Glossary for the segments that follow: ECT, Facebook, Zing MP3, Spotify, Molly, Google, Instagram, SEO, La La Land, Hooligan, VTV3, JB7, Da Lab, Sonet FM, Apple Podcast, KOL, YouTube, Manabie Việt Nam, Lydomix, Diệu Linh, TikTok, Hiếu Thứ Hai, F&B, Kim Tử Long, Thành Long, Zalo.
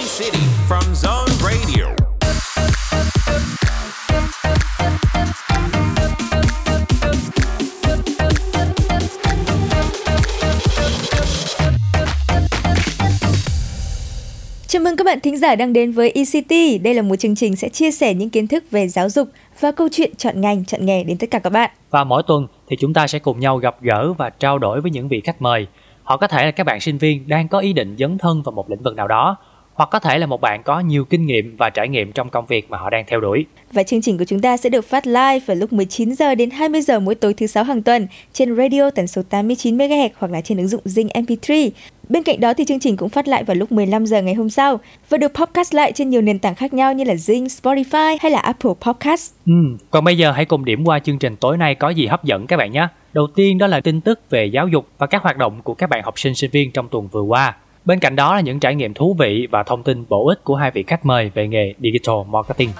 Main City from Zone Radio. Chào mừng các bạn thính giả đang đến với ECT. Đây là một chương trình sẽ chia sẻ những kiến thức về giáo dục và câu chuyện chọn ngành, chọn nghề đến tất cả các bạn. Và mỗi tuần thì chúng ta sẽ cùng nhau gặp gỡ và trao đổi với những vị khách mời. Họ có thể là các bạn sinh viên đang có ý định dấn thân vào một lĩnh vực nào đó, hoặc có thể là một bạn có nhiều kinh nghiệm và trải nghiệm trong công việc mà họ đang theo đuổi. Và chương trình của chúng ta sẽ được phát live vào lúc 19h đến 20h mỗi tối thứ 6 hàng tuần trên radio tần số 89MHz hoặc là trên ứng dụng Zing MP3. Bên cạnh đó thì chương trình cũng phát lại vào lúc 15h ngày hôm sau và được podcast lại trên nhiều nền tảng khác nhau như là Zing, Spotify hay là Apple Podcast. Còn bây giờ hãy cùng điểm qua chương trình tối nay có gì hấp dẫn các bạn nhé. Đầu tiên đó là tin tức về giáo dục và các hoạt động của các bạn học sinh sinh viên trong tuần vừa qua. Bên cạnh đó là những trải nghiệm thú vị và thông tin bổ ích của hai vị khách mời về nghề Digital Marketing.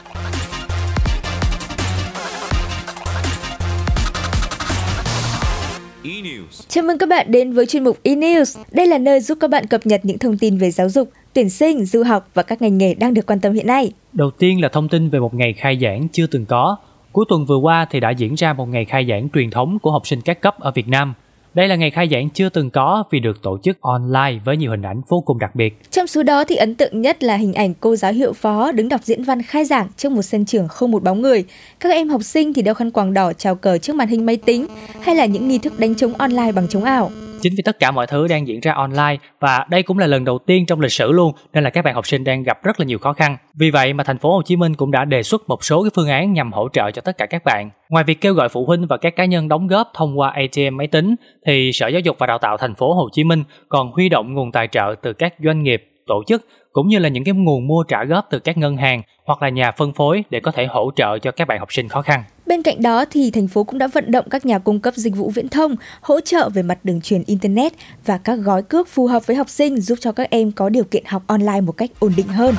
Chào mừng các bạn đến với chuyên mục E-News. Đây là nơi giúp các bạn cập nhật những thông tin về giáo dục, tuyển sinh, du học và các ngành nghề đang được quan tâm hiện nay. Đầu tiên là thông tin về một ngày khai giảng chưa từng có. Cuối tuần vừa qua thì đã diễn ra một ngày khai giảng truyền thống của học sinh các cấp ở Việt Nam. Đây là ngày khai giảng chưa từng có vì được tổ chức online với nhiều hình ảnh vô cùng đặc biệt. Trong số đó thì ấn tượng nhất là hình ảnh cô giáo hiệu phó đứng đọc diễn văn khai giảng trước một sân trường không một bóng người. Các em học sinh thì đeo khăn quàng đỏ chào cờ trước màn hình máy tính hay là những nghi thức đánh trống online bằng trống ảo. Chính vì tất cả mọi thứ đang diễn ra online và đây cũng là lần đầu tiên trong lịch sử luôn nên là các bạn học sinh đang gặp rất là nhiều khó khăn. Vì vậy mà thành phố Hồ Chí Minh cũng đã đề xuất một số cái phương án nhằm hỗ trợ cho tất cả các bạn. Ngoài việc kêu gọi phụ huynh và các cá nhân đóng góp thông qua ATM máy tính thì Sở Giáo dục và Đào tạo thành phố Hồ Chí Minh còn huy động nguồn tài trợ từ các doanh nghiệp, tổ chức cũng như là những cái nguồn mua trả góp từ các ngân hàng hoặc là nhà phân phối để có thể hỗ trợ cho các bạn học sinh khó khăn. Bên cạnh đó thì thành phố cũng đã vận động các nhà cung cấp dịch vụ viễn thông hỗ trợ về mặt đường truyền internet và các gói cước phù hợp với học sinh giúp cho các em có điều kiện học online một cách ổn định hơn.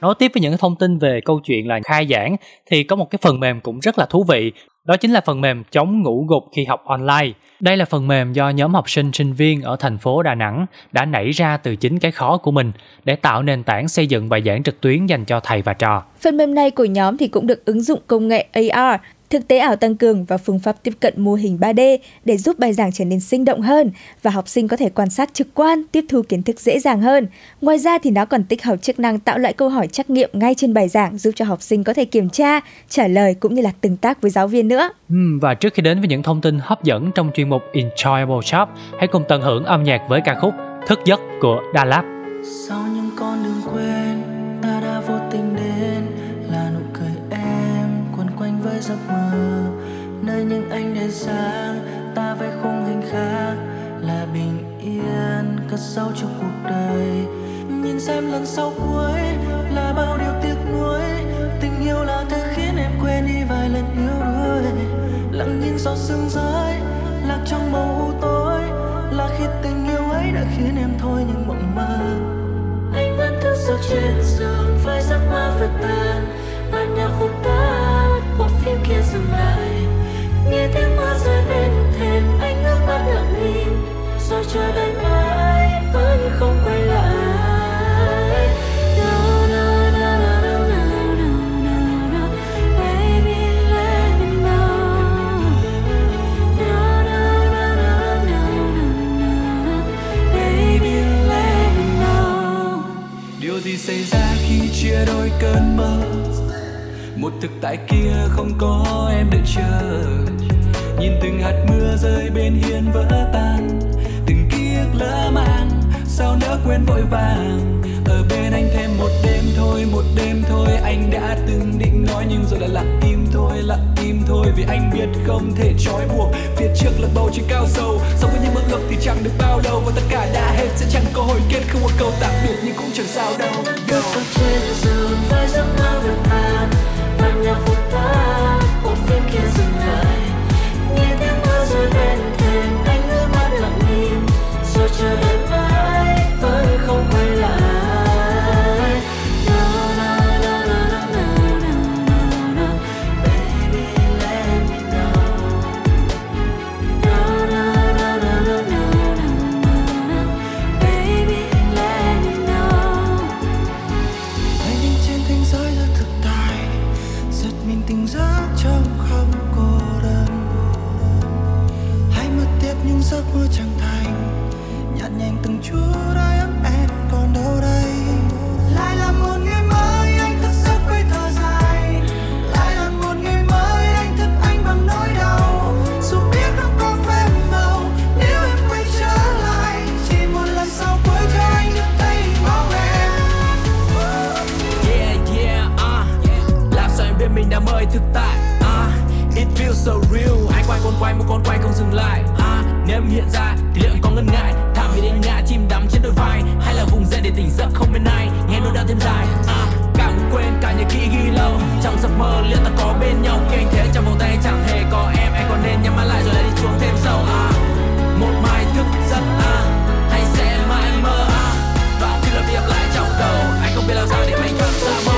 Nói tiếp với những thông tin về câu chuyện là khai giảng thì có một cái phần mềm cũng rất là thú vị. Đó chính là phần mềm chống ngủ gục khi học online. Đây là phần mềm do nhóm học sinh sinh viên ở thành phố Đà Nẵng đã nảy ra từ chính cái khó của mình để tạo nền tảng xây dựng bài giảng trực tuyến dành cho thầy và trò. Phần mềm này của nhóm thì cũng được ứng dụng công nghệ AR, thực tế ảo tăng cường và phương pháp tiếp cận mô hình 3D để giúp bài giảng trở nên sinh động hơn và học sinh có thể quan sát trực quan, tiếp thu kiến thức dễ dàng hơn. Ngoài ra thì nó còn tích hợp chức năng tạo loại câu hỏi trắc nghiệm ngay trên bài giảng giúp cho học sinh có thể kiểm tra, trả lời cũng như là tương tác với giáo viên nữa. Và trước khi đến với những thông tin hấp dẫn trong chuyên mục Enjoyable Shop, hãy cùng tận hưởng âm nhạc với ca khúc Thức giấc của Da Lab. Sau những con đường quên, ta đã vô tình đến là nụ cười quanh với giấc mơ nơi những anh đèn sáng ta vẽ khung hình khác là bình yên cất sâu trong cuộc đời. Nhìn xem lần sau cuối là bao điều tiếc nuối, tình yêu là thứ khiến em quên đi vài lần yếu đuối. Lặng nhìn giọt sương rơi lạc trong màu u tối là khi tình yêu ấy đã khiến em thôi những mộng mơ. Anh vẫn thức giấc trên giường với giấc mơ vượt tan bản nhạc khúc ta. Bộ phim kia dừng lại, nghe tiếng mưa rơi bên thềm, anh nước mắt lặng im, rồi chờ đợi mãi vẫn không quay lại. No, no, no, no, no, no, no, no, baby let me know. No, no, no, no, no, no, no, baby let me know. Điều gì xảy ra khi chia đôi cơn mơ? Một thực tại kia không có em đợi chờ. Nhìn từng hạt mưa rơi bên hiên vỡ tan, từng ký ức lỡ mang sao nỡ quên vội vàng. Ở bên anh thêm một đêm thôi, một đêm thôi. Anh đã từng định nói nhưng rồi lại lặng im thôi, lặng im thôi. Vì anh biết không thể trói buộc, phía trước là bầu trời cao sâu. Sống với những mơ ước thì chẳng được bao lâu, và tất cả đã hết sẽ chẳng có hồi kết. Không một câu tạm biệt nhưng cũng chẳng sao đâu. Đâu trên giường với giấc mơ vượt tan, bạn nhà phụ ta, bộ phim kia dừng lại. Nghe tiếng mưa rơi bên thềm, anh ngước mắt lặng im, rồi chờ đợi mãi vẫn không quay lại. No, no, no, no, no, no, no, no, baby let me know. No, no, no, no, no, no. tình giác trong không cô đơn. Hãy mất tiếc những giấc mơ chẳng thành, nhạt nhành từng chút ai ấm em còn đâu đây. Lại là một ngày mới anh thức giấc với thở dài, lại là một ngày mới anh thức anh bằng nỗi đau. Dù biết nó có phép màu, nếu em quay trở lại, chỉ một lần sau cuối cho anh được thấy bao em. Yeah yeah làm sao em biết mình đã mới thực tại. It feels so real. Anh quay con quay một con quay không dừng lại. Nếu em hiện ra thì liệu anh có ngần ngại thả vì đánh ngã chim đắm trên đôi vai, hay là vùng dậy để tỉnh giấc không bên ai nghe nỗi đau thêm dài. Cả muốn quên cả những kỹ ghi lâu trong giấc mơ, liệu ta có bên nhau khi anh thế trong vòng tay chẳng hề có em. Anh còn nên nhắm mắt lại rồi lại đi xuống thêm sâu. Một mai thức giấc hay sẽ mãi mơ và khi lập điệp lại trong đầu anh không biết làm sao để anh thoát ra mơ.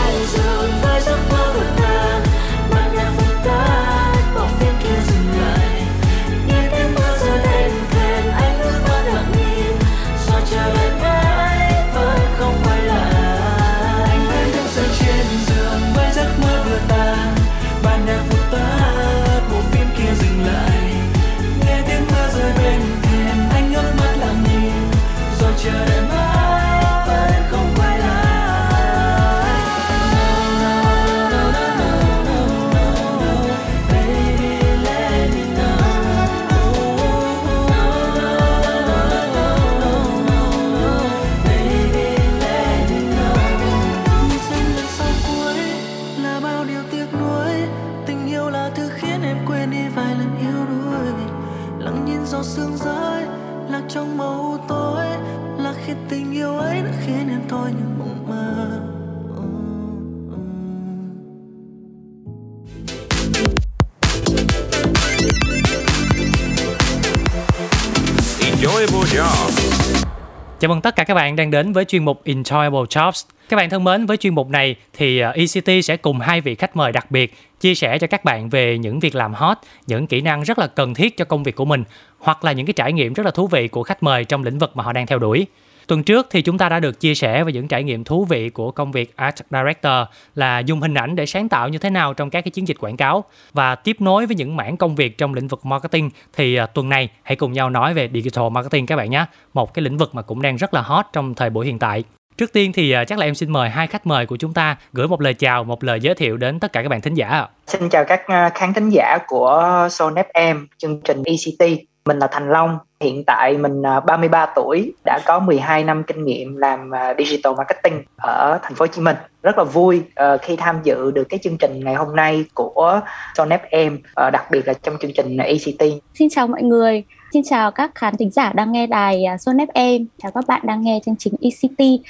Chào mừng tất cả các bạn đang đến với chuyên mục Enjoyable Jobs. Các bạn thân mến, với chuyên mục này thì ECT sẽ cùng hai vị khách mời đặc biệt chia sẻ cho các bạn về những việc làm hot, những kỹ năng rất là cần thiết cho công việc của mình, hoặc là những cái trải nghiệm rất là thú vị của khách mời trong lĩnh vực mà họ đang theo đuổi. Tuần trước thì chúng ta đã được chia sẻ về những trải nghiệm thú vị của công việc Art Director là dùng hình ảnh để sáng tạo như thế nào trong các cái chiến dịch quảng cáo. Và tiếp nối với những mảng công việc trong lĩnh vực marketing thì tuần này hãy cùng nhau nói về Digital Marketing các bạn nhé. Một cái lĩnh vực mà cũng đang rất là hot trong thời buổi hiện tại. Trước tiên thì chắc là em xin mời hai khách mời của chúng ta gửi một lời chào, một lời giới thiệu đến tất cả các bạn thính giả. Xin chào các khán thính giả của Sonet FM, chương trình ECT. Mình là Thành Long, hiện tại mình 33 tuổi, đã có 12 năm kinh nghiệm làm digital marketing ở thành phố Hồ Chí Minh. Rất là vui khi tham dự được cái chương trình ngày hôm nay của Sonet FM, đặc biệt là trong chương trình ECT. Xin chào mọi người, xin chào các khán thính giả đang nghe đài Sonet FM, chào các bạn đang nghe chương trình ECT.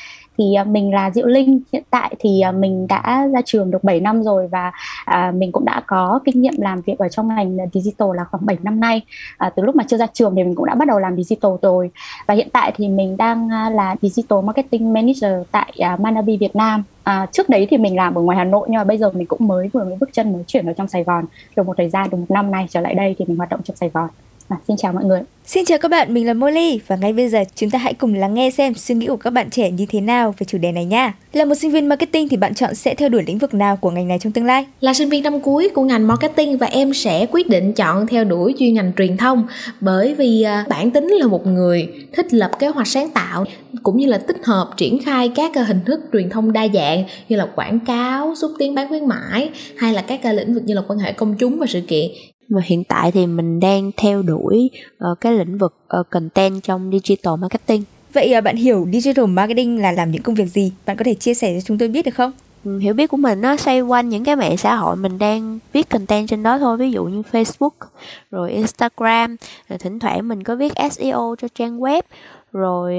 Thì mình là Diệu Linh, hiện tại thì mình đã ra trường được 7 năm rồi và mình cũng đã có kinh nghiệm làm việc ở trong ngành digital là khoảng 7 năm nay. Từ lúc mà chưa ra trường thì mình cũng đã bắt đầu làm digital rồi. Và hiện tại thì mình đang là Digital Marketing Manager tại Manabie Việt Nam. Trước đấy thì mình làm ở ngoài Hà Nội, nhưng mà bây giờ mình cũng vừa mới bước chân mới chuyển vào trong Sài Gòn. Được một thời gian, được một năm nay trở lại đây thì mình hoạt động trong Sài Gòn. Xin chào mọi người. Xin chào các bạn, mình là Molly và ngay bây giờ chúng ta hãy cùng lắng nghe xem suy nghĩ của các bạn trẻ như thế nào về chủ đề này nha. Là một sinh viên marketing thì bạn chọn sẽ theo đuổi lĩnh vực nào của ngành này trong tương lai? Là sinh viên năm cuối của ngành marketing và em sẽ quyết định chọn theo đuổi chuyên ngành truyền thông, bởi vì bản tính là một người thích lập kế hoạch sáng tạo cũng như là tích hợp triển khai các hình thức truyền thông đa dạng như là quảng cáo, xúc tiến bán khuyến mãi hay là các lĩnh vực như là quan hệ công chúng và sự kiện. Và hiện tại thì mình đang theo đuổi cái lĩnh vực content trong digital marketing. Vậy bạn hiểu digital marketing là làm những công việc gì? Bạn có thể chia sẻ cho chúng tôi biết được không? Hiểu biết của mình nó xoay quanh những cái mạng xã hội mình đang viết content trên đó thôi. Ví dụ như Facebook, rồi Instagram, rồi thỉnh thoảng mình có viết SEO cho trang web, rồi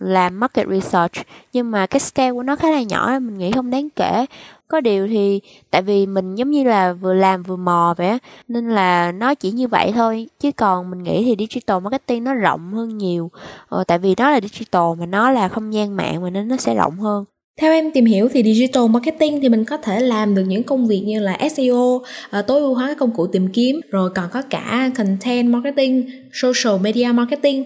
làm market research. Nhưng mà cái scale của nó khá là nhỏ, mình nghĩ không đáng kể. Có điều thì tại vì mình giống như là vừa làm vừa mò vậy á, nên là nó chỉ như vậy thôi. Chứ còn mình nghĩ thì digital marketing nó rộng hơn nhiều, tại vì nó là digital mà nó là không gian mạng mà nên nó sẽ rộng hơn. Theo em tìm hiểu thì digital marketing thì mình có thể làm được những công việc như là SEO, tối ưu hóa các công cụ tìm kiếm, rồi còn có cả content marketing, social media marketing,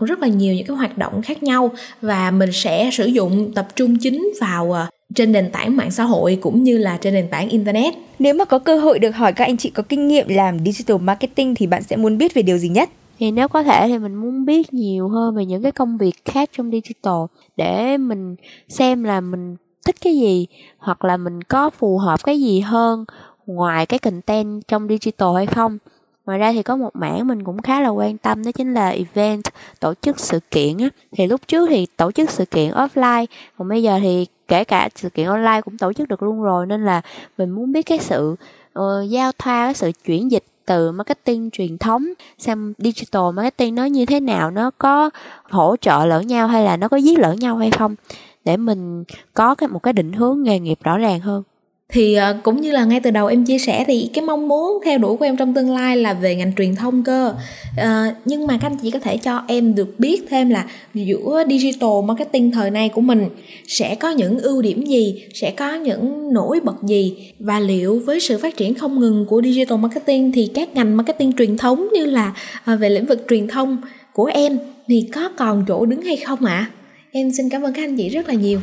rất là nhiều những cái hoạt động khác nhau. Và mình sẽ sử dụng tập trung chính vào trên nền tảng mạng xã hội cũng như là trên nền tảng Internet. Nếu mà có cơ hội được hỏi các anh chị có kinh nghiệm làm digital marketing thì bạn sẽ muốn biết về điều gì nhất? Thì nếu có thể thì mình muốn biết nhiều hơn về những cái công việc khác trong digital để mình xem là mình thích cái gì hoặc là mình có phù hợp cái gì hơn ngoài cái content trong digital hay không. Ngoài ra thì có một mảng mình cũng khá là quan tâm, đó chính là event, tổ chức sự kiện. Thì lúc trước thì tổ chức sự kiện offline, còn bây giờ thì kể cả sự kiện online cũng tổ chức được luôn rồi, nên là mình muốn biết cái sự giao thoa, cái sự chuyển dịch từ marketing truyền thống sang digital marketing nó như thế nào, nó có hỗ trợ lẫn nhau hay là nó có giết lẫn nhau hay không, để mình có một cái định hướng nghề nghiệp rõ ràng hơn. Thì cũng như là ngay từ đầu em chia sẻ thì cái mong muốn theo đuổi của em trong tương lai là về ngành truyền thông cơ. Nhưng mà các anh chị có thể cho em được biết thêm là giữa digital marketing thời nay của mình sẽ có những ưu điểm gì, sẽ có những nổi bật gì, và liệu với sự phát triển không ngừng của digital marketing thì các ngành marketing truyền thống như là về lĩnh vực truyền thông của em thì có còn chỗ đứng hay không ạ? Em xin cảm ơn các anh chị rất là nhiều.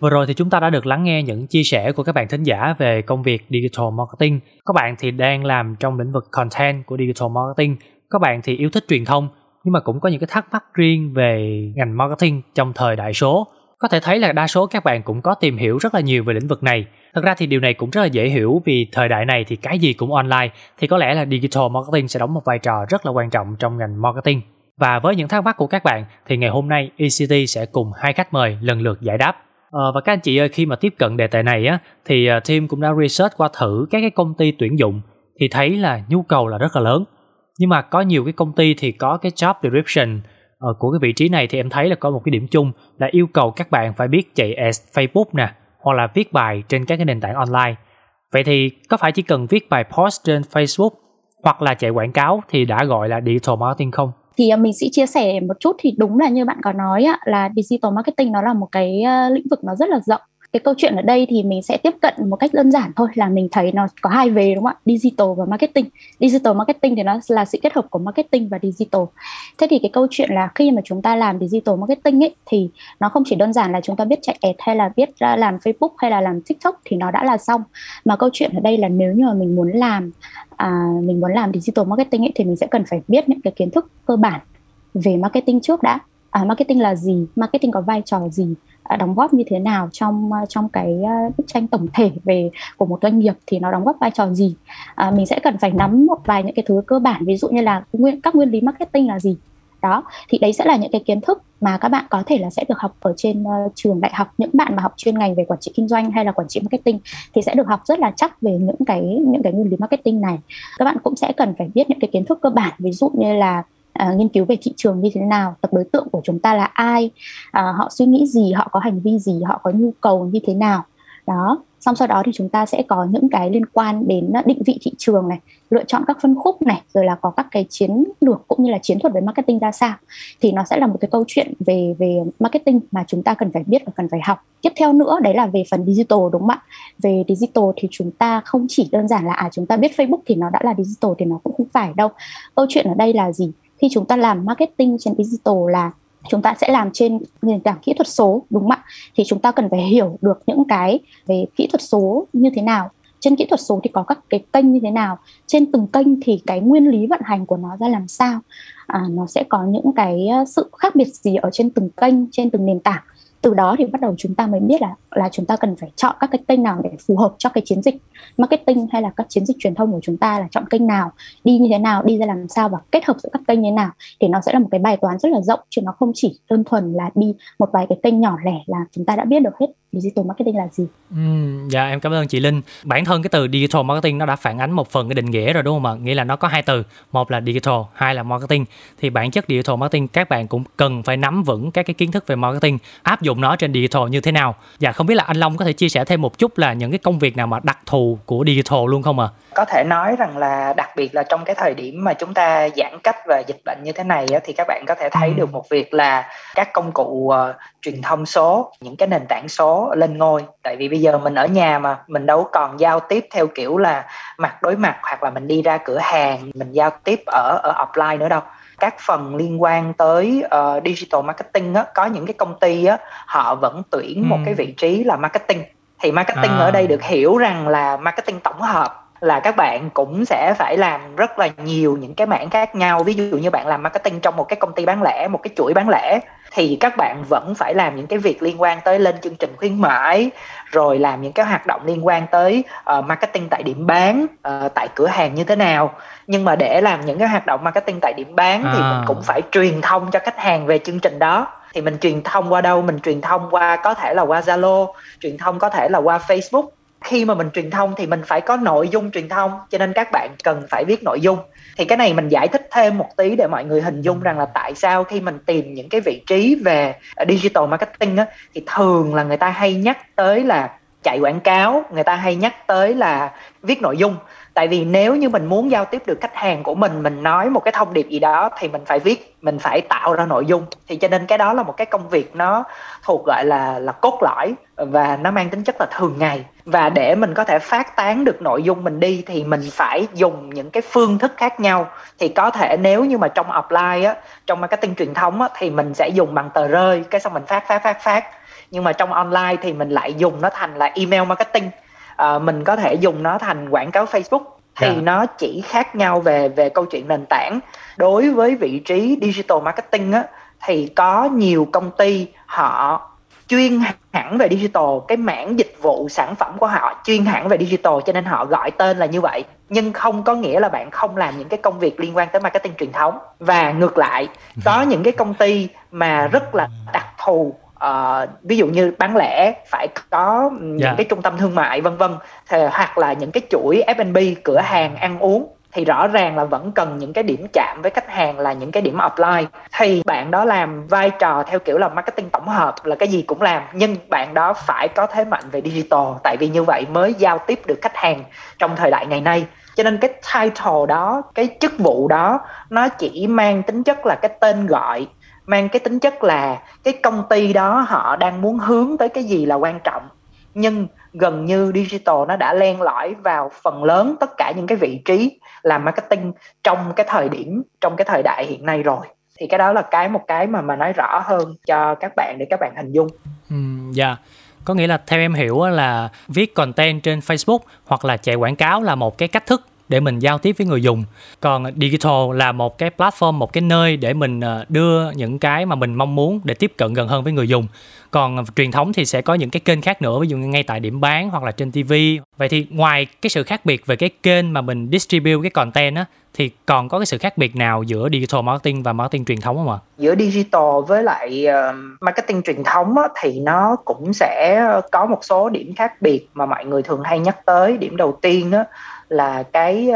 Vừa rồi thì chúng ta đã được lắng nghe những chia sẻ của các bạn thính giả về công việc digital marketing. Các bạn thì đang làm trong lĩnh vực content của digital marketing. Các bạn thì yêu thích truyền thông nhưng mà cũng có những cái thắc mắc riêng về ngành marketing trong thời đại số. Có thể thấy là đa số các bạn cũng có tìm hiểu rất là nhiều về lĩnh vực này. Thật ra thì điều này cũng rất là dễ hiểu vì thời đại này thì cái gì cũng online, thì có lẽ là digital marketing sẽ đóng một vai trò rất là quan trọng trong ngành marketing. Và với những thắc mắc của các bạn thì ngày hôm nay ECT sẽ cùng hai khách mời lần lượt giải đáp. Và các anh chị ơi, khi mà tiếp cận đề tài này á, thì team cũng đã research qua thử các cái công ty tuyển dụng thì thấy là nhu cầu là rất là lớn. Nhưng mà có nhiều cái công ty thì có cái job description của cái vị trí này thì em thấy là có một cái điểm chung là yêu cầu các bạn phải biết chạy ads Facebook nè, hoặc là viết bài trên các cái nền tảng online. Vậy thì có phải chỉ cần viết bài post trên Facebook hoặc là chạy quảng cáo thì đã gọi là digital marketing không? Thì mình sẽ chia sẻ một chút. Thì đúng là như bạn có nói là digital marketing nó là một cái lĩnh vực nó rất là rộng. Cái câu chuyện ở đây thì mình sẽ tiếp cận một cách đơn giản thôi, là mình thấy nó có hai vế, đúng không ạ? Digital và marketing. Digital marketing thì nó là sự kết hợp của marketing và digital. Thế thì cái câu chuyện là khi mà chúng ta làm digital marketing ấy, thì nó không chỉ đơn giản là chúng ta biết chạy ad hay là biết làm Facebook hay là làm TikTok thì nó đã là xong. Mà câu chuyện ở đây là nếu như mà mình muốn làm digital marketing ấy, thì mình sẽ cần phải biết những cái kiến thức cơ bản về marketing trước đã. Marketing là gì? Marketing có vai trò gì? Đóng góp như thế nào trong cái bức tranh tổng thể về của một doanh nghiệp thì nó đóng góp vai trò gì? Mình sẽ cần phải nắm một vài những cái thứ cơ bản, ví dụ như là các nguyên lý marketing là gì. Đó, thì đấy sẽ là những cái kiến thức mà các bạn có thể là sẽ được học ở trên trường đại học. Những bạn mà học chuyên ngành về quản trị kinh doanh hay là quản trị marketing thì sẽ được học rất là chắc về những cái nguyên lý marketing này. Các bạn cũng sẽ cần phải biết những cái kiến thức cơ bản, ví dụ như là nghiên cứu về thị trường như thế nào, tập đối tượng của chúng ta là ai, họ suy nghĩ gì, họ có hành vi gì, họ có nhu cầu như thế nào. Đó, xong sau đó thì chúng ta sẽ có những cái liên quan đến định vị thị trường này, lựa chọn các phân khúc này, rồi là có các cái chiến lược cũng như là chiến thuật về marketing ra sao. Thì nó sẽ là một cái câu chuyện về marketing mà chúng ta cần phải biết và cần phải học. Tiếp theo nữa đấy là về phần digital, đúng không ạ? Về digital thì chúng ta không chỉ đơn giản là chúng ta biết Facebook thì nó đã là digital, thì nó cũng không phải đâu. Câu chuyện ở đây là gì? Khi chúng ta làm marketing trên digital là chúng ta sẽ làm trên nền tảng kỹ thuật số, đúng không ạ? Thì chúng ta cần phải hiểu được những cái về kỹ thuật số như thế nào. Trên kỹ thuật số thì có các cái kênh như thế nào. Trên từng kênh thì cái nguyên lý vận hành của nó ra làm sao. Nó sẽ có những cái sự khác biệt gì ở trên từng kênh, trên từng nền tảng. Từ đó thì bắt đầu chúng ta mới biết là chúng ta cần phải chọn các cái kênh nào để phù hợp cho cái chiến dịch marketing hay là các chiến dịch truyền thông của chúng ta, là chọn kênh nào, đi như thế nào, đi ra làm sao và kết hợp giữa các kênh như thế nào. Thì nó sẽ là một cái bài toán rất là rộng, chứ nó không chỉ đơn thuần là đi một vài cái kênh nhỏ lẻ là chúng ta đã biết được hết digital marketing là gì. Dạ em cảm ơn chị Linh. Bản thân cái từ digital marketing nó đã phản ánh một phần cái định nghĩa rồi, đúng không ạ? Nghĩa là nó có hai từ, một là digital, hai là marketing. Thì bản chất digital marketing các bạn cũng cần phải nắm vững các cái kiến thức về marketing, áp dụng nó trên digital như thế nào. Dạ không biết là anh Long có thể chia sẻ thêm một chút là những cái công việc nào mà đặc thù của digital luôn không ạ? Có thể nói rằng là đặc biệt là trong cái thời điểm mà chúng ta giãn cách và dịch bệnh như thế này thì các bạn có thể thấy được một việc là các công cụ truyền thông số, những cái nền tảng số lên ngôi. Tại vì bây giờ mình ở nhà mà mình đâu còn giao tiếp theo kiểu là mặt đối mặt hoặc là mình đi ra cửa hàng mình giao tiếp ở offline nữa đâu. các phần liên quan tới digital marketing á, có những cái công ty á, họ vẫn tuyển một cái vị trí là marketing. Thì marketing ở đây được hiểu rằng là marketing tổng hợp, là các bạn cũng sẽ phải làm rất là nhiều những cái mảng khác nhau. Ví dụ như bạn làm marketing trong một cái công ty bán lẻ, một cái chuỗi bán lẻ, thì các bạn vẫn phải làm những cái việc liên quan tới lên chương trình khuyến mãi, rồi làm những cái hoạt động liên quan tới marketing tại điểm bán, tại cửa hàng như thế nào. Nhưng mà để làm những cái hoạt động marketing tại điểm bán thì mình cũng phải truyền thông cho khách hàng về chương trình đó. Thì mình truyền thông qua đâu? Mình truyền thông qua, có thể là qua Zalo, truyền thông có thể là qua Facebook. Khi mà mình truyền thông thì mình phải có nội dung truyền thông, cho nên các bạn cần phải viết nội dung. Thì cái này mình giải thích thêm một tí để mọi người hình dung rằng là tại sao khi mình tìm những cái vị trí về digital marketing á, thì thường là người ta hay nhắc tới là chạy quảng cáo, người ta hay nhắc tới là viết nội dung. Tại vì nếu như mình muốn giao tiếp được khách hàng của mình nói một cái thông điệp gì đó thì mình phải viết, mình phải tạo ra nội dung. Thì cho nên cái đó là một cái công việc nó thuộc gọi là cốt lõi và nó mang tính chất là thường ngày. Và để mình có thể phát tán được nội dung mình đi thì mình phải dùng những cái phương thức khác nhau. Thì có thể nếu như mà trong offline á, trong marketing truyền thống á, thì mình sẽ dùng bằng tờ rơi, cái xong mình phát. Nhưng mà trong online thì mình lại dùng nó thành là email marketing. Mình có thể dùng nó thành quảng cáo Facebook. Thì nó chỉ khác nhau về câu chuyện nền tảng. Đối với vị trí digital marketing á, thì có nhiều công ty họ chuyên hẳn về digital, cái mảng dịch vụ sản phẩm của họ chuyên hẳn về digital, cho nên họ gọi tên là như vậy. Nhưng không có nghĩa là bạn không làm những cái công việc liên quan tới marketing truyền thống. Và ngược lại, có những cái công ty mà rất là đặc thù, ví dụ như bán lẻ phải có những cái trung tâm thương mại vân vân, hoặc là những cái chuỗi F&B, cửa hàng ăn uống, thì rõ ràng là vẫn cần những cái điểm chạm với khách hàng là những cái điểm offline. Thì bạn đó làm vai trò theo kiểu là marketing tổng hợp, là cái gì cũng làm, nhưng bạn đó phải có thế mạnh về digital, tại vì như vậy mới giao tiếp được khách hàng trong thời đại ngày nay. Cho nên cái title đó, cái chức vụ đó, nó chỉ mang tính chất là cái tên gọi, mang cái tính chất là cái công ty đó họ đang muốn hướng tới cái gì là quan trọng. Nhưng gần như digital nó đã len lỏi vào phần lớn tất cả những cái vị trí làm marketing trong cái thời đại hiện nay rồi. Thì cái đó là một cái mà nói rõ hơn cho các bạn để các bạn hình dung. Có nghĩa là theo em hiểu là viết content trên Facebook hoặc là chạy quảng cáo là một cái cách thức để mình giao tiếp với người dùng. Còn digital là một cái platform, một cái nơi để mình đưa những cái mà mình mong muốn để tiếp cận gần hơn với người dùng. Còn truyền thống thì sẽ có những cái kênh khác nữa, ví dụ như ngay tại điểm bán hoặc là trên TV. Vậy thì ngoài cái sự khác biệt về cái kênh mà mình distribute cái content á, thì còn có cái sự khác biệt nào giữa digital marketing và marketing truyền thống không ạ? Giữa digital với lại marketing truyền thống á, thì nó cũng sẽ có một số điểm khác biệt mà mọi người thường hay nhắc tới. Điểm đầu tiên á, là cái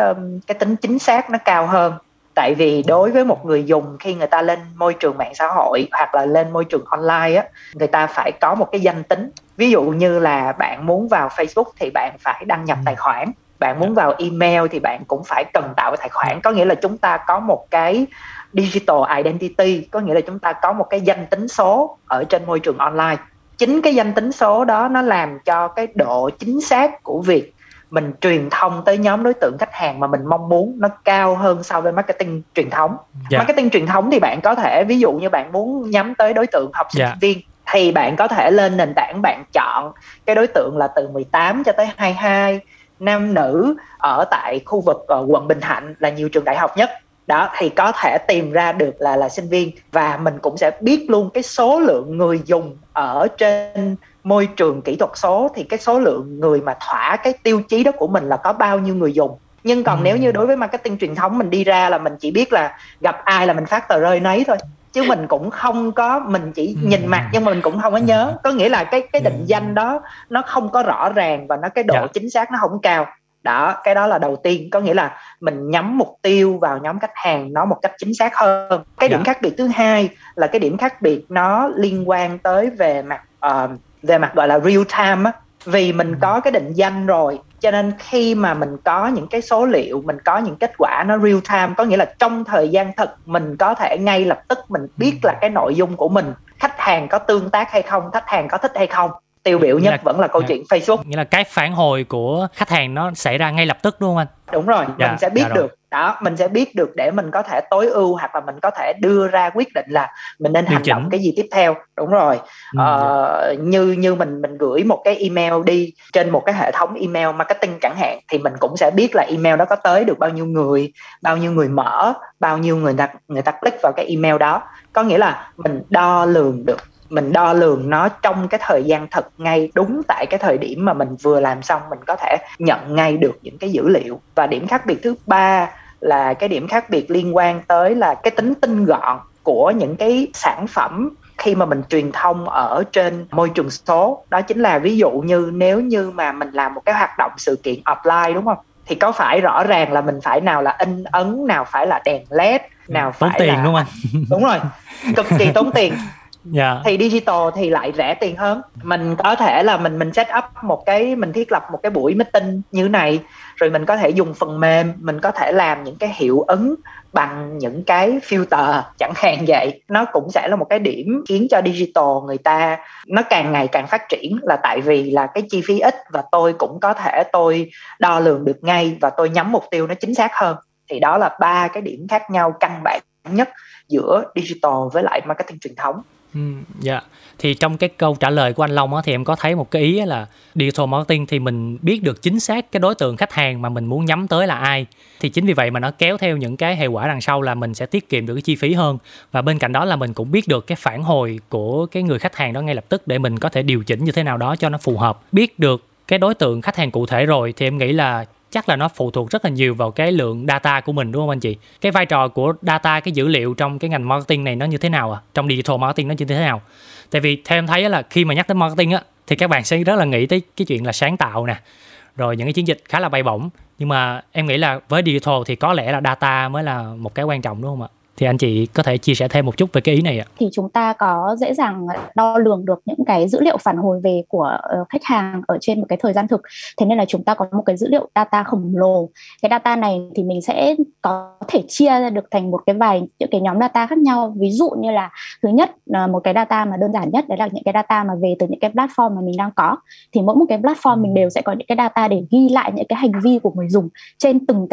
tính chính xác nó cao hơn. Tại vì đối với một người dùng, khi người ta lên môi trường mạng xã hội hoặc là lên môi trường online á, người ta phải có một cái danh tính. Ví dụ như là bạn muốn vào Facebook thì bạn phải đăng nhập tài khoản, bạn muốn vào email thì bạn cũng phải cần tạo tài khoản. Có nghĩa là chúng ta có một cái digital identity, có nghĩa là chúng ta có một cái danh tính số ở trên môi trường online. Chính cái danh tính số đó nó làm cho cái độ chính xác của việc mình truyền thông tới nhóm đối tượng khách hàng mà mình mong muốn nó cao hơn so với marketing truyền thống. Marketing truyền thống thì bạn có thể, ví dụ như bạn muốn nhắm tới đối tượng học sinh sinh viên, thì bạn có thể lên nền tảng, bạn chọn cái đối tượng là từ 18 cho tới 22, nam nữ, ở tại khu vực quận Bình Thạnh là nhiều trường đại học nhất. Đó, thì có thể tìm ra được là sinh viên, và mình cũng sẽ biết luôn cái số lượng người dùng ở trên môi trường kỹ thuật số, thì cái số lượng người mà thỏa cái tiêu chí đó của mình là có bao nhiêu người dùng. Nhưng còn nếu như đối với marketing truyền thống, mình đi ra là mình chỉ biết là gặp ai là mình phát tờ rơi nấy thôi, chứ mình cũng không có, mình chỉ nhìn mặt nhưng mà mình cũng không có nhớ. Có nghĩa là cái định danh đó nó không có rõ ràng và nó cái độ chính xác nó không cao. Đó, cái đó là đầu tiên, có nghĩa là mình nhắm mục tiêu vào nhóm khách hàng nó một cách chính xác hơn. Cái điểm khác biệt thứ hai là cái điểm khác biệt nó liên quan tới về mặt gọi là real time á. Vì mình có cái định danh rồi, cho nên khi mà mình có những cái số liệu, mình có những kết quả nó real time, có nghĩa là trong thời gian thực mình có thể ngay lập tức mình biết là cái nội dung của mình, khách hàng có tương tác hay không, khách hàng có thích hay không. Tiêu biểu nhất vẫn là câu chuyện Facebook. Nghĩa là cái phản hồi của khách hàng nó xảy ra ngay lập tức đúng không anh? Đúng rồi, mình sẽ biết được. đó, mình sẽ biết được để mình có thể tối ưu hoặc là mình có thể đưa ra quyết định là mình nên hành động cái gì tiếp theo. Đúng rồi. Như mình gửi một cái email đi trên một cái hệ thống email marketing chẳng hạn, thì mình cũng sẽ biết là email đó có tới được bao nhiêu người mở, bao nhiêu người ta click vào cái email đó. Có nghĩa là mình đo lường được, mình đo lường nó trong cái thời gian thật ngay, đúng tại cái thời điểm mà mình vừa làm xong, mình có thể nhận ngay được những cái dữ liệu. Và điểm khác biệt thứ ba là cái điểm khác biệt liên quan tới là cái tính tinh gọn của những cái sản phẩm khi mà mình truyền thông ở trên môi trường số. Đó chính là ví dụ như nếu như mà mình làm một cái hoạt động sự kiện offline, đúng không? Thì có phải rõ ràng là mình phải nào là in ấn, nào phải là đèn LED, nào phải tốn tiền là... đúng không anh? Đúng rồi, cực kỳ tốn tiền. Yeah. Thì digital thì lại rẻ tiền hơn. Mình có thể là mình set up một cái, mình thiết lập một cái buổi meeting như này, rồi mình có thể dùng phần mềm, mình có thể làm những cái hiệu ứng bằng những cái filter chẳng hạn vậy. Nó cũng sẽ là một cái điểm khiến cho digital người ta nó càng ngày càng phát triển, là tại vì là cái chi phí ít và tôi cũng có thể tôi đo lường được ngay và tôi nhắm mục tiêu nó chính xác hơn. Thì đó là ba cái điểm khác nhau căn bản nhất giữa digital với lại marketing truyền thống. Dạ, thì trong cái câu trả lời của anh Long á, thì em có thấy một cái ý là digital marketing thì mình biết được chính xác cái đối tượng khách hàng mà mình muốn nhắm tới là ai. Thì chính vì vậy mà nó kéo theo những cái hệ quả đằng sau là mình sẽ tiết kiệm được cái chi phí hơn. Và bên cạnh đó là mình cũng biết được cái phản hồi của cái người khách hàng đó ngay lập tức để mình có thể điều chỉnh như thế nào đó cho nó phù hợp. Biết được cái đối tượng khách hàng cụ thể rồi thì em nghĩ là chắc là nó phụ thuộc rất là nhiều vào cái lượng data của mình, đúng không anh chị? Cái vai trò của data, cái dữ liệu trong cái ngành marketing này nó như thế nào? Trong digital marketing nó như thế nào? Tại vì theo em thấy là khi mà nhắc tới marketing á, thì các bạn sẽ rất là nghĩ tới cái chuyện là sáng tạo nè, rồi những cái chiến dịch khá là bay bổng. Nhưng mà em nghĩ là với digital thì có lẽ là data mới là một cái quan trọng, đúng không ạ? Thì anh chị có thể chia sẻ thêm một chút về cái ý này ạ. Thì chúng ta có dễ dàng đo lường được những cái dữ liệu phản hồi về của khách hàng ở trên một cái thời gian thực. Thế nên là chúng ta có một cái dữ liệu data khổng lồ. Cái data này thì mình sẽ có thể chia ra được thành một cái vài những cái nhóm data khác nhau. Ví dụ như là thứ nhất, một cái data mà đơn giản nhất đấy là những cái data mà về từ những cái platform mà mình đang có. Thì mỗi một cái platform mình đều sẽ có những cái data để ghi lại những cái hành vi của người dùng trên từng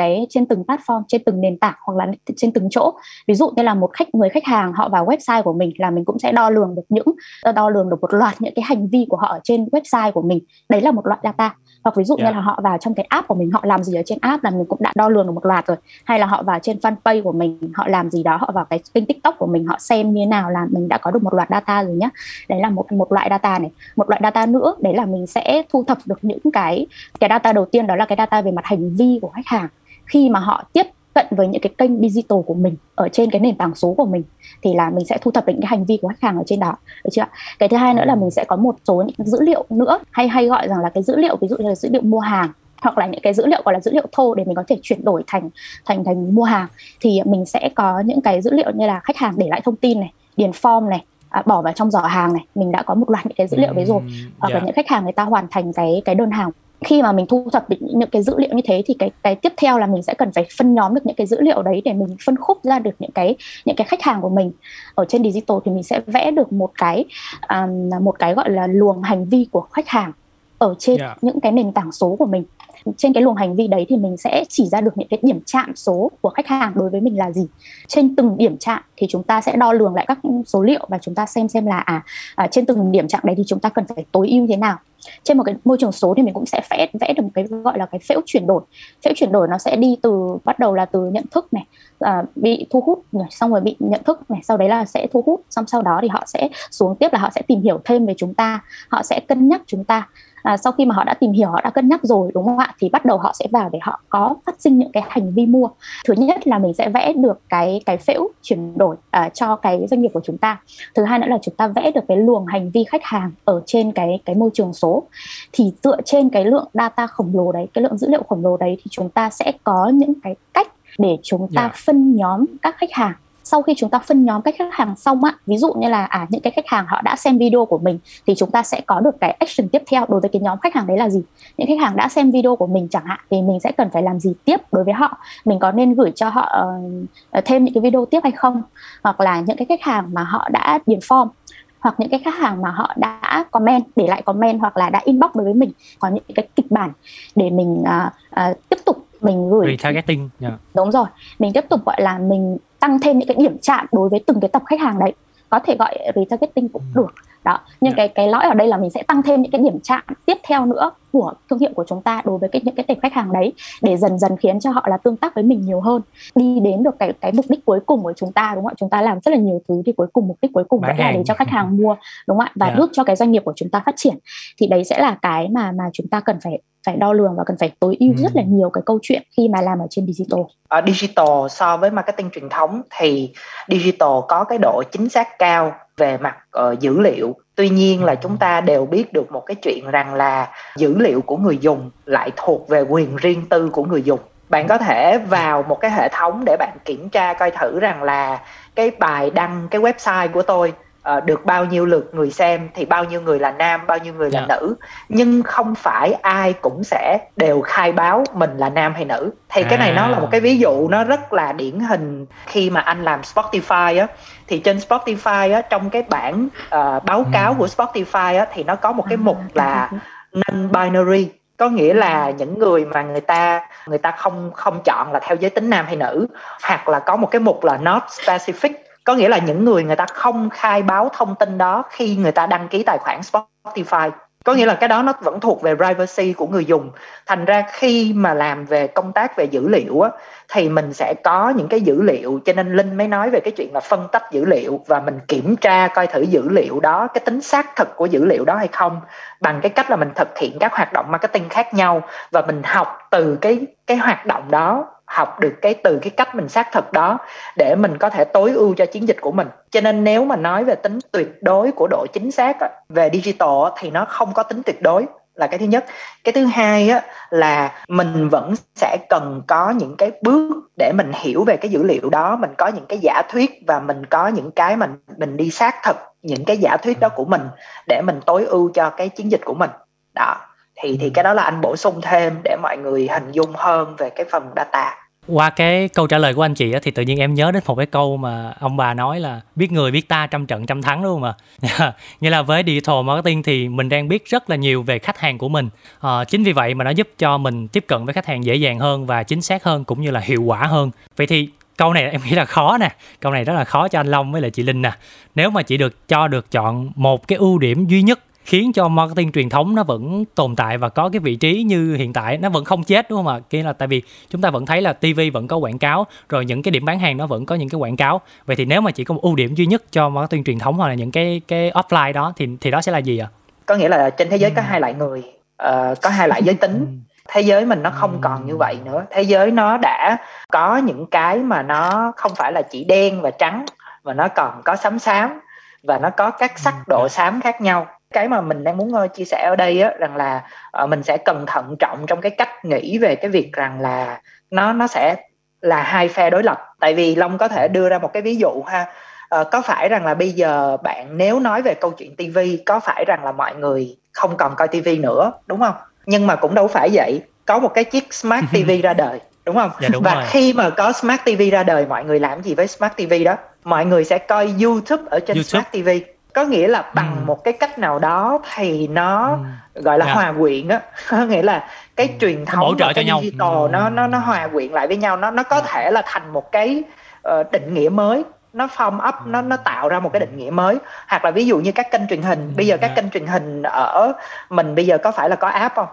platform, trên từng nền tảng hoặc là trên từng chỗ. Ví dụ như là người khách hàng họ vào website của mình là mình cũng sẽ đo lường được một loạt những cái hành vi của họ ở trên website của mình. Đấy là một loại data. Hoặc ví dụ như là họ vào trong cái app của mình, họ làm gì ở trên app là mình cũng đã đo lường được một loạt rồi. Hay là họ vào trên fanpage của mình, họ làm gì đó, họ vào cái kênh TikTok của mình, họ xem như thế nào là mình đã có được một loạt data rồi nhé. Đấy là một loại data này. Một loại data nữa, đấy là mình sẽ thu thập được những cái data đầu tiên, đó là cái data về mặt hành vi của khách hàng. Khi mà họ tiếp cận với những cái kênh digital của mình ở trên cái nền tảng số của mình thì là mình sẽ thu thập những cái hành vi của khách hàng ở trên đó, được chưa? Cái thứ hai nữa là mình sẽ có một số những dữ liệu nữa, hay gọi rằng là cái dữ liệu, ví dụ như là dữ liệu mua hàng hoặc là những cái dữ liệu gọi là dữ liệu thô để mình có thể chuyển đổi thành mua hàng. Thì mình sẽ có những cái dữ liệu như là khách hàng để lại thông tin này, điền form này, bỏ vào trong giỏ hàng này, mình đã có một loạt những cái dữ liệu đấy rồi, hoặc là những khách hàng người ta hoàn thành cái đơn hàng. Khi mà mình thu thập được những cái dữ liệu như thế thì cái tiếp theo là mình sẽ cần phải phân nhóm được những cái dữ liệu đấy để mình phân khúc ra được những cái khách hàng của mình. Ở trên digital thì mình sẽ vẽ được một cái gọi là luồng hành vi của khách hàng ở trên những cái nền tảng số của mình. Trên cái luồng hành vi đấy thì mình sẽ chỉ ra được những cái điểm chạm số của khách hàng đối với mình là gì. Trên từng điểm chạm thì chúng ta sẽ đo lường lại các số liệu và chúng ta xem là trên từng điểm chạm đấy thì chúng ta cần phải tối ưu thế nào. Trên một cái môi trường số thì mình cũng sẽ vẽ được một cái gọi là cái phễu chuyển đổi. Phễu chuyển đổi nó sẽ đi từ, bắt đầu là từ nhận thức này, bị thu hút, xong rồi bị nhận thức này, sau đấy là sẽ thu hút, xong sau đó thì họ sẽ xuống tiếp là họ sẽ tìm hiểu thêm về chúng ta, họ sẽ cân nhắc chúng ta. Sau khi mà họ đã tìm hiểu, họ đã cân nhắc rồi, đúng không ạ? Thì bắt đầu họ sẽ vào để họ có phát sinh những cái hành vi mua. Thứ nhất là mình sẽ vẽ được cái phễu chuyển đổi cho cái doanh nghiệp của chúng ta. Thứ hai nữa là chúng ta vẽ được cái luồng hành vi khách hàng ở trên cái môi trường số. Thì dựa trên cái lượng data khổng lồ đấy, cái lượng dữ liệu khổng lồ đấy thì chúng ta sẽ có những cái cách để chúng ta phân nhóm các khách hàng. Sau khi chúng ta phân nhóm các khách hàng xong á, ví dụ như là những cái khách hàng họ đã xem video của mình thì chúng ta sẽ có được cái action tiếp theo đối với cái nhóm khách hàng đấy là gì. Những khách hàng đã xem video của mình chẳng hạn thì mình sẽ cần phải làm gì tiếp đối với họ, mình có nên gửi cho họ thêm những cái video tiếp hay không, hoặc là những cái khách hàng mà họ đã điền form, hoặc những cái khách hàng mà họ đã comment, để lại comment hoặc là đã inbox đối với mình, có những cái kịch bản để mình tiếp tục mình gửi retargeting. Đúng rồi, mình tiếp tục gọi là mình tăng thêm những cái điểm chạm đối với từng cái tập khách hàng đấy, có thể gọi retargeting cũng được đó. Nhưng cái lõi ở đây là mình sẽ tăng thêm những cái điểm chạm tiếp theo nữa của thương hiệu của chúng ta đối với những cái tệp khách hàng đấy, để dần dần khiến cho họ là tương tác với mình nhiều hơn, đi đến được cái mục đích cuối cùng của chúng ta, đúng không ạ? Chúng ta làm rất là nhiều thứ thì cuối cùng mục đích cuối cùng vẫn là để cho khách hàng mua, đúng không ạ? Và giúp cho cái doanh nghiệp của chúng ta phát triển. Thì đấy sẽ là cái mà chúng ta cần phải đo lường và cần phải tối ưu rất là nhiều cái câu chuyện khi mà làm ở trên digital. Ở digital so với marketing truyền thống thì digital có cái độ chính xác cao về mặt dữ liệu. Tuy nhiên là chúng ta đều biết được một cái chuyện rằng là dữ liệu của người dùng lại thuộc về quyền riêng tư của người dùng. Bạn có thể vào một cái hệ thống để bạn kiểm tra coi thử rằng là cái bài đăng cái website của tôi được bao nhiêu lượt người xem, thì bao nhiêu người là nam, bao nhiêu người là nữ. Nhưng không phải ai cũng sẽ đều khai báo mình là nam hay nữ. Thì cái này nó là một cái ví dụ nó rất là điển hình. Khi mà anh làm Spotify á, thì trên Spotify á, trong cái bản báo cáo của Spotify á, thì nó có một cái mục là non-binary, có nghĩa là những người mà người ta không chọn là theo giới tính nam hay nữ, hoặc là có một cái mục là not specific, có nghĩa là những người ta không khai báo thông tin đó khi người ta đăng ký tài khoản Spotify. Có nghĩa là cái đó nó vẫn thuộc về privacy của người dùng. Thành ra khi mà làm về công tác về dữ liệu á, thì mình sẽ có những cái dữ liệu, cho nên Linh mới nói về cái chuyện là phân tách dữ liệu và mình kiểm tra coi thử dữ liệu đó, cái tính xác thực của dữ liệu đó hay không, bằng cái cách là mình thực hiện các hoạt động marketing khác nhau và mình học từ cái hoạt động đó, học được từ cái cách mình xác thực đó để mình có thể tối ưu cho chiến dịch của mình. Cho nên nếu mà nói về tính tuyệt đối của độ chính xác về digital thì nó không có tính tuyệt đối, là cái thứ nhất. Cái thứ hai là mình vẫn sẽ cần có những cái bước để mình hiểu về cái dữ liệu đó, mình có những cái giả thuyết và mình có những cái mình đi xác thực những cái giả thuyết đó của mình để mình tối ưu cho cái chiến dịch của mình đó. Thì cái đó là anh bổ sung thêm để mọi người hình dung hơn về cái phần data. Qua cái câu trả lời của anh chị á, thì tự nhiên em nhớ đến một cái câu mà ông bà nói là biết người biết ta trăm trận trăm thắng, đúng không ạ? Nghĩa là với digital marketing thì mình đang biết rất là nhiều về khách hàng của mình. Chính vì vậy mà nó giúp cho mình tiếp cận với khách hàng dễ dàng hơn và chính xác hơn cũng như là hiệu quả hơn. Vậy thì câu này em nghĩ là khó nè, câu này rất là khó cho anh Long với lại chị Linh nè. Nếu mà chị được chọn một cái ưu điểm duy nhất khiến cho marketing truyền thống nó vẫn tồn tại và có cái vị trí như hiện tại, nó vẫn không chết, đúng không ạ? Kia là tại vì chúng ta vẫn thấy là TV vẫn có quảng cáo, rồi những cái điểm bán hàng nó vẫn có những cái quảng cáo. Vậy thì nếu mà chỉ có một ưu điểm duy nhất cho marketing truyền thống hoặc là những cái offline đó thì đó sẽ là gì ạ? Có nghĩa là trên thế giới có hai loại người, có hai loại giới tính. Thế giới mình nó không còn như vậy nữa. Thế giới nó đã có những cái mà nó không phải là chỉ đen và trắng, mà nó còn có xám xám và nó có các sắc độ xám khác nhau. Cái mà mình đang muốn chia sẻ ở đây á, rằng là mình sẽ cần thận trọng trong cái cách nghĩ về cái việc rằng là nó sẽ là hai phe đối lập. Tại vì Long có thể đưa ra một cái ví dụ ha, có phải rằng là bây giờ bạn nếu nói về câu chuyện TV, có phải rằng là mọi người không còn coi TV nữa, đúng không? Nhưng mà cũng đâu phải vậy, có một cái chiếc Smart TV ra đời, đúng không? Dạ, đúng và rồi. Khi mà có Smart TV ra đời, mọi người làm gì với Smart TV đó? Mọi người sẽ coi YouTube ở trên Smart TV. Có nghĩa là bằng một cái cách nào đó thì nó gọi là hòa quyện á, có nghĩa là cái truyền thống hỗ trợ và cái cho digital nhau. Nó hòa quyện lại với nhau, nó có thể là thành một cái định nghĩa mới, nó form up, nó tạo ra một cái định nghĩa mới. Hoặc là ví dụ như các kênh truyền hình, bây giờ các kênh truyền hình ở mình bây giờ có phải là có app không?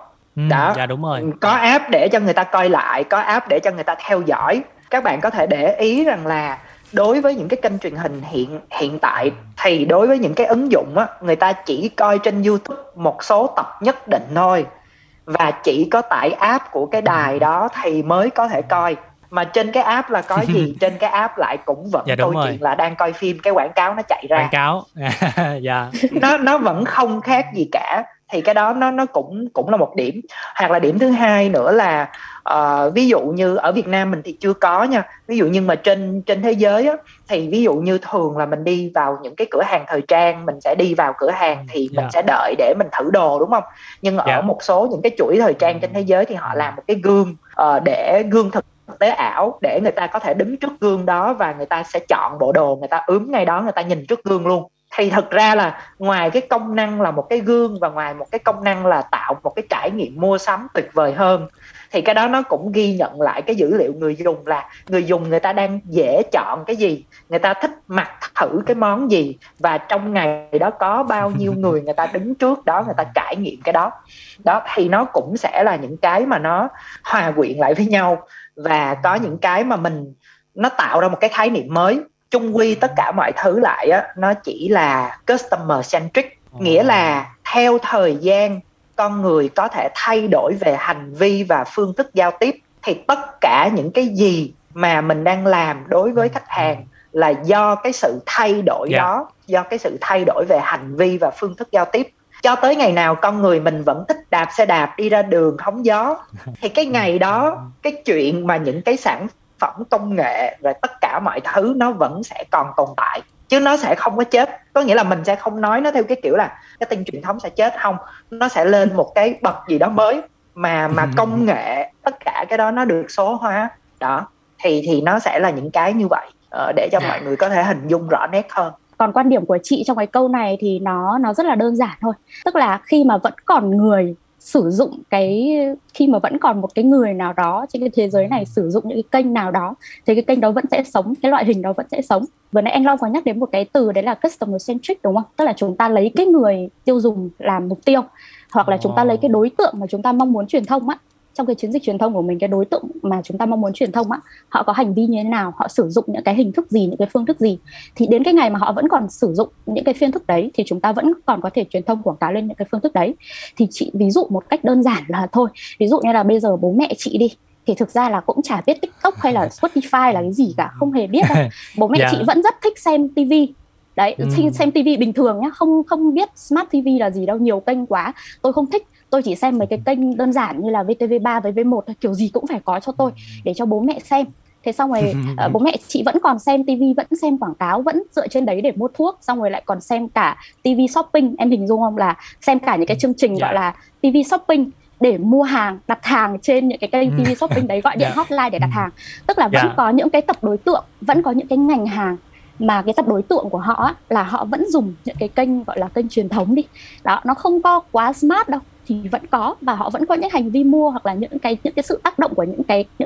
Đó. Dạ đúng rồi. Có app để cho người ta coi lại, có app để cho người ta theo dõi. Các bạn có thể để ý rằng là đối với những cái kênh truyền hình hiện tại thì đối với những cái ứng dụng á, người ta chỉ coi trên YouTube một số tập nhất định thôi, và chỉ có tải app của cái đài đó thì mới có thể coi. Mà trên cái app là có gì? Trên cái app lại cũng vẫn câu chuyện là đang coi phim, cái quảng cáo nó chạy ra. Quảng cáo. Nó vẫn không khác gì cả. Thì cái đó nó cũng là một điểm. Hoặc là điểm thứ hai nữa là ví dụ như ở Việt Nam mình thì chưa có nha, ví dụ nhưng mà trên thế giới á, thì ví dụ như thường là mình đi vào những cái cửa hàng thời trang, mình sẽ đi vào cửa hàng thì mình sẽ đợi để mình thử đồ, đúng không? Nhưng ở một số những cái chuỗi thời trang trên thế giới thì họ làm một cái gương, để gương thực tế ảo, để người ta có thể đứng trước gương đó và người ta sẽ chọn bộ đồ, người ta ướm ngay đó, người ta nhìn trước gương luôn. Thì thật ra là ngoài cái công năng là một cái gương và ngoài một cái công năng là tạo một cái trải nghiệm mua sắm tuyệt vời hơn, thì cái đó nó cũng ghi nhận lại cái dữ liệu người dùng, là người dùng người ta đang dễ chọn cái gì, người ta thích mặc thử cái món gì, và trong ngày đó có bao nhiêu người người ta đứng trước đó, người ta trải nghiệm cái đó. Đó thì nó cũng sẽ là những cái mà nó hòa quyện lại với nhau, và có những cái mà mình nó tạo ra một cái khái niệm mới. Chung quy tất cả mọi thứ lại á, nó chỉ là customer centric, nghĩa là theo thời gian con người có thể thay đổi về hành vi và phương thức giao tiếp, thì tất cả những cái gì mà mình đang làm đối với khách hàng là do cái sự thay đổi đó, do cái sự thay đổi về hành vi và phương thức giao tiếp. Cho tới ngày nào con người mình vẫn thích đạp xe đạp đi ra đường hóng gió, thì cái ngày đó cái chuyện mà những cái sản phẩm công nghệ và tất cả mọi thứ nó vẫn sẽ còn tồn tại, chứ nó sẽ không có chết. Có nghĩa là mình sẽ không nói nó theo cái kiểu là cái tin truyền thống sẽ chết, không, nó sẽ lên một cái bậc gì đó mới mà công nghệ tất cả cái đó nó được số hóa đó, thì nó sẽ là những cái như vậy, để cho mọi người có thể hình dung rõ nét hơn. Còn quan điểm của chị trong cái câu này thì nó rất là đơn giản thôi, tức là khi mà vẫn còn người sử dụng cái, khi mà vẫn còn một cái người nào đó trên cái thế giới này sử dụng những cái kênh nào đó, thì cái kênh đó vẫn sẽ sống, cái loại hình đó vẫn sẽ sống. Vừa nãy anh Long có nhắc đến một cái từ đấy là customer centric, đúng không? Tức là chúng ta lấy cái người tiêu dùng làm mục tiêu, hoặc là chúng ta lấy cái đối tượng mà chúng ta mong muốn truyền thông á, trong cái chiến dịch truyền thông của mình, cái đối tượng mà chúng ta mong muốn truyền thông á, họ có hành vi như thế nào, họ sử dụng những cái hình thức gì, những cái phương thức gì, thì đến cái ngày mà họ vẫn còn sử dụng những cái phương thức đấy thì chúng ta vẫn còn có thể truyền thông quảng cáo lên những cái phương thức đấy. Thì chị ví dụ một cách đơn giản là thôi, ví dụ như là bây giờ bố mẹ chị đi, thì thực ra là cũng chả biết TikTok hay là Spotify là cái gì cả, không hề biết đâu. Bố mẹ chị vẫn rất thích xem TV đấy, xem TV bình thường nhá, không biết Smart TV là gì đâu, nhiều kênh quá, tôi không thích. Tôi chỉ xem mấy cái kênh đơn giản như là VTV3 với V1, kiểu gì cũng phải có cho tôi để cho bố mẹ xem. Thế xong rồi bố mẹ chị vẫn còn xem TV, vẫn xem quảng cáo, vẫn dựa trên đấy để mua thuốc. Xong rồi lại còn xem cả TV shopping, em hình dung không, là xem cả những cái chương trình gọi là TV shopping để mua hàng, đặt hàng trên những cái kênh TV shopping đấy, gọi điện hotline để đặt hàng. Tức là vẫn có những cái tập đối tượng, vẫn có những cái ngành hàng mà cái tập đối tượng của họ á, là họ vẫn dùng những cái kênh gọi là kênh truyền thống đi. Đó, nó không có quá smart đâu, thì vẫn có, và họ vẫn có những hành vi mua hoặc là những cái sự tác động của những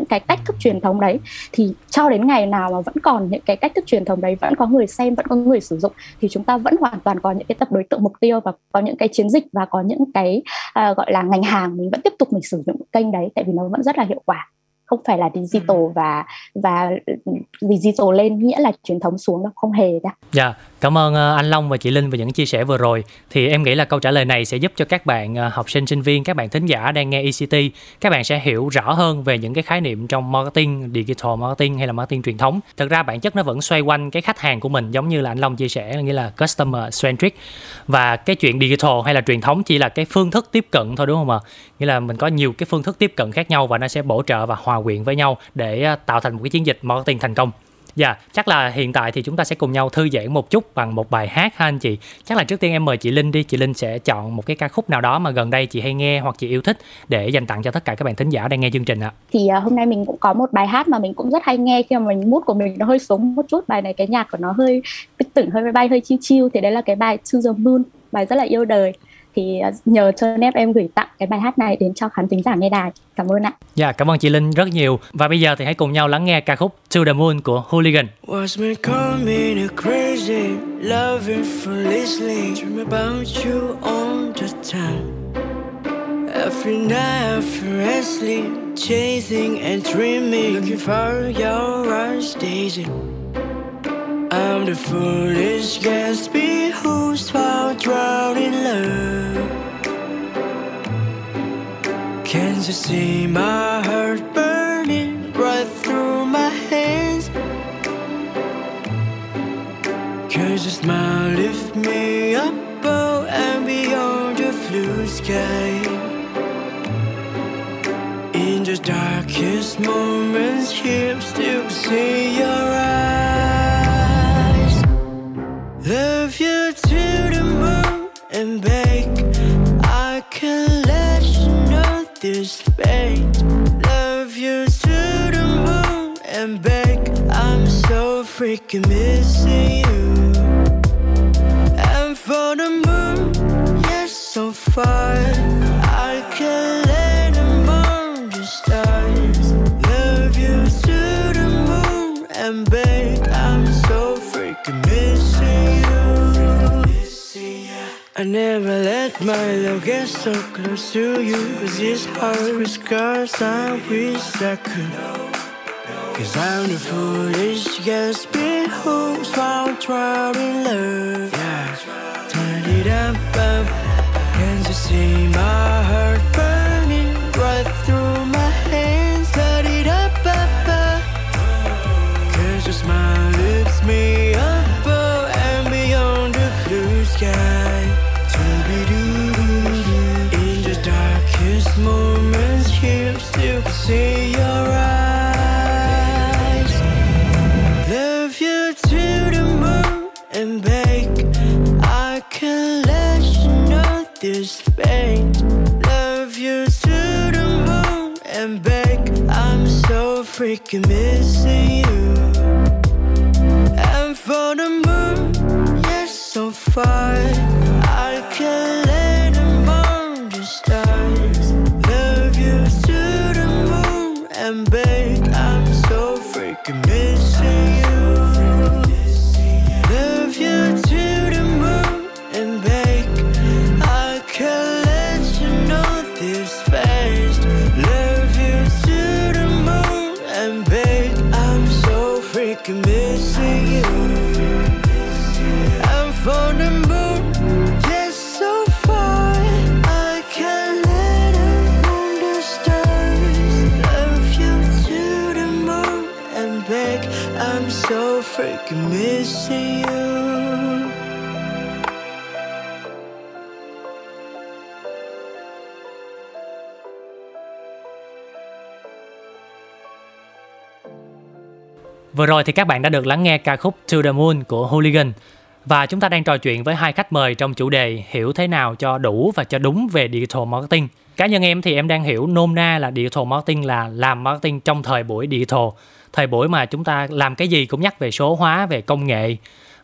cái cách thức truyền thống đấy. Thì cho đến ngày nào mà vẫn còn những cái cách thức truyền thống đấy, vẫn có người xem, vẫn có người sử dụng, thì chúng ta vẫn hoàn toàn có những cái tập đối tượng mục tiêu, và có những cái chiến dịch, và có những cái gọi là ngành hàng mình vẫn tiếp tục mình sử dụng kênh đấy, tại vì nó vẫn rất là hiệu quả. Không phải là digital và digital lên nghĩa là truyền thống xuống, nó không hề đâu. Dạ, cảm ơn anh Long và chị Linh về những chia sẻ vừa rồi. Thì em nghĩ là câu trả lời này sẽ giúp cho các bạn học sinh, sinh viên, các bạn thính giả đang nghe ECT, các bạn sẽ hiểu rõ hơn về những cái khái niệm trong marketing, digital marketing hay là marketing truyền thống. Thực ra bản chất nó vẫn xoay quanh cái khách hàng của mình, giống như là anh Long chia sẻ, nghĩa là customer centric. Và cái chuyện digital hay là truyền thống chỉ là cái phương thức tiếp cận thôi, đúng không ạ? Nghĩa là mình có nhiều cái phương thức tiếp cận khác nhau và nó sẽ bổ trợ và hòa quyện với nhau để tạo thành một cái chiến dịch marketing thành công. Dạ, chắc là hiện tại thì chúng ta sẽ cùng nhau thư giãn một chút bằng một bài hát ha anh chị. Chắc là trước tiên em mời chị Linh đi. Chị Linh sẽ chọn một cái ca khúc nào đó mà gần đây chị hay nghe hoặc chị yêu thích để dành tặng cho tất cả các bạn thính giả đang nghe chương trình ạ. Thì hôm nay mình cũng có một bài hát mà mình cũng rất hay nghe khi mà mình mood của mình nó hơi xuống một chút. Bài này cái nhạc của nó hơi tích tỉnh, hơi bay bay, hơi chill chill. Thì đấy là cái bài To The Moon, bài rất là yêu đời. Thì nhờ Sonet FM gửi tặng cái bài hát này đến cho khán thính giả nghe đài. Cảm ơn ạ. Dạ, cảm ơn chị Linh rất nhiều. Và bây giờ thì hãy cùng nhau lắng nghe ca khúc To The Moon của Hooligan. I'm the foolish Gatsby who's while drowned in love. Can't you see my heart burning right through my hands? Could you smile, lift me up above and beyond the blue sky? In the darkest moments, here still see your eyes. Love you to the moon and back. I can let you know this fate. Love you to the moon and back. I'm so freaking missing you. never let my love get so close to you. 'Cause it's hard with scars I wish I could. 'Cause I'm the foolish guest spit hoops while drowned in love. Yeah. Turn it up, can't you see my heart burning right through my hands? Turn it up, 'cause your smile lifts me up and beyond the blue sky. Doobie-doo. In the darkest moments here, still can see your eyes. And bake, I can let you know this pain. Love you to the moon and bake. I'm so freaking missing you. And for the moon, yes, so far I can let them on the stars. Love you to the moon and bake. I'm so freaking missing you. Freaking missing you. Vừa rồi thì các bạn đã được lắng nghe ca khúc To The Moon của Hooligan. Và chúng ta đang trò chuyện với hai khách mời trong chủ đề hiểu thế nào cho đủ và cho đúng về digital marketing. Cá nhân em thì em đang hiểu nôm na là digital marketing là làm marketing trong thời buổi digital. Thời buổi mà chúng ta làm cái gì cũng nhắc về số hóa, về công nghệ.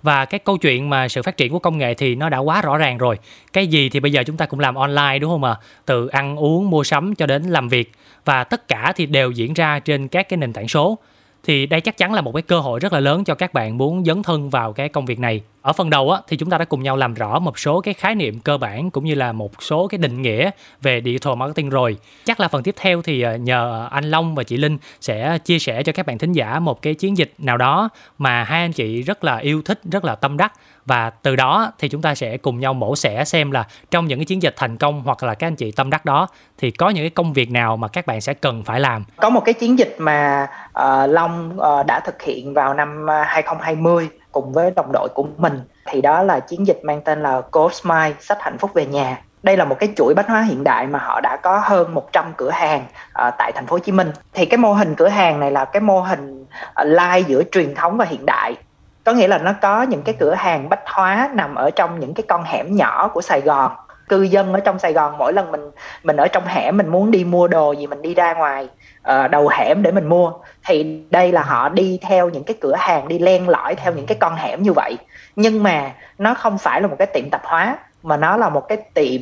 Và cái câu chuyện mà sự phát triển của công nghệ thì nó đã quá rõ ràng rồi. Cái gì thì bây giờ chúng ta cũng làm online, đúng không ạ? Từ ăn uống, mua sắm cho đến làm việc. Và tất cả thì đều diễn ra trên các cái nền tảng số. Thì đây chắc chắn là một cái cơ hội rất là lớn cho các bạn muốn dấn thân vào cái công việc này. Ở phần đầu á, thì chúng ta đã cùng nhau làm rõ một số cái khái niệm cơ bản cũng như là một số cái định nghĩa về digital marketing rồi. Chắc là phần tiếp theo thì nhờ anh Long và chị Linh sẽ chia sẻ cho các bạn thính giả một cái chiến dịch nào đó mà hai anh chị rất là yêu thích, rất là tâm đắc. Và từ đó thì chúng ta sẽ cùng nhau mổ xẻ xem là trong những cái chiến dịch thành công hoặc là các anh chị tâm đắc đó thì có những cái công việc nào mà các bạn sẽ cần phải làm. Có một cái chiến dịch mà Long đã thực hiện vào năm 2020 cùng với đồng đội của mình. Thì đó là chiến dịch mang tên là Go Smile, sách hạnh phúc về nhà. Đây là một cái chuỗi bách hóa hiện đại mà họ đã có hơn 100 cửa hàng tại thành phố Hồ Chí Minh. Thì cái mô hình cửa hàng này là cái mô hình lai giữa truyền thống và hiện đại. Có nghĩa là nó có những cái cửa hàng bách hóa nằm ở trong những cái con hẻm nhỏ của Sài Gòn. Cư dân ở trong Sài Gòn, mỗi lần mình ở trong hẻm, mình muốn đi mua đồ gì mình đi ra ngoài đầu hẻm để mình mua. Thì đây là họ đi theo những cái cửa hàng, đi len lỏi theo những cái con hẻm như vậy. Nhưng mà nó không phải là một cái tiệm tạp hóa, mà nó là một cái tiệm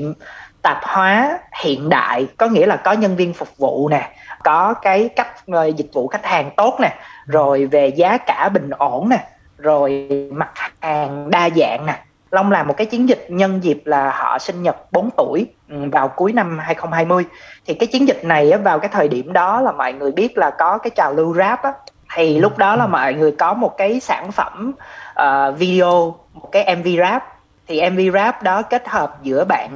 tạp hóa hiện đại. Có nghĩa là có nhân viên phục vụ nè, có cái cách dịch vụ khách hàng tốt nè, rồi về giá cả bình ổn nè, rồi mặt hàng đa dạng nè. Long làm một cái chiến dịch nhân dịp là họ sinh nhật 4 tuổi vào cuối năm 2020. Thì cái chiến dịch này vào cái thời điểm đó là mọi người biết là có cái trào lưu rap á. Thì lúc đó là mọi người có một cái sản phẩm video, một cái MV rap. Thì MV rap đó kết hợp giữa bạn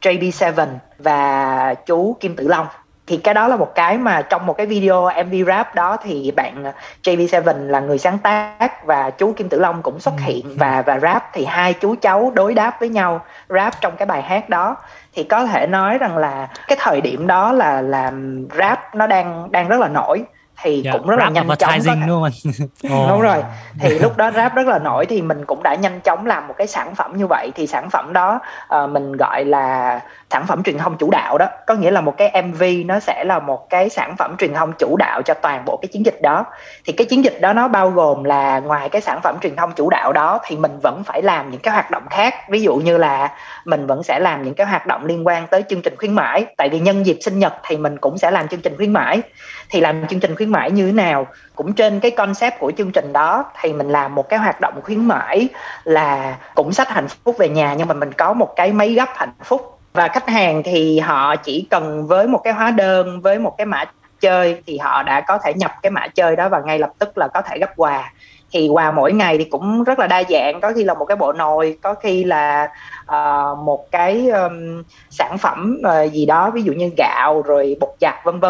JB7 và chú Kim Tử Long. Thì cái đó là một cái mà trong một cái video MV rap đó thì bạn JB7 là người sáng tác và chú Kim Tử Long cũng xuất hiện và rap. Thì hai chú cháu đối đáp với nhau, rap trong cái bài hát đó. Thì có thể nói rằng là cái thời điểm đó là làm rap nó đang rất là nổi. Thì cũng rất là nhanh chóng luôn. Đúng rồi. Thì lúc đó rap rất là nổi thì mình cũng đã nhanh chóng làm một cái sản phẩm như vậy. Thì sản phẩm đó mình gọi là sản phẩm truyền thông chủ đạo đó. Có nghĩa là một cái MV nó sẽ là một cái sản phẩm truyền thông chủ đạo cho toàn bộ cái chiến dịch đó. Thì cái chiến dịch đó nó bao gồm là ngoài cái sản phẩm truyền thông chủ đạo đó thì mình vẫn phải làm những cái hoạt động khác. Ví dụ như là mình vẫn sẽ làm những cái hoạt động liên quan tới chương trình khuyến mãi. Tại vì nhân dịp sinh nhật thì mình cũng sẽ làm chương trình khuyến mãi. Thì làm chương trình khuyến mãi như thế nào? Cũng trên cái concept của chương trình đó thì mình làm một cái hoạt động khuyến mãi là cũng sách hạnh phúc về nhà, nhưng mà mình có một cái máy gấp hạnh phúc. Và khách hàng thì họ chỉ cần với một cái hóa đơn, với một cái mã chơi thì họ đã có thể nhập cái mã chơi đó và ngay lập tức là có thể gấp quà. Thì quà mỗi ngày thì cũng rất là đa dạng, có khi là một cái bộ nồi, có khi là một cái sản phẩm gì đó, ví dụ như gạo rồi bột giặt v.v.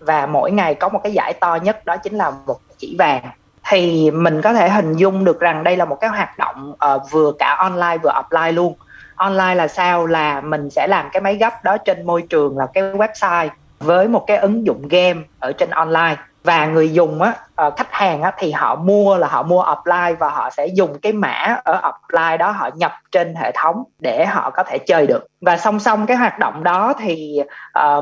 Và mỗi ngày có một cái giải to nhất, đó chính là một chỉ vàng. Thì mình có thể hình dung được rằng đây là một cái hoạt động vừa cả online vừa offline luôn. Online là sao? Là mình sẽ làm cái máy gấp đó trên môi trường là cái website với một cái ứng dụng game ở trên online. Và người dùng á, khách hàng á, thì họ mua là họ mua offline và họ sẽ dùng cái mã ở offline đó họ nhập trên hệ thống để họ có thể chơi được. Và song song cái hoạt động đó thì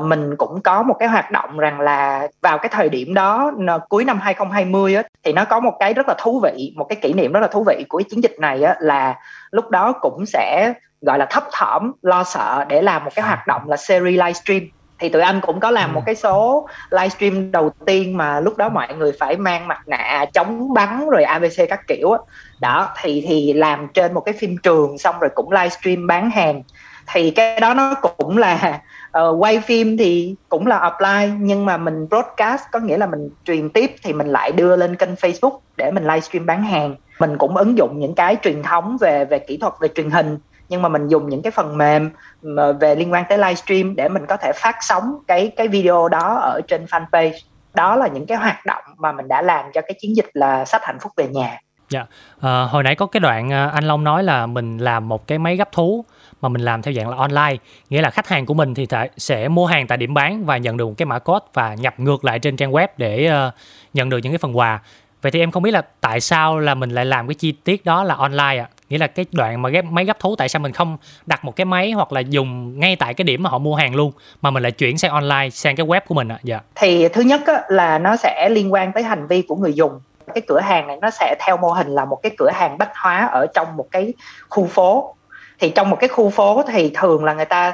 mình cũng có một cái hoạt động rằng là vào cái thời điểm đó cuối năm 2020 á, thì nó có một cái rất là thú vị, một cái kỷ niệm rất là thú vị của cái chiến dịch này á, là lúc đó cũng sẽ gọi là thấp thỏm, lo sợ để làm một cái hoạt động là series livestream. Thì tụi anh cũng có làm một cái số livestream đầu tiên mà lúc đó mọi người phải mang mặt nạ chống bắn rồi ABC các kiểu đó, thì làm trên một cái phim trường, xong rồi cũng livestream bán hàng. Thì cái đó nó cũng là quay phim thì cũng là offline, nhưng mà mình broadcast, có nghĩa là mình truyền tiếp, thì mình lại đưa lên kênh Facebook để mình livestream bán hàng. Mình cũng ứng dụng những cái truyền thống về kỹ thuật, về truyền hình, nhưng mà mình dùng những cái phần mềm về liên quan tới livestream để mình có thể phát sóng cái video đó ở trên fanpage. Đó là những cái hoạt động mà mình đã làm cho cái chiến dịch là sách hạnh phúc về nhà. Dạ. Hồi nãy có cái đoạn anh Long nói là mình làm một cái máy gấp thú mà mình làm theo dạng là online, nghĩa là khách hàng của mình thì sẽ mua hàng tại điểm bán và nhận được một cái mã code và nhập ngược lại trên trang web để nhận được những cái phần quà. Vậy thì em không biết là tại sao là mình lại làm cái chi tiết đó là online ạ? Nghĩa là cái đoạn mà máy gấp thú, tại sao mình không đặt một cái máy hoặc là dùng ngay tại cái điểm mà họ mua hàng luôn, mà mình lại chuyển sang online, sang cái web của mình ạ? Dạ. Thì thứ nhất là nó sẽ liên quan tới hành vi của người dùng. Cái cửa hàng này nó sẽ theo mô hình là một cái cửa hàng bách hóa ở trong một cái khu phố. Thì trong một cái khu phố thì thường là người ta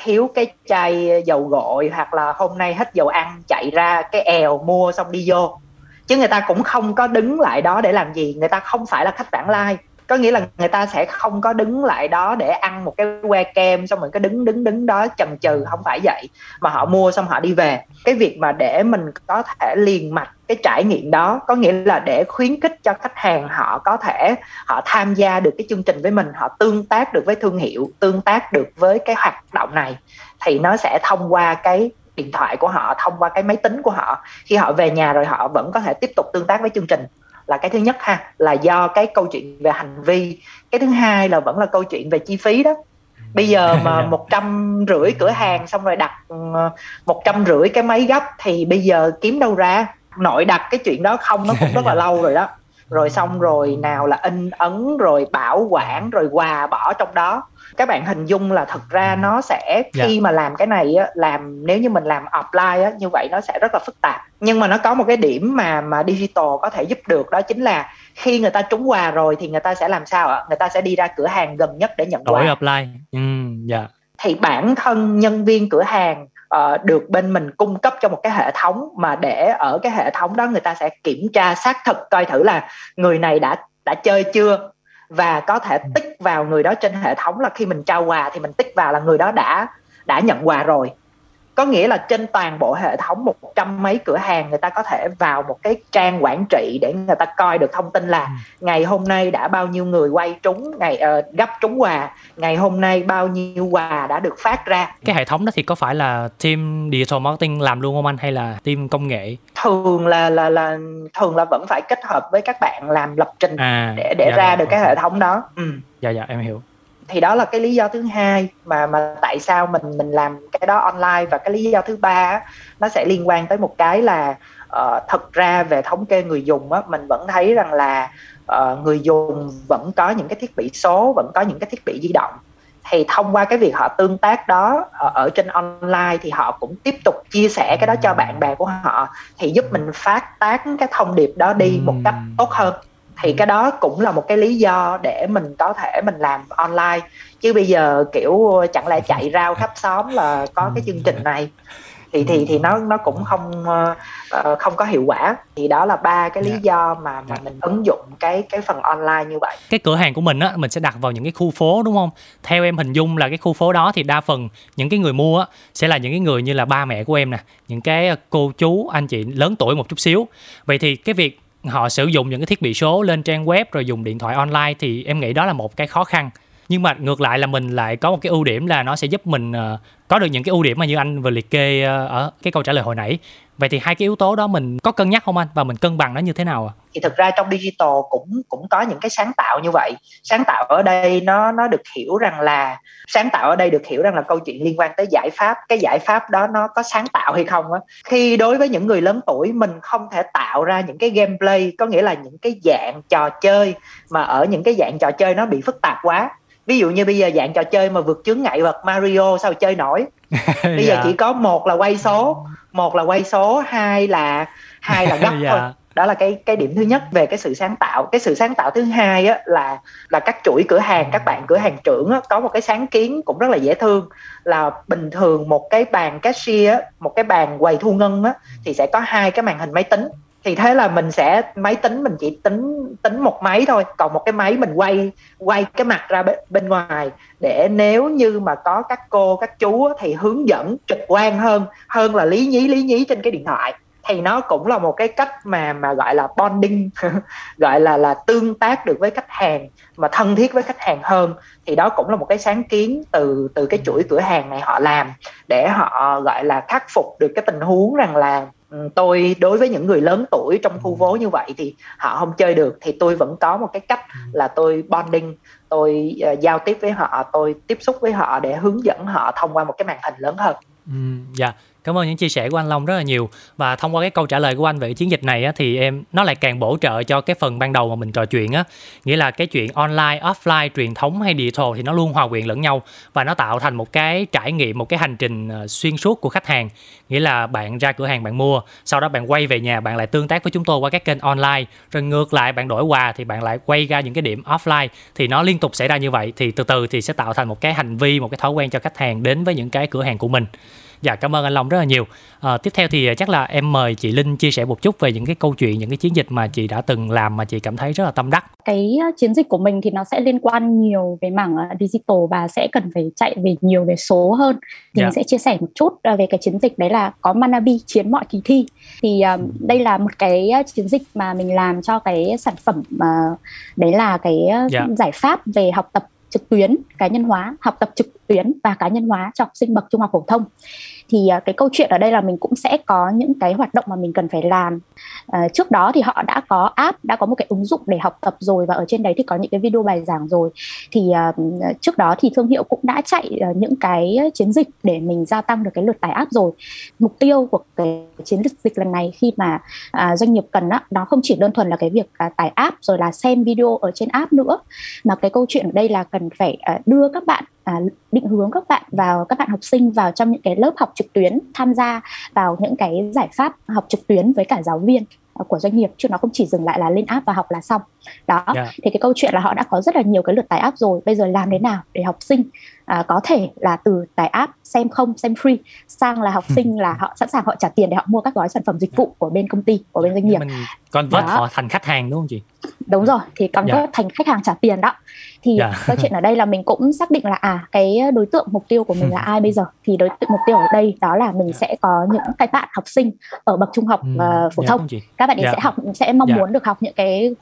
thiếu cái chai dầu gội, hoặc là hôm nay hết dầu ăn chạy ra cái èo mua xong đi vô. Chứ người ta cũng không có đứng lại đó để làm gì, người ta không phải là khách vãng lai. Có nghĩa là người ta sẽ không có đứng lại đó để ăn một cái que kem xong mình cứ đứng đó chần chừ, không phải vậy. Mà họ mua xong họ đi về. Cái việc mà để mình có thể liền mạch cái trải nghiệm đó, có nghĩa là để khuyến khích cho khách hàng họ có thể họ tham gia được cái chương trình với mình, họ tương tác được với thương hiệu, tương tác được với cái hoạt động này, thì nó sẽ thông qua cái điện thoại của họ, thông qua cái máy tính của họ. Khi họ về nhà rồi họ vẫn có thể tiếp tục tương tác với chương trình. Là cái thứ nhất ha, là do cái câu chuyện về hành vi. Cái thứ hai là vẫn là câu chuyện về chi phí đó. Bây giờ mà 150 cửa hàng xong rồi đặt 150 cái máy gấp thì bây giờ kiếm đâu ra? Nội đặt cái chuyện đó không, nó cũng rất là lâu rồi đó. Rồi xong rồi nào là in ấn, rồi bảo quản, rồi quà bỏ trong đó. Các bạn hình dung là thực ra nó sẽ khi mà làm cái này á, nếu như mình làm offline á, như vậy nó sẽ rất là phức tạp. Nhưng mà nó có một cái điểm mà digital có thể giúp được, đó chính là khi người ta trúng quà rồi thì người ta sẽ làm sao ạ? Người ta sẽ đi ra cửa hàng gần nhất để nhận quà. Đổi offline. Thì bản thân nhân viên cửa hàng được bên mình cung cấp cho một cái hệ thống, mà để ở cái hệ thống đó người ta sẽ kiểm tra xác thực coi thử là người này đã chơi chưa, và có thể tích vào người đó trên hệ thống là khi mình trao quà thì mình tích vào là người đó đã nhận quà rồi. Có nghĩa là trên toàn bộ hệ thống 100 mấy cửa hàng, người ta có thể vào một cái trang quản trị để người ta coi được thông tin là ngày hôm nay đã bao nhiêu người quay trúng, gấp trúng quà, ngày hôm nay bao nhiêu quà đã được phát ra. Cái hệ thống đó thì có phải là team digital marketing làm luôn không anh, hay là team công nghệ? Thường là vẫn phải kết hợp với các bạn làm lập trình để ra được cái hệ thống đó. Dạ em hiểu. Thì đó là cái lý do thứ hai mà tại sao mình làm cái đó online. Và cái lý do thứ ba nó sẽ liên quan tới một cái là thật ra về thống kê người dùng á, mình vẫn thấy rằng là người dùng vẫn có những cái thiết bị số, vẫn có những cái thiết bị di động. thì thông qua cái việc họ tương tác đó ở trên online thì họ cũng tiếp tục chia sẻ cái đó cho bạn bè của họ, thì giúp mình phát tán cái thông điệp đó đi một cách tốt hơn. Thì cái đó cũng là một cái lý do để mình có thể mình làm online. Chứ bây giờ kiểu chẳng lẽ chạy rao khắp xóm là có cái chương trình này thì nó cũng không có hiệu quả. Thì đó là ba cái lý do mà mình ứng dụng cái phần online như vậy. Cái cửa hàng của mình á, mình sẽ đặt vào những cái khu phố đúng không? Theo em hình dung là cái khu phố đó thì đa phần những cái người mua á sẽ là những cái người như là ba mẹ của em nè, những cái cô chú anh chị lớn tuổi một chút xíu. Vậy thì cái việc họ sử dụng những cái thiết bị số lên trang web rồi dùng điện thoại online thì em nghĩ đó là một cái khó khăn. Nhưng mà ngược lại là mình lại có một cái ưu điểm là nó sẽ giúp mình có được những cái ưu điểm mà như anh vừa liệt kê ở cái câu trả lời hồi nãy. Vậy thì hai cái yếu tố đó mình có cân nhắc không anh, và mình cân bằng nó như thế nào ạ? Thì thực ra trong digital cũng có những cái sáng tạo như vậy. Sáng tạo ở đây nó được hiểu rằng là câu chuyện liên quan tới giải pháp. Cái giải pháp đó nó có sáng tạo hay không á. Khi đối với những người lớn tuổi, mình không thể tạo ra những cái gameplay, có nghĩa là những cái dạng trò chơi mà ở những cái dạng trò chơi nó bị phức tạp quá. Ví dụ như bây giờ dạng trò chơi mà vượt chướng ngại vật Mario sao chơi nổi. Bây giờ chỉ có một là quay số, hai là góc thôi. Đó là cái điểm thứ nhất về cái sự sáng tạo. Cái sự sáng tạo thứ hai á, là các chuỗi cửa hàng, các bạn cửa hàng trưởng á, có một cái sáng kiến cũng rất là dễ thương. Là bình thường một cái bàn cashier, một cái bàn quầy thu ngân á, thì sẽ có hai cái màn hình máy tính. Thì thế là mình sẽ máy tính mình chỉ tính một máy thôi, còn một cái máy mình quay cái mặt ra bên ngoài, để nếu như mà có các cô các chú thì hướng dẫn trực quan hơn là lý nhí trên cái điện thoại. Thì nó cũng là một cái cách mà gọi là bonding gọi là tương tác được với khách hàng, mà thân thiết với khách hàng hơn. Thì đó cũng là một cái sáng kiến từ cái chuỗi cửa hàng này họ làm, để họ gọi là khắc phục được cái tình huống rằng là tôi đối với những người lớn tuổi trong khu phố như vậy thì họ không chơi được, thì tôi vẫn có một cái cách là tôi bonding, tôi giao tiếp với họ, tôi tiếp xúc với họ để hướng dẫn họ thông qua một cái màn hình lớn hơn. Dạ, cảm ơn những chia sẻ của anh Long rất là nhiều. Và thông qua cái câu trả lời của anh về chiến dịch này á, thì nó lại càng bổ trợ cho cái phần ban đầu mà mình trò chuyện á. Nghĩa là cái chuyện online, offline, truyền thống hay digital thì nó luôn hòa quyện lẫn nhau, và nó tạo thành một cái trải nghiệm, một cái hành trình xuyên suốt của khách hàng. Nghĩa là bạn ra cửa hàng bạn mua, sau đó bạn quay về nhà, bạn lại tương tác với chúng tôi qua các kênh online, rồi ngược lại bạn đổi quà thì bạn lại quay ra những cái điểm offline. Thì nó liên tục xảy ra như vậy, thì từ từ thì sẽ tạo thành một cái hành vi, một cái thói quen cho khách hàng đến với những cái cửa hàng của mình. Dạ, cảm ơn anh Long rất là nhiều. Tiếp theo thì chắc là em mời chị Linh chia sẻ một chút về những cái câu chuyện, những cái chiến dịch mà chị đã từng làm mà chị cảm thấy rất là tâm đắc. Cái chiến dịch của mình thì nó sẽ liên quan nhiều về mảng digital và sẽ cần phải chạy về nhiều về số hơn. Thì mình sẽ chia sẻ một chút về cái chiến dịch đấy là có Manabie chiến mọi kỳ thi. Thì đây là một cái chiến dịch mà mình làm cho cái sản phẩm đấy là cái giải pháp về học tập trực tuyến, cá nhân hóa, học tập trực tuyến và cá nhân hóa cho học sinh bậc trung học phổ thông. Thì cái câu chuyện ở đây là mình cũng sẽ có những cái hoạt động mà mình cần phải làm. Trước đó thì họ đã có app, đã có một cái ứng dụng để học tập rồi, và ở trên đấy thì có những cái video bài giảng rồi. Thì trước đó thì thương hiệu cũng đã chạy những cái chiến dịch để mình gia tăng được cái lượt tải app rồi. Mục tiêu của cái chiến dịch lần này khi mà doanh nghiệp cần đó, nó không chỉ đơn thuần là cái việc tải app rồi là xem video ở trên app nữa, mà cái câu chuyện ở đây là cần phải đưa các bạn, định hướng các bạn vào, các bạn học sinh vào trong những cái lớp học trực tuyến, tham gia vào những cái giải pháp học trực tuyến với cả giáo viên của doanh nghiệp, chứ nó không chỉ dừng lại là lên app và học là xong đó. Thì cái câu chuyện là họ đã có rất là nhiều cái lượt tải app rồi, bây giờ làm thế nào để học sinh có thể là từ tải app xem không, xem free sang là học sinh là họ sẵn sàng, họ trả tiền để họ mua các gói sản phẩm dịch vụ của bên công ty, của bên doanh nghiệp. Mình convert họ thành khách hàng đúng không chị? Đúng rồi, thì convert thành khách hàng trả tiền đó. Thì câu chuyện ở đây là mình cũng xác định là cái đối tượng mục tiêu của mình là ai bây giờ. Thì đối tượng mục tiêu ở đây đó là mình sẽ có những cái bạn học sinh ở bậc trung học phổ thông. Các bạn ấy sẽ mong muốn được học những cái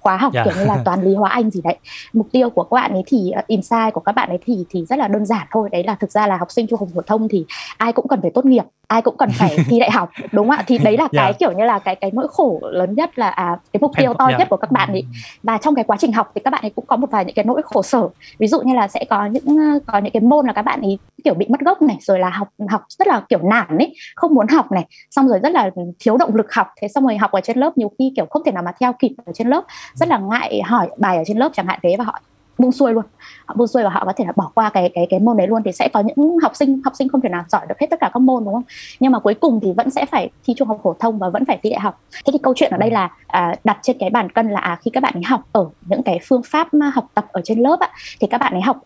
khóa học kiểu như là toán lý hóa Anh gì đấy. Mục tiêu của các bạn ấy thì insight của các bạn ấy thì rất là đơn giản thôi, đấy là thực ra là học sinh trung học phổ thông thì ai cũng cần phải tốt nghiệp, ai cũng cần phải thi đại học, đúng không ạ? Thì đấy là cái kiểu như là cái nỗi khổ lớn nhất là cái mục tiêu to nhất của các bạn ấy. Và trong cái quá trình học thì các bạn ấy cũng có một vài những cái nỗi khổ sở, ví dụ như là sẽ có những cái môn là các bạn ấy kiểu bị mất gốc này, rồi là học rất là kiểu nản ấy, không muốn học này, xong rồi rất là thiếu động lực học, thế xong rồi học ở trên lớp nhiều khi kiểu không thể nào mà theo kịp ở trên lớp, rất là ngại hỏi bài ở trên lớp chẳng hạn thế, và họ buông xuôi luôn, họ buông xuôi và họ có thể là bỏ qua cái môn đấy luôn. Thì sẽ có những học sinh không thể nào giỏi được hết tất cả các môn, đúng không? Nhưng mà cuối cùng thì vẫn sẽ phải thi trung học phổ thông và vẫn phải thi đại học. Thế thì câu chuyện ở đây là đặt trên cái bàn cân là khi các bạn ấy học ở những cái phương pháp học tập ở trên lớp thì các bạn ấy học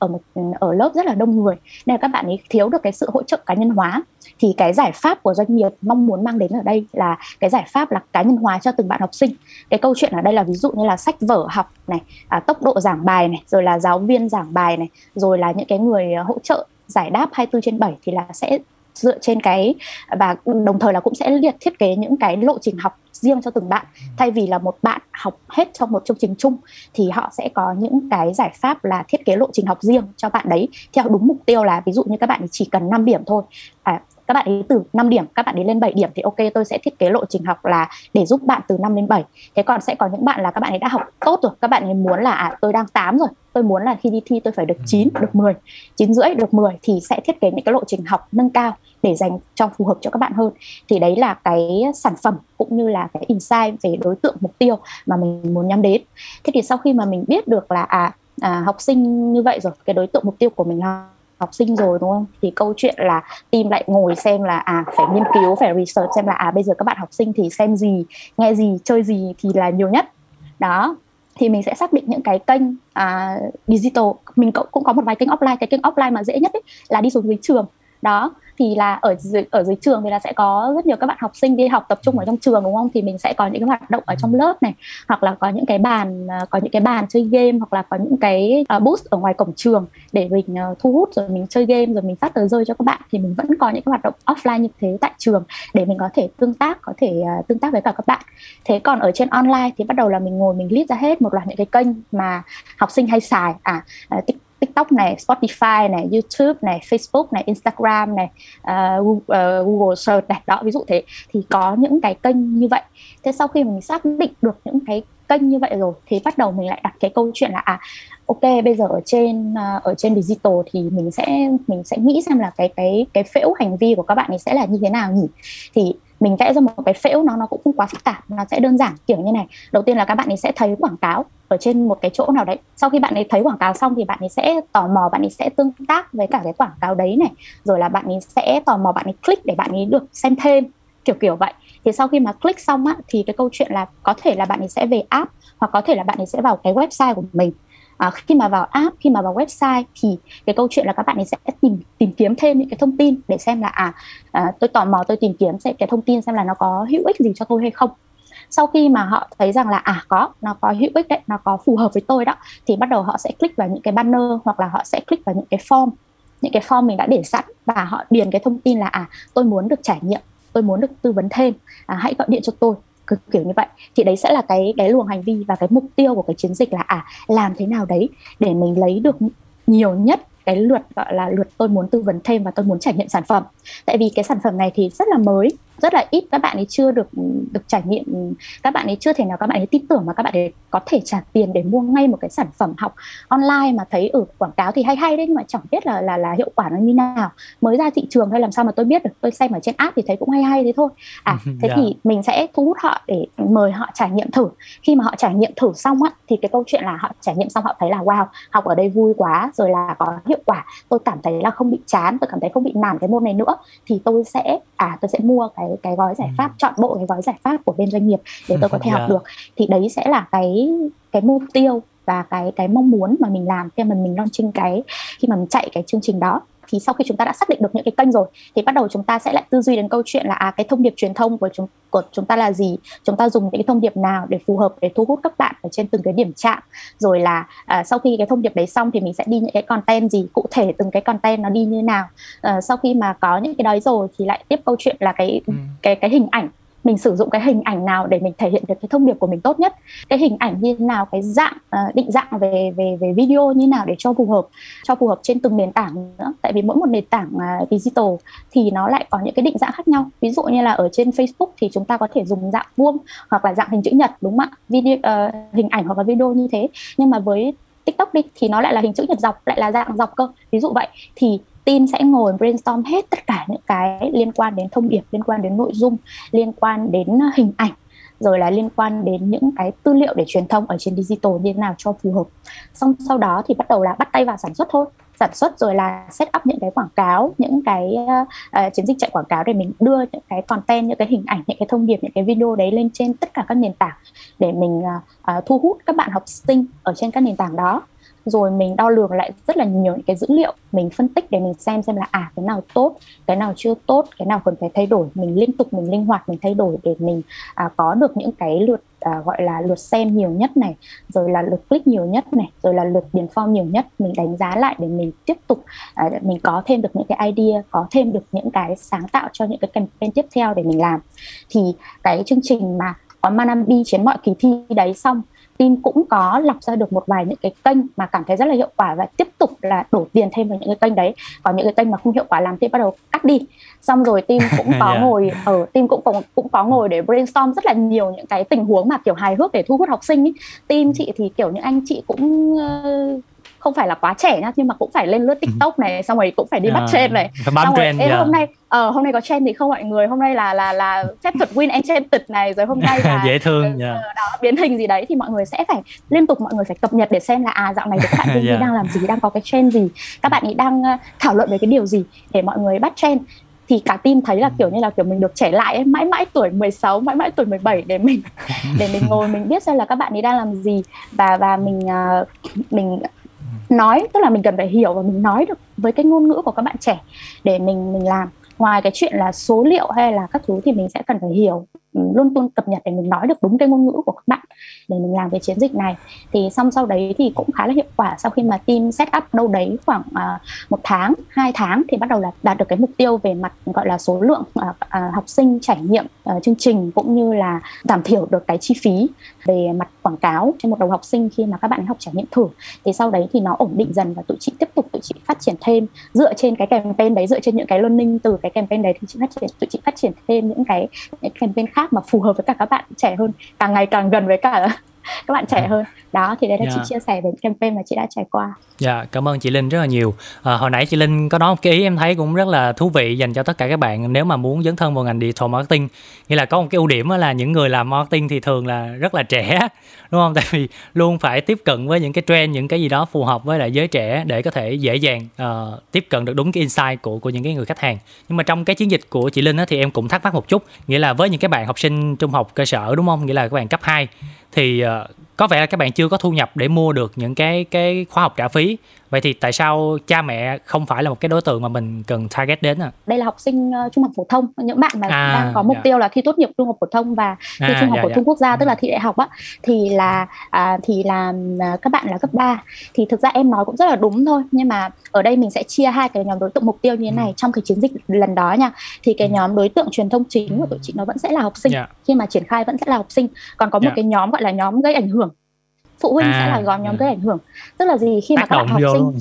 ở lớp rất là đông người, nên là các bạn ấy thiếu được cái sự hỗ trợ cá nhân hóa. Thì cái giải pháp của doanh nghiệp mong muốn mang đến ở đây là cái giải pháp là cá nhân hóa cho từng bạn học sinh. Cái câu chuyện ở đây là ví dụ như là sách vở học này, tốc độ giảng bài này, rồi là giáo viên giảng bài này, rồi là những cái người hỗ trợ giải đáp 24/7 thì là sẽ dựa trên cái, và đồng thời là cũng sẽ liệt thiết kế những cái lộ trình học riêng cho từng bạn. Thay vì là một bạn học hết trong một chương trình chung thì họ sẽ có những cái giải pháp là thiết kế lộ trình học riêng cho bạn đấy theo đúng mục tiêu là ví dụ như các bạn chỉ cần 5 điểm thôi, các bạn ấy từ 5 điểm các bạn ấy lên 7 điểm thì ok, tôi sẽ thiết kế lộ trình học là để giúp bạn từ 5 đến 7. Thế còn sẽ có những bạn là các bạn ấy đã học tốt rồi, các bạn ấy muốn là tôi đang 8 rồi, tôi muốn là khi đi thi tôi phải được 9, được 10, 9,5, được 10 thì sẽ thiết kế những cái lộ trình học nâng cao để dành cho phù hợp cho các bạn hơn. Thì đấy là cái sản phẩm cũng như là cái insight về đối tượng mục tiêu mà mình muốn nhắm đến. Thế thì sau khi mà mình biết được là học sinh như vậy rồi, cái đối tượng mục tiêu của mình là học sinh rồi, đúng không? Thì câu chuyện là team lại ngồi xem là phải nghiên cứu, phải research xem là bây giờ các bạn học sinh thì xem gì, nghe gì, chơi gì thì là nhiều nhất. Đó. Thì mình sẽ xác định những cái kênh digital. Mình cũng có một vài kênh offline. Cái kênh offline mà dễ nhất ấy là đi xuống dưới trường. Đó. Thì là ở dưới trường thì là sẽ có rất nhiều các bạn học sinh đi học tập trung ở trong trường, đúng không? Thì mình sẽ có những cái hoạt động ở trong lớp này, hoặc là có những cái bàn, chơi game, hoặc là có những cái booth ở ngoài cổng trường để mình thu hút, rồi mình chơi game, rồi mình phát tờ rơi cho các bạn. Thì mình vẫn có những cái hoạt động offline như thế tại trường để mình có thể tương tác với cả các bạn. Thế còn ở trên online thì bắt đầu là mình ngồi mình list ra hết một loạt những cái kênh mà học sinh hay xài, TikTok này, Spotify này, YouTube này, Facebook này, Instagram này, Google Search này, đó, ví dụ thế. Thì có những cái kênh như vậy. Thế sau khi mình xác định được những cái kênh như vậy rồi thì bắt đầu mình lại đặt cái câu chuyện là ok, bây giờ ở trên digital thì mình sẽ nghĩ xem là cái phễu hành vi của các bạn ấy sẽ là như thế nào nhỉ. Thì mình vẽ ra một cái phễu nó cũng không quá phức tạp, nó sẽ đơn giản kiểu như này. Đầu tiên là các bạn ấy sẽ thấy quảng cáo ở trên một cái chỗ nào đấy. Sau khi bạn ấy thấy quảng cáo xong thì bạn ấy sẽ tò mò, bạn ấy sẽ tương tác với cả cái quảng cáo đấy này, rồi là bạn ấy sẽ tò mò, bạn ấy click để bạn ấy được xem thêm, kiểu vậy. Thì sau khi mà click xong thì cái câu chuyện là có thể là bạn ấy sẽ về app, hoặc có thể là bạn ấy sẽ vào cái website của mình. Khi mà vào app, khi mà vào website thì cái câu chuyện là các bạn ấy sẽ tìm kiếm thêm những cái thông tin để xem là tôi tò mò, tôi tìm kiếm xem cái thông tin xem là nó có hữu ích gì cho tôi hay không. Sau khi mà họ thấy rằng là nó có hữu ích đấy, nó có phù hợp với tôi đó, thì bắt đầu họ sẽ click vào những cái banner, hoặc là họ sẽ click vào những cái form mình đã để sẵn, và họ điền cái thông tin là tôi muốn được trải nghiệm, tôi muốn được tư vấn thêm, hãy gọi điện cho tôi, kiểu như vậy. Thì đấy sẽ là cái luồng hành vi, và cái mục tiêu của cái chiến dịch là làm thế nào đấy để mình lấy được nhiều nhất cái lượt, gọi là lượt tôi muốn tư vấn thêm và tôi muốn trải nghiệm sản phẩm. Tại vì cái sản phẩm này thì rất là mới, rất là ít, các bạn ấy chưa được trải nghiệm, các bạn ấy chưa thể nào các bạn ấy tin tưởng mà các bạn ấy có thể trả tiền để mua ngay một cái sản phẩm học online mà thấy ở quảng cáo thì hay đấy, nhưng mà chẳng biết là hiệu quả nó như nào, mới ra thị trường thôi, làm sao mà tôi biết được, tôi xem ở trên app thì thấy cũng hay thế thôi. Thế thì mình sẽ thu hút họ để mời họ trải nghiệm thử. Khi mà họ trải nghiệm thử xong thì cái câu chuyện là họ trải nghiệm xong họ thấy là wow, học ở đây vui quá, rồi là có hiệu quả, tôi cảm thấy là không bị chán, tôi cảm thấy không bị nản cái môn này nữa, thì tôi sẽ mua cái gói giải pháp, chọn bộ cái gói giải pháp của bên doanh nghiệp để tôi có thể học được. Thì đấy sẽ là cái mục tiêu và cái mong muốn mà mình làm khi mà mình launching khi mà mình chạy cái chương trình đó. Thì sau khi chúng ta đã xác định được những cái kênh rồi thì bắt đầu chúng ta sẽ lại tư duy đến câu chuyện là cái thông điệp truyền thông của chúng ta là gì, chúng ta dùng những cái thông điệp nào để phù hợp để thu hút các bạn ở trên từng cái điểm chạm, rồi là sau khi cái thông điệp đấy xong thì mình sẽ đi những cái content gì, cụ thể từng cái content nó đi như nào. Sau khi mà có những cái đấy rồi thì lại tiếp câu chuyện là cái hình ảnh, mình sử dụng cái hình ảnh nào để mình thể hiện được cái thông điệp của mình tốt nhất, cái hình ảnh như thế nào, cái dạng định dạng về video như nào để cho phù hợp trên từng nền tảng nữa. Tại vì mỗi một nền tảng digital thì nó lại có những cái định dạng khác nhau. Ví dụ như là ở trên Facebook thì chúng ta có thể dùng dạng vuông hoặc là dạng hình chữ nhật, đúng không ạ? Video, hình ảnh hoặc là video như thế. Nhưng mà với TikTok thì nó lại là hình chữ nhật dọc, lại là dạng dọc cơ. Ví dụ vậy thì team sẽ ngồi brainstorm hết tất cả những cái liên quan đến thông điệp, liên quan đến nội dung, liên quan đến hình ảnh, rồi là liên quan đến những cái tư liệu để truyền thông ở trên digital như thế nào cho phù hợp. Xong sau đó thì bắt đầu là bắt tay vào sản xuất thôi, sản xuất rồi là set up những cái quảng cáo, những cái chiến dịch chạy quảng cáo để mình đưa những cái content, những cái hình ảnh, những cái thông điệp, những cái video đấy lên trên tất cả các nền tảng để mình thu hút các bạn học sinh ở trên các nền tảng đó. Rồi mình đo lường lại rất là nhiều những cái dữ liệu, mình phân tích để mình xem là cái nào tốt, cái nào chưa tốt, cái nào cần phải thay đổi. Mình liên tục, mình linh hoạt, mình thay đổi để mình có được những cái lượt gọi là lượt xem nhiều nhất này, rồi là lượt click nhiều nhất này, rồi là lượt điền form nhiều nhất. Mình đánh giá lại để mình tiếp tục để mình có thêm được những cái idea, có thêm được những cái sáng tạo cho những cái campaign tiếp theo để mình làm. Thì cái chương trình mà có Manabie trên mọi kỳ thi đấy xong, team cũng có lọc ra được một vài những cái kênh mà cảm thấy rất là hiệu quả và tiếp tục là đổ tiền thêm vào những cái kênh đấy. Còn những cái kênh mà không hiệu quả làm thì bắt đầu cắt đi. Xong rồi team cũng có ngồi ở team cũng có ngồi để brainstorm rất là nhiều những cái tình huống mà kiểu hài hước để thu hút học sinh ấy. Team chị thì kiểu những anh chị cũng không phải là quá trẻ nhá, nhưng mà cũng phải lên lướt TikTok này, xong rồi cũng phải đi bắt trend này, xong rồi hôm nay có trend thì không mọi người, hôm nay là phép thuật win enchanted này, rồi hôm nay là dễ thương đó, biến hình gì đấy, thì mọi người sẽ phải liên tục, mọi người phải cập nhật để xem là dạo này các bạn ấy đang làm gì, đang có cái trend gì, các bạn ấy đang thảo luận về cái điều gì để mọi người bắt trend. Thì cả team thấy là kiểu như là kiểu mình được trẻ lại ấy, mãi mãi tuổi 16, mãi mãi tuổi 17 để mình ngồi mình biết xem là các bạn ấy đang làm gì, và mình nói, tức là mình cần phải hiểu và mình nói được với cái ngôn ngữ của các bạn trẻ để mình làm. Ngoài cái chuyện là số liệu hay là các thứ thì mình sẽ cần phải hiểu, luôn cập nhật để mình nói được đúng cái ngôn ngữ của các bạn để mình làm cái chiến dịch này. Thì xong sau đấy thì cũng khá là hiệu quả. Sau khi mà team set up đâu đấy khoảng 1 tháng, 2 tháng thì bắt đầu là đạt được cái mục tiêu về mặt gọi là số lượng học sinh trải nghiệm chương trình, cũng như là giảm thiểu được cái chi phí về mặt quảng cáo cho một đầu học sinh khi mà các bạn học trải nghiệm thử. Thì sau đấy thì nó ổn định dần và tụi chị phát triển thêm dựa trên cái campaign đấy, dựa trên những cái learning từ cái campaign đấy thì tụi chị phát triển thêm những campaign khác mà phù hợp với cả các bạn trẻ hơn, càng ngày càng gần với cả các bạn trẻ hơn. Đó thì đây là chị chia sẻ về campaign mà chị đã trải qua. Cảm ơn chị Linh rất là nhiều. Hồi nãy chị Linh có nói một cái ý em thấy cũng rất là thú vị dành cho tất cả các bạn nếu mà muốn dấn thân vào ngành digital marketing. Nghĩa là có một cái ưu điểm là những người làm marketing thì thường là rất là trẻ, đúng không? Tại vì luôn phải tiếp cận với những cái trend, những cái gì đó phù hợp với lại giới trẻ để có thể dễ dàng tiếp cận được đúng cái insight của những cái người khách hàng. Nhưng mà trong cái chiến dịch của chị Linh á, thì em cũng thắc mắc một chút, nghĩa là với những cái bạn học sinh trung học cơ sở, đúng không? Nghĩa là các bạn cấp 2 thì có vẻ là các bạn chưa có thu nhập để mua được những cái khóa học trả phí. Vậy thì tại sao cha mẹ không phải là một cái đối tượng mà mình cần target đến à? Đây là học sinh trung học phổ thông, những bạn mà đang có mục tiêu là thi tốt nghiệp trung học phổ thông và thi trung học phổ thông quốc gia, tức là thi đại học á, thì là các bạn là cấp 3. Thì thực ra em nói cũng rất là đúng thôi, nhưng mà ở đây mình sẽ chia hai cái nhóm đối tượng mục tiêu như thế này trong cái chiến dịch lần đó nha. Thì cái nhóm đối tượng truyền thông chính của tụi chị nó vẫn sẽ là học sinh, khi mà triển khai vẫn sẽ là học sinh. Còn có một cái nhóm gọi là nhóm gây ảnh hưởng. Phụ huynh sẽ là nhóm gây ảnh hưởng, tức là gì, khi mà các bạn học sinh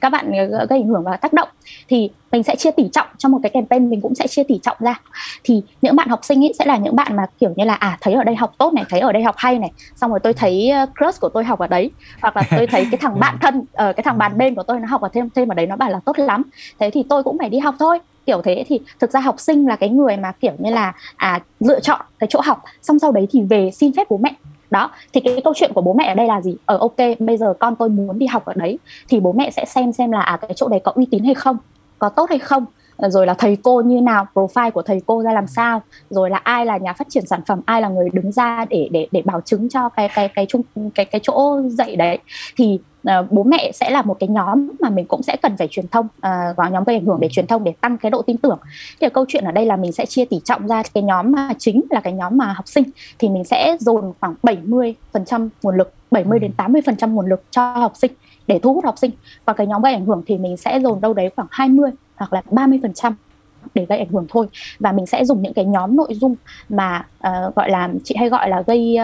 các bạn gây ảnh hưởng và tác động, thì mình sẽ chia tỉ trọng trong một cái campaign, mình cũng sẽ chia tỉ trọng ra. Thì những bạn học sinh ấy sẽ là những bạn mà kiểu như là thấy ở đây học tốt này, thấy ở đây học hay này, xong rồi tôi thấy crush của tôi học ở đấy, hoặc là tôi thấy cái thằng bạn thân ở cái thằng bạn bên của tôi nó học ở thêm ở đấy, nó bảo là tốt lắm, thế thì tôi cũng phải đi học thôi, kiểu thế. Thì thực ra học sinh là cái người mà kiểu như là lựa chọn cái chỗ học, xong sau đấy thì về xin phép bố mẹ. Đó, thì cái câu chuyện của bố mẹ ở đây là gì? Ok, bây giờ con tôi muốn đi học ở đấy thì bố mẹ sẽ xem là cái chỗ đấy có uy tín hay không, có tốt hay không, rồi là thầy cô như nào, profile của thầy cô ra làm sao, rồi là ai là nhà phát triển sản phẩm, ai là người đứng ra để bảo chứng cho cái chỗ dạy đấy. Thì bố mẹ sẽ là một cái nhóm mà mình cũng sẽ cần phải truyền thông vào nhóm gây ảnh hưởng để truyền thông để tăng cái độ tin tưởng. Thì câu chuyện ở đây là mình sẽ chia tỉ trọng ra, cái nhóm mà chính là cái nhóm mà học sinh thì mình sẽ dồn khoảng 70% nguồn lực, 70 đến 80% nguồn lực cho học sinh để thu hút học sinh. Và cái nhóm gây ảnh hưởng thì mình sẽ dồn đâu đấy khoảng 20 hoặc là 30% để gây ảnh hưởng thôi. Và mình sẽ dùng những cái nhóm nội dung mà gọi là, chị hay gọi là gây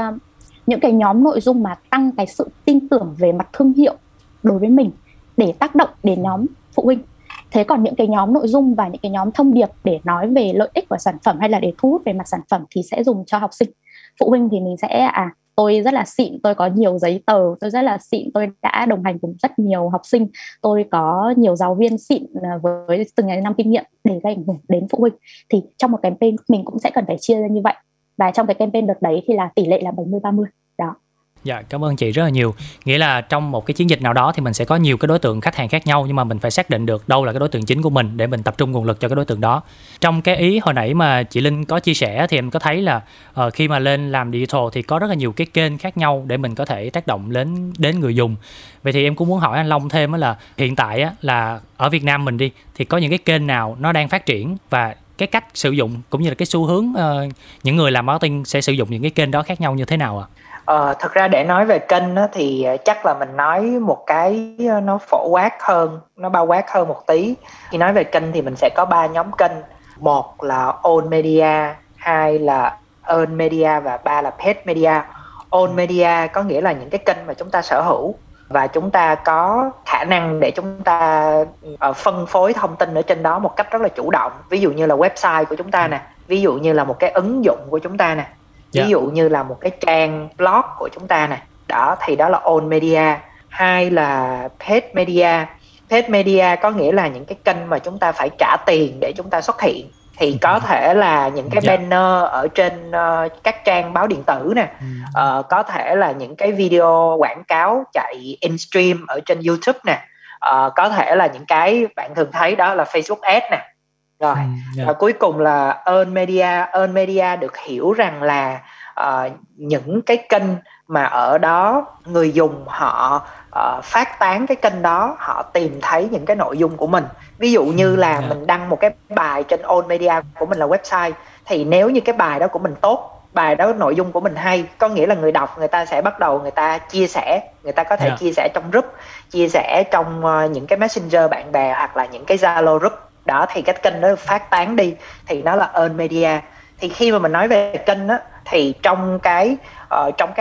những cái nhóm nội dung mà tăng cái sự tin tưởng về mặt thương hiệu đối với mình để tác động đến nhóm phụ huynh. Thế còn những cái nhóm nội dung và những cái nhóm thông điệp để nói về lợi ích của sản phẩm hay là để thu hút về mặt sản phẩm thì sẽ dùng cho học sinh. Phụ huynh thì mình sẽ tôi rất là xịn, tôi có nhiều giấy tờ, tôi rất là xịn, tôi đã đồng hành cùng rất nhiều học sinh, tôi có nhiều giáo viên xịn với từng ngày năm kinh nghiệm, để gây ảnh hưởng đến phụ huynh. Thì trong một campaign mình cũng sẽ cần phải chia ra như vậy. Và trong cái campaign đợt đấy thì là tỷ lệ là 70-30 đó. Dạ, cảm ơn chị rất là nhiều. Nghĩa là trong một cái chiến dịch nào đó thì mình sẽ có nhiều cái đối tượng khách hàng khác nhau, nhưng mà mình phải xác định được đâu là cái đối tượng chính của mình để mình tập trung nguồn lực cho cái đối tượng đó. Trong cái ý hồi nãy mà chị Linh có chia sẻ thì em có thấy là khi mà lên làm digital thì có rất là nhiều cái kênh khác nhau để mình có thể tác động đến người dùng. Vậy thì em cũng muốn hỏi anh Long thêm là hiện tại là ở Việt Nam mình đi thì có những cái kênh nào nó đang phát triển và cái cách sử dụng cũng như là cái xu hướng những người làm marketing sẽ sử dụng những cái kênh đó khác nhau như thế nào ạ? Thật ra để nói về kênh đó, thì chắc là mình nói một cái nó phổ quát hơn, nó bao quát hơn một tí. Khi nói về kênh thì mình sẽ có 3 nhóm kênh. 1 là owned media, 2 là earned media và 3 là paid media. Owned media có nghĩa là những cái kênh mà chúng ta sở hữu và chúng ta có khả năng để chúng ta phân phối thông tin ở trên đó một cách rất là chủ động. Ví dụ như là website của chúng ta nè, ví dụ như là một cái ứng dụng của chúng ta nè, ví dụ như là một cái trang blog của chúng ta nè. Đó thì đó là owned media. 2 là paid media. Paid media có nghĩa là những cái kênh mà chúng ta phải trả tiền để chúng ta xuất hiện. Thì có thể là những cái banner ở trên các trang báo điện tử nè, có thể là những cái video quảng cáo chạy in stream ở trên YouTube nè, có thể là những cái bạn thường thấy đó là Facebook Ads nè. Rồi, và cuối cùng là earned media. Earned media được hiểu rằng là những cái kênh mà ở đó người dùng họ phát tán cái kênh đó, họ tìm thấy những cái nội dung của mình. Ví dụ như là mình đăng một cái bài trên owned media của mình là website, thì nếu như cái bài đó của mình tốt, bài đó nội dung của mình hay, có nghĩa là người đọc người ta sẽ bắt đầu người ta chia sẻ. Người ta có thể chia sẻ trong group, chia sẻ trong những cái messenger bạn bè hoặc là những cái Zalo group. Đó thì cái kênh đó phát tán đi thì nó là earned media. Thì khi mà mình nói về kênh á, thì trong cái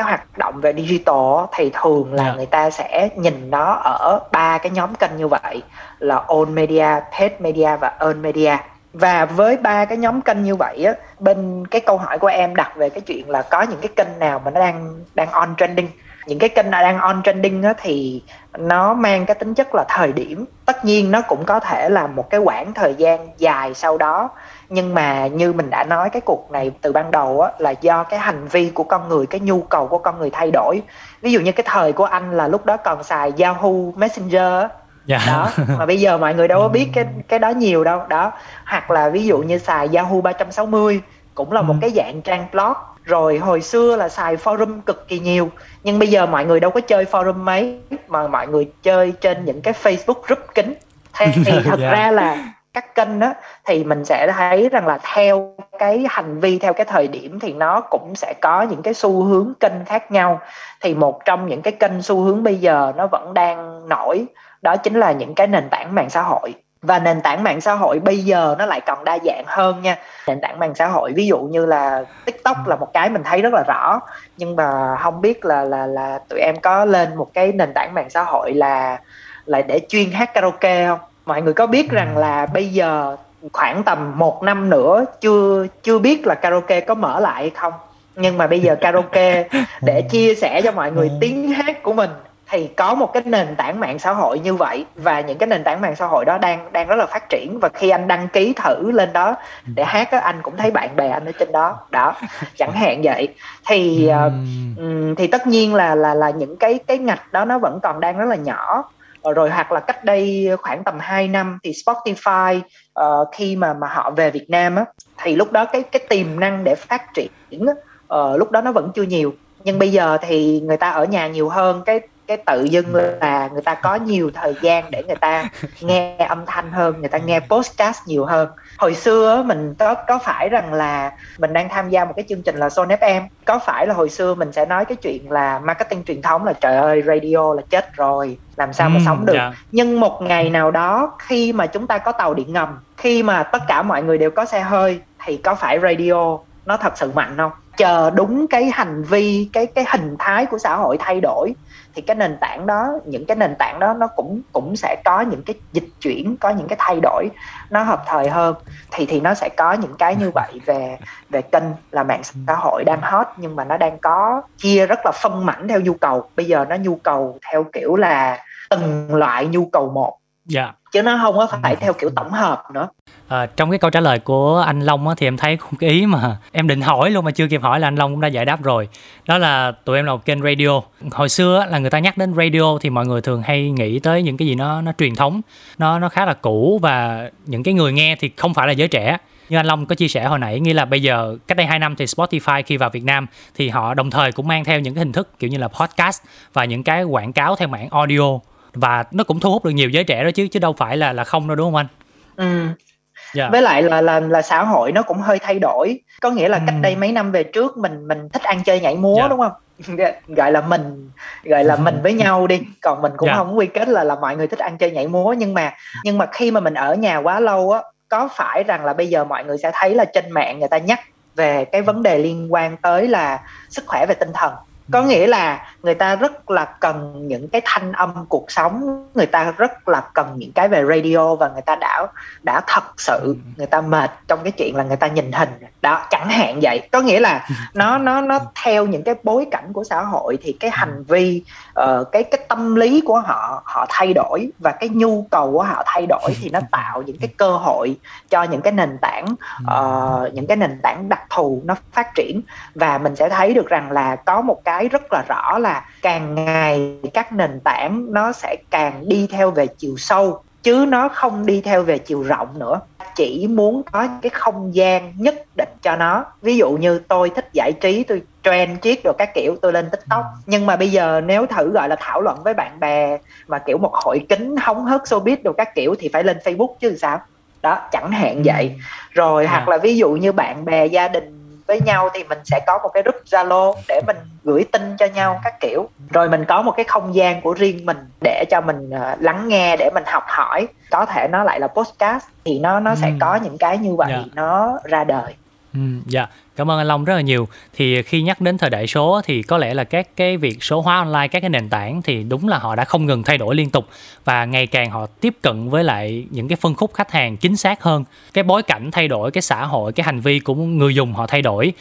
hoạt động về digital thì thường là người ta sẽ nhìn nó ở 3 cái nhóm kênh như vậy là owned media, paid media và earned media. Và với 3 cái nhóm kênh như vậy á, bên cái câu hỏi của em đặt về cái chuyện là có những cái kênh nào mà nó đang on trending. Những cái kênh đang on trending á, thì nó mang cái tính chất là thời điểm. Tất nhiên nó cũng có thể là một cái quãng thời gian dài sau đó. Nhưng mà như mình đã nói, cái cuộc này từ ban đầu á, là do cái hành vi của con người, cái nhu cầu của con người thay đổi. Ví dụ như cái thời của anh là lúc đó còn xài Yahoo Messenger đó, mà bây giờ mọi người đâu có biết cái đó nhiều đâu đó. Hoặc là ví dụ như xài Yahoo 360 cũng là một cái dạng trang blog. Rồi hồi xưa là xài forum cực kỳ nhiều, nhưng bây giờ mọi người đâu có chơi forum mấy, mà mọi người chơi trên những cái Facebook group kín. Thì thật ra là các kênh đó, thì mình sẽ thấy rằng là theo cái hành vi, theo cái thời điểm thì nó cũng sẽ có những cái xu hướng kênh khác nhau. Thì một trong những cái kênh xu hướng bây giờ nó vẫn đang nổi, đó chính là những cái nền tảng mạng xã hội. Và nền tảng mạng xã hội bây giờ nó lại còn đa dạng hơn nha. Nền tảng mạng xã hội ví dụ như là TikTok là một cái mình thấy rất là rõ. Nhưng mà không biết là tụi em có lên một cái nền tảng mạng xã hội là để chuyên hát karaoke không? Mọi người có biết rằng là bây giờ khoảng tầm 1 năm nữa chưa biết là karaoke có mở lại hay không. Nhưng mà bây giờ karaoke để chia sẻ cho mọi người tiếng hát của mình, thì có một cái nền tảng mạng xã hội như vậy. Và những cái nền tảng mạng xã hội đó đang rất là phát triển. Và khi anh đăng ký thử lên đó để hát đó, anh cũng thấy bạn bè anh ở trên đó đó, chẳng hạn vậy. Thì tất nhiên là những cái ngạch đó nó vẫn còn đang rất là nhỏ. Rồi hoặc là cách đây khoảng tầm 2 năm thì Spotify khi mà họ về Việt Nam á, thì lúc đó cái tiềm năng để phát triển lúc đó nó vẫn chưa nhiều. Nhưng bây giờ thì người ta ở nhà nhiều hơn, cái tự dưng là người ta có nhiều thời gian để người ta nghe âm thanh hơn, người ta nghe podcast nhiều hơn. Hồi xưa mình có phải rằng là mình đang tham gia một cái chương trình là Sonet FM, có phải là hồi xưa mình sẽ nói cái chuyện là marketing truyền thống là trời ơi radio là chết rồi, làm sao mà sống được. Nhưng một ngày nào đó khi mà chúng ta có tàu điện ngầm, khi mà tất cả mọi người đều có xe hơi, thì có phải radio nó thật sự mạnh không? Chờ đúng cái hành vi, cái hình thái của xã hội thay đổi, thì cái nền tảng đó, những cái nền tảng đó nó cũng sẽ có những cái dịch chuyển, có những cái thay đổi nó hợp thời hơn. Thì nó sẽ có những cái như vậy về kênh là mạng xã hội đang hot, nhưng mà nó đang có chia rất là phân mảnh theo nhu cầu. Bây giờ nó nhu cầu theo kiểu là từng loại nhu cầu một. Dạ. Chứ nó không có phải theo kiểu tổng hợp nữa. Trong cái câu trả lời của anh Long á, thì em thấy cũng cái ý mà em định hỏi luôn mà chưa kịp hỏi là anh Long cũng đã giải đáp rồi. Đó là tụi em là một kênh radio. Hồi xưa là người ta nhắc đến radio thì mọi người thường hay nghĩ tới những cái gì nó truyền thống, nó khá là cũ, và những cái người nghe thì không phải là giới trẻ. Như anh Long có chia sẻ hồi nãy, nghĩa là bây giờ cách đây 2 năm thì Spotify khi vào Việt Nam thì họ đồng thời cũng mang theo những cái hình thức kiểu như là podcast và những cái quảng cáo theo mảng audio, và nó cũng thu hút được nhiều giới trẻ đó chứ đâu phải là không đâu, đúng không anh? Yeah. Với lại là xã hội nó cũng hơi thay đổi, có nghĩa là cách đây mấy năm về trước mình thích ăn chơi nhảy múa, yeah, đúng không? Gọi là mình với nhau đi, còn mình cũng không quy kết là mọi người thích ăn chơi nhảy múa, nhưng mà khi mà mình ở nhà quá lâu á, có phải rằng là bây giờ mọi người sẽ thấy là trên mạng người ta nhắc về cái vấn đề liên quan tới là sức khỏe về tinh thần. Có nghĩa là người ta rất là cần những cái thanh âm cuộc sống, người ta rất là cần những cái về radio, và người ta đã thật sự người ta mệt trong cái chuyện là người ta nhìn hình đó, chẳng hạn vậy. Có nghĩa là nó theo những cái bối cảnh của xã hội thì cái hành vi, cái tâm lý của họ thay đổi, và cái nhu cầu của họ thay đổi, thì nó tạo những cái cơ hội cho những cái nền tảng đặc thù nó phát triển. Và mình sẽ thấy được rằng là có một cái rất là rõ là càng ngày các nền tảng nó sẽ càng đi theo về chiều sâu, chứ nó không đi theo về chiều rộng nữa. Chỉ muốn có cái không gian nhất định cho nó. Ví dụ như tôi thích giải trí, tôi trend chiếc rồi các kiểu, tôi lên TikTok. Nhưng mà bây giờ nếu thử gọi là thảo luận với bạn bè mà kiểu một hội kính hóng hớt showbiz rồi các kiểu thì phải lên Facebook chứ sao. Đó, chẳng hạn vậy. Rồi hoặc là ví dụ như bạn bè gia đình với nhau thì mình sẽ có một cái group Zalo để mình gửi tin cho nhau các kiểu. Rồi mình có một cái không gian của riêng mình để cho mình lắng nghe, để mình học hỏi. Có thể nó lại là podcast, thì nó sẽ có những cái như vậy nó ra đời. Dạ, cảm ơn anh Long rất là nhiều. Thì khi nhắc đến thời đại số thì có lẽ là các cái việc số hóa online, các cái nền tảng thì đúng là họ đã không ngừng thay đổi liên tục, và ngày càng họ tiếp cận với lại những cái phân khúc khách hàng chính xác hơn. Cái bối cảnh thay đổi, cái xã hội, cái hành vi của người dùng họ thay đổi.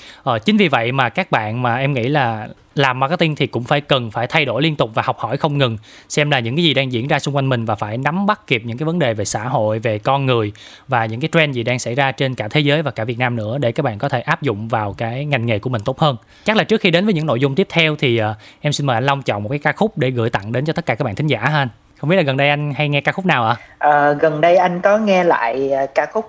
Chính vì vậy mà các bạn mà em nghĩ là làm marketing thì cũng cần phải thay đổi liên tục và học hỏi không ngừng, xem là những cái gì đang diễn ra xung quanh mình, và phải nắm bắt kịp những cái vấn đề về xã hội, về con người, và những cái trend gì đang xảy ra trên cả thế giới và cả Việt Nam nữa, để các bạn có thể áp dụng vào cái ngành nghề của mình tốt hơn. Chắc là trước khi đến với những nội dung tiếp theo thì em xin mời anh Long chọn một cái ca khúc để gửi tặng đến cho tất cả các bạn thính giả ha anh. Không biết là gần đây anh hay nghe ca khúc nào ạ? Gần đây anh có nghe lại ca khúc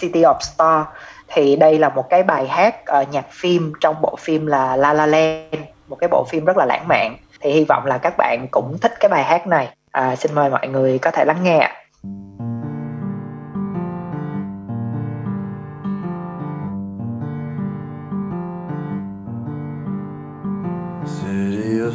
City of Stars. Thì đây là một cái bài hát nhạc phim trong bộ phim là La La Land, một cái bộ phim rất là lãng mạn. Thì hy vọng là các bạn cũng thích cái bài hát này. Xin mời mọi người có thể lắng nghe ạ. City of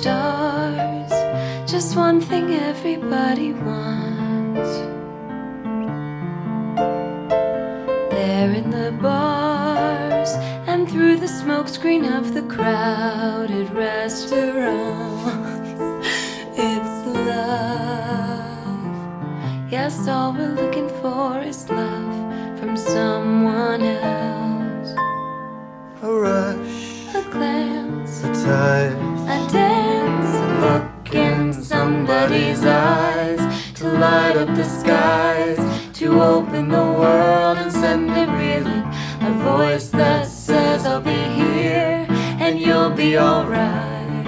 Stars, just one thing everybody wants. There in the bars and through the smokescreen of the crowded restaurants. It's love. Yes, all we're looking for is love from someone else. A rush, a glance, a tide. Somebody's eyes to light up the skies, to open the world and send it reeling. A voice that says I'll be here and you'll be alright.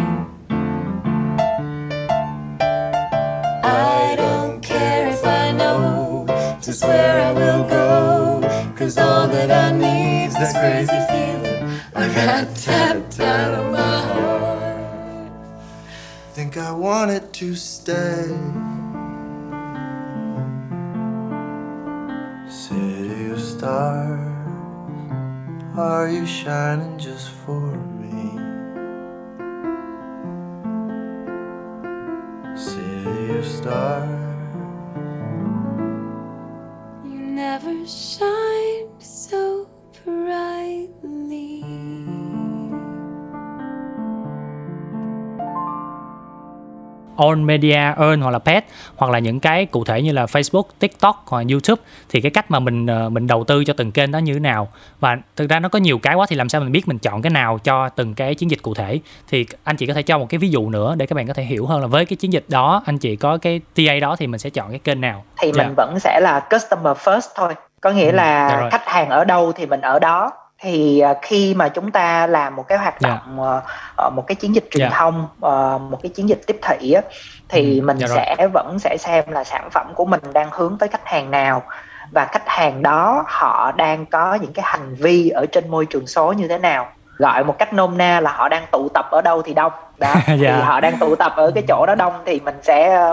I don't care if I know just where I will go, cause all that I need is this crazy feeling I got tapped out of my heart. Think I wanted to stay. City of stars, Are you shining just for me? City of stars, you never shine so brightly. Own media earn hoặc là paid, hoặc là những cái cụ thể như là Facebook, TikTok hoặc YouTube, thì cái cách mà mình đầu tư cho từng kênh đó như thế nào, và thực ra nó có nhiều cái quá thì làm sao mình biết mình chọn cái nào cho từng cái chiến dịch cụ thể. Thì anh chị có thể cho một cái ví dụ nữa để các bạn có thể hiểu hơn là với cái chiến dịch đó anh chị có cái TA đó thì mình sẽ chọn cái kênh nào. Thì mình vẫn sẽ là customer first thôi, có nghĩa là khách hàng ở đâu thì mình ở đó. Thì khi mà chúng ta làm một cái hoạt động, một cái chiến dịch truyền thông, một cái chiến dịch tiếp thị á, thì mình vẫn sẽ xem là sản phẩm của mình đang hướng tới khách hàng nào, và khách hàng đó họ đang có những cái hành vi ở trên môi trường số như thế nào. Gọi một cách nôm na là họ đang tụ tập ở đâu thì đông đó. Thì họ đang tụ tập ở cái chỗ đó đông thì mình sẽ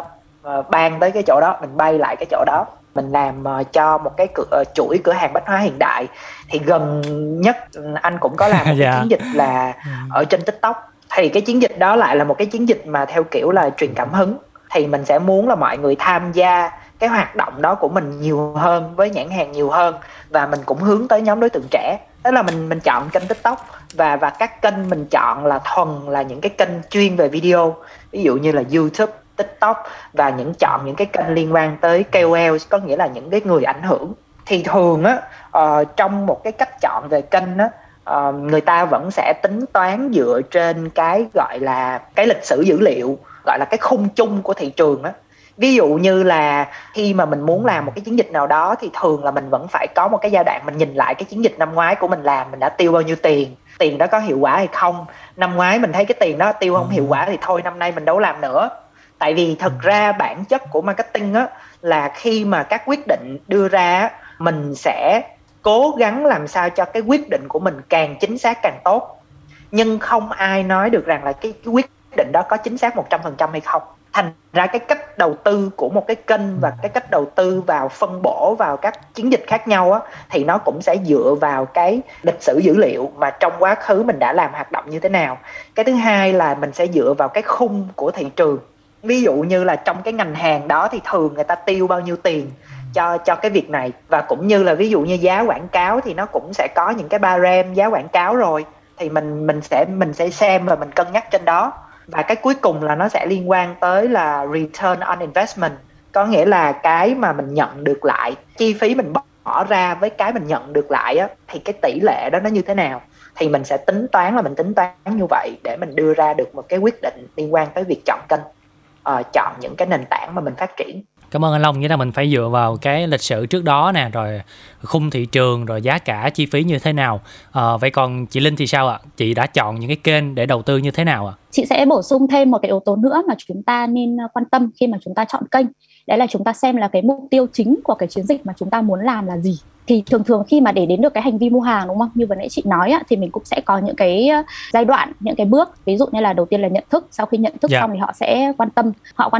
ban tới cái chỗ đó, mình bay lại cái chỗ đó. Mình làm cho một cái chuỗi cửa hàng bách hóa hiện đại. Thì gần nhất anh cũng có làm một cái chiến dịch là ở trên TikTok. Thì cái chiến dịch đó lại là một cái chiến dịch mà theo kiểu là truyền cảm hứng. Thì mình sẽ muốn là mọi người tham gia cái hoạt động đó của mình nhiều hơn, với nhãn hàng nhiều hơn, và mình cũng hướng tới nhóm đối tượng trẻ. Tức là mình chọn kênh TikTok, và các kênh mình chọn là thuần là những cái kênh chuyên về video, ví dụ như là YouTube, TikTok, và chọn những cái kênh liên quan tới KOL, có nghĩa là những cái người ảnh hưởng. Thì thường á, trong một cái cách chọn về kênh á, người ta vẫn sẽ tính toán dựa trên cái gọi là cái lịch sử dữ liệu, gọi là cái khung chung của thị trường á. Ví dụ như là khi mà mình muốn làm một cái chiến dịch nào đó thì thường là mình vẫn phải có một cái giai đoạn mình nhìn lại cái chiến dịch năm ngoái của mình làm, mình đã tiêu bao nhiêu tiền đó có hiệu quả hay không. Năm ngoái mình thấy cái tiền đó tiêu không hiệu quả thì thôi năm nay mình đâu làm nữa. Tại vì thực ra bản chất của marketing á, là khi mà các quyết định đưa ra, mình sẽ cố gắng làm sao cho cái quyết định của mình càng chính xác càng tốt. Nhưng không ai nói được rằng là cái quyết định đó có chính xác 100% hay không. Thành ra cái cách đầu tư của một cái kênh và cái cách đầu tư vào phân bổ vào các chiến dịch khác nhau á, thì nó cũng sẽ dựa vào cái lịch sử dữ liệu mà trong quá khứ mình đã làm hoạt động như thế nào. Cái thứ hai là mình sẽ dựa vào cái khung của thị trường. Ví dụ như là trong cái ngành hàng đó thì thường người ta tiêu bao nhiêu tiền cho cái việc này. Và cũng như là ví dụ như giá quảng cáo thì nó cũng sẽ có những cái barem giá quảng cáo rồi. Thì mình sẽ xem và mình cân nhắc trên đó. Và cái cuối cùng là nó sẽ liên quan tới là return on investment, có nghĩa là cái mà mình nhận được lại, chi phí mình bỏ ra với cái mình nhận được lại á, thì cái tỷ lệ đó nó như thế nào. Thì mình sẽ tính toán như vậy để mình đưa ra được một cái quyết định liên quan tới việc chọn kênh, chọn những cái nền tảng mà mình phát triển. Cảm ơn anh Long. Nghĩa là mình phải dựa vào cái lịch sử trước đó nè, rồi khung thị trường, rồi giá cả, chi phí như thế nào. Vậy còn chị Linh thì sao ạ? Chị đã chọn những cái kênh để đầu tư như thế nào ạ? Chị sẽ bổ sung thêm một cái yếu tố nữa mà chúng ta nên quan tâm khi mà chúng ta chọn kênh. Đấy là chúng ta xem là cái mục tiêu chính của cái chiến dịch mà chúng ta muốn làm là gì. Thì thường khi mà để đến được cái hành vi mua hàng, đúng không? Như vừa nãy chị nói á, thì mình cũng sẽ có những cái giai đoạn, những cái bước. Ví dụ như là đầu tiên là nhận thức. Sau khi nhận thức xong thì họ sẽ quan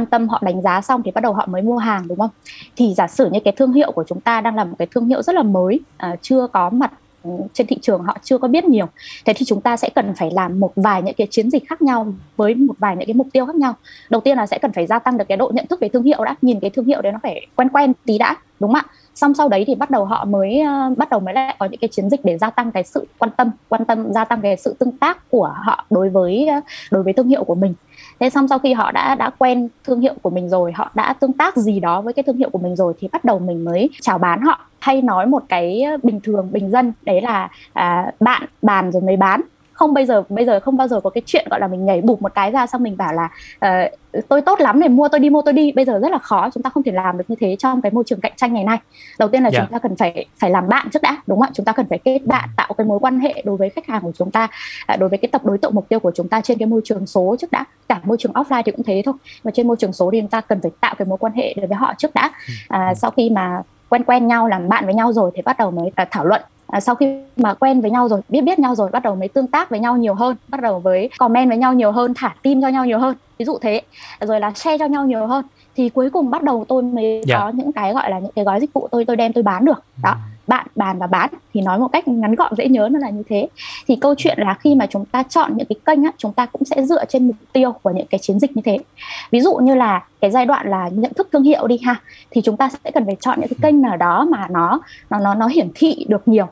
tâm, họ đánh giá xong thì bắt đầu họ mới mua hàng, đúng không? Thì giả sử như cái thương hiệu của chúng ta đang là một cái thương hiệu rất là mới, chưa có mặt trên thị trường, họ chưa có biết nhiều. Thế thì chúng ta sẽ cần phải làm một vài những cái chiến dịch khác nhau với một vài những cái mục tiêu khác nhau. Đầu tiên là sẽ cần phải gia tăng được cái độ nhận thức về thương hiệu đã. Nhìn cái thương hiệu đấy nó phải quen tí đã, đúng không ạ? Xong sau đấy thì bắt đầu họ mới lại có những cái chiến dịch để gia tăng cái sự quan tâm, gia tăng cái sự tương tác của họ đối với thương hiệu của mình. Thế xong sau khi họ đã quen thương hiệu của mình rồi, họ đã tương tác gì đó với cái thương hiệu của mình rồi, thì bắt đầu mình mới chào bán họ. Hay nói một cái bình thường, bình dân, đấy là bạn bàn rồi mới bán. Không, bây giờ không bao giờ có cái chuyện gọi là mình nhảy bụp một cái ra xong mình bảo là tôi tốt lắm để mua tôi đi. Bây giờ rất là khó, chúng ta không thể làm được như thế trong cái môi trường cạnh tranh ngày nay. Đầu tiên là chúng ta cần phải làm bạn trước đã, đúng không ạ? Chúng ta cần phải kết bạn, tạo cái mối quan hệ đối với khách hàng của chúng ta, đối với cái tập đối tượng mục tiêu của chúng ta trên cái môi trường số trước đã. Cả môi trường offline thì cũng thế thôi, mà trên môi trường số thì chúng ta cần phải tạo cái mối quan hệ đối với họ trước đã. Sau khi mà quen nhau, làm bạn với nhau rồi thì bắt đầu mới thảo luận. Sau khi mà quen với nhau rồi, biết nhau rồi, bắt đầu mới tương tác với nhau nhiều hơn, bắt đầu với comment với nhau nhiều hơn, thả tim cho nhau nhiều hơn, ví dụ thế, rồi là share cho nhau nhiều hơn. Thì cuối cùng bắt đầu tôi mới có những cái gọi là những cái gói dịch vụ tôi đem tôi bán được đó. bạn bàn và bán, thì nói một cách ngắn gọn dễ nhớ nó là như thế. Thì câu chuyện là khi mà chúng ta chọn những cái kênh á, chúng ta cũng sẽ dựa trên mục tiêu của những cái chiến dịch như thế. Ví dụ như là cái giai đoạn là nhận thức thương hiệu đi ha, thì chúng ta sẽ cần phải chọn những cái kênh nào đó mà nó hiển thị được nhiều.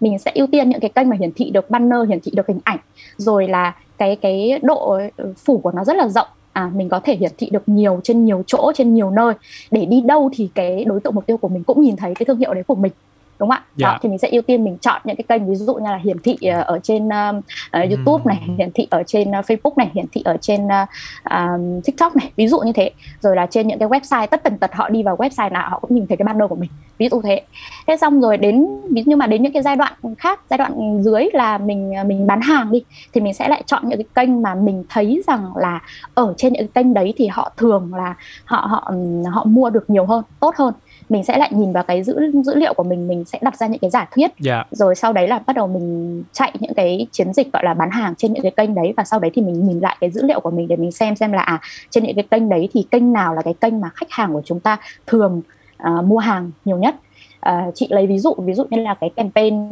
Mình sẽ ưu tiên những cái kênh mà hiển thị được banner, hiển thị được hình ảnh, rồi là cái độ phủ của nó rất là rộng. Mình có thể hiển thị được nhiều, trên nhiều chỗ, trên nhiều nơi, để đi đâu thì cái đối tượng mục tiêu của mình cũng nhìn thấy cái thương hiệu đấy của mình, đúng không ạ? Đó, thì mình sẽ ưu tiên mình chọn những cái kênh ví dụ như là hiển thị ở trên YouTube này, hiển thị ở trên Facebook này, hiển thị ở trên TikTok này, ví dụ như thế. Rồi là trên những cái website, tất tần tật họ đi vào website nào họ cũng nhìn thấy cái banner của mình, ví dụ thế. Thế xong rồi đến những cái giai đoạn khác, giai đoạn dưới là mình bán hàng đi, thì mình sẽ lại chọn những cái kênh mà mình thấy rằng là ở trên những cái kênh đấy thì họ thường là họ mua được nhiều hơn, tốt hơn. Mình sẽ lại nhìn vào cái dữ liệu của mình sẽ đặt ra những cái giả thuyết, rồi sau đấy là bắt đầu mình chạy những cái chiến dịch gọi là bán hàng trên những cái kênh đấy, và sau đấy thì mình nhìn lại cái dữ liệu của mình để mình xem là trên những cái kênh đấy thì kênh nào là cái kênh mà khách hàng của chúng ta thường mua hàng nhiều nhất. Chị lấy ví dụ như là cái campaign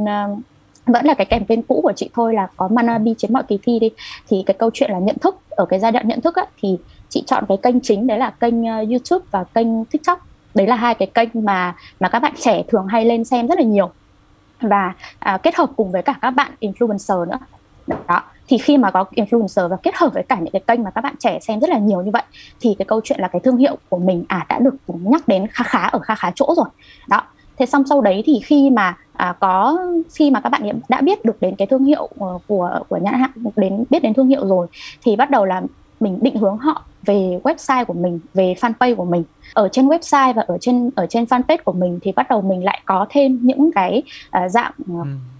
vẫn là cái campaign cũ của chị thôi, là có Manabie Chiến Mọi Kỳ Thi đi, thì cái câu chuyện là nhận thức, ở cái giai đoạn nhận thức á, thì chị chọn cái kênh chính đấy là kênh YouTube và kênh TikTok. Đấy là hai cái kênh mà các bạn trẻ thường hay lên xem rất là nhiều, và kết hợp cùng với cả các bạn influencer nữa. Đó, thì khi mà có influencer và kết hợp với cả những cái kênh mà các bạn trẻ xem rất là nhiều như vậy, thì cái câu chuyện là cái thương hiệu của mình đã được nhắc đến khá khá chỗ rồi. Đó, thế xong sau đấy thì khi mà các bạn đã biết được đến cái thương hiệu của nhãn hàng, biết đến thương hiệu rồi, thì bắt đầu là mình định hướng họ về website của mình, về fanpage của mình. Ở trên website và ở trên fanpage của mình thì bắt đầu mình lại có thêm những cái dạng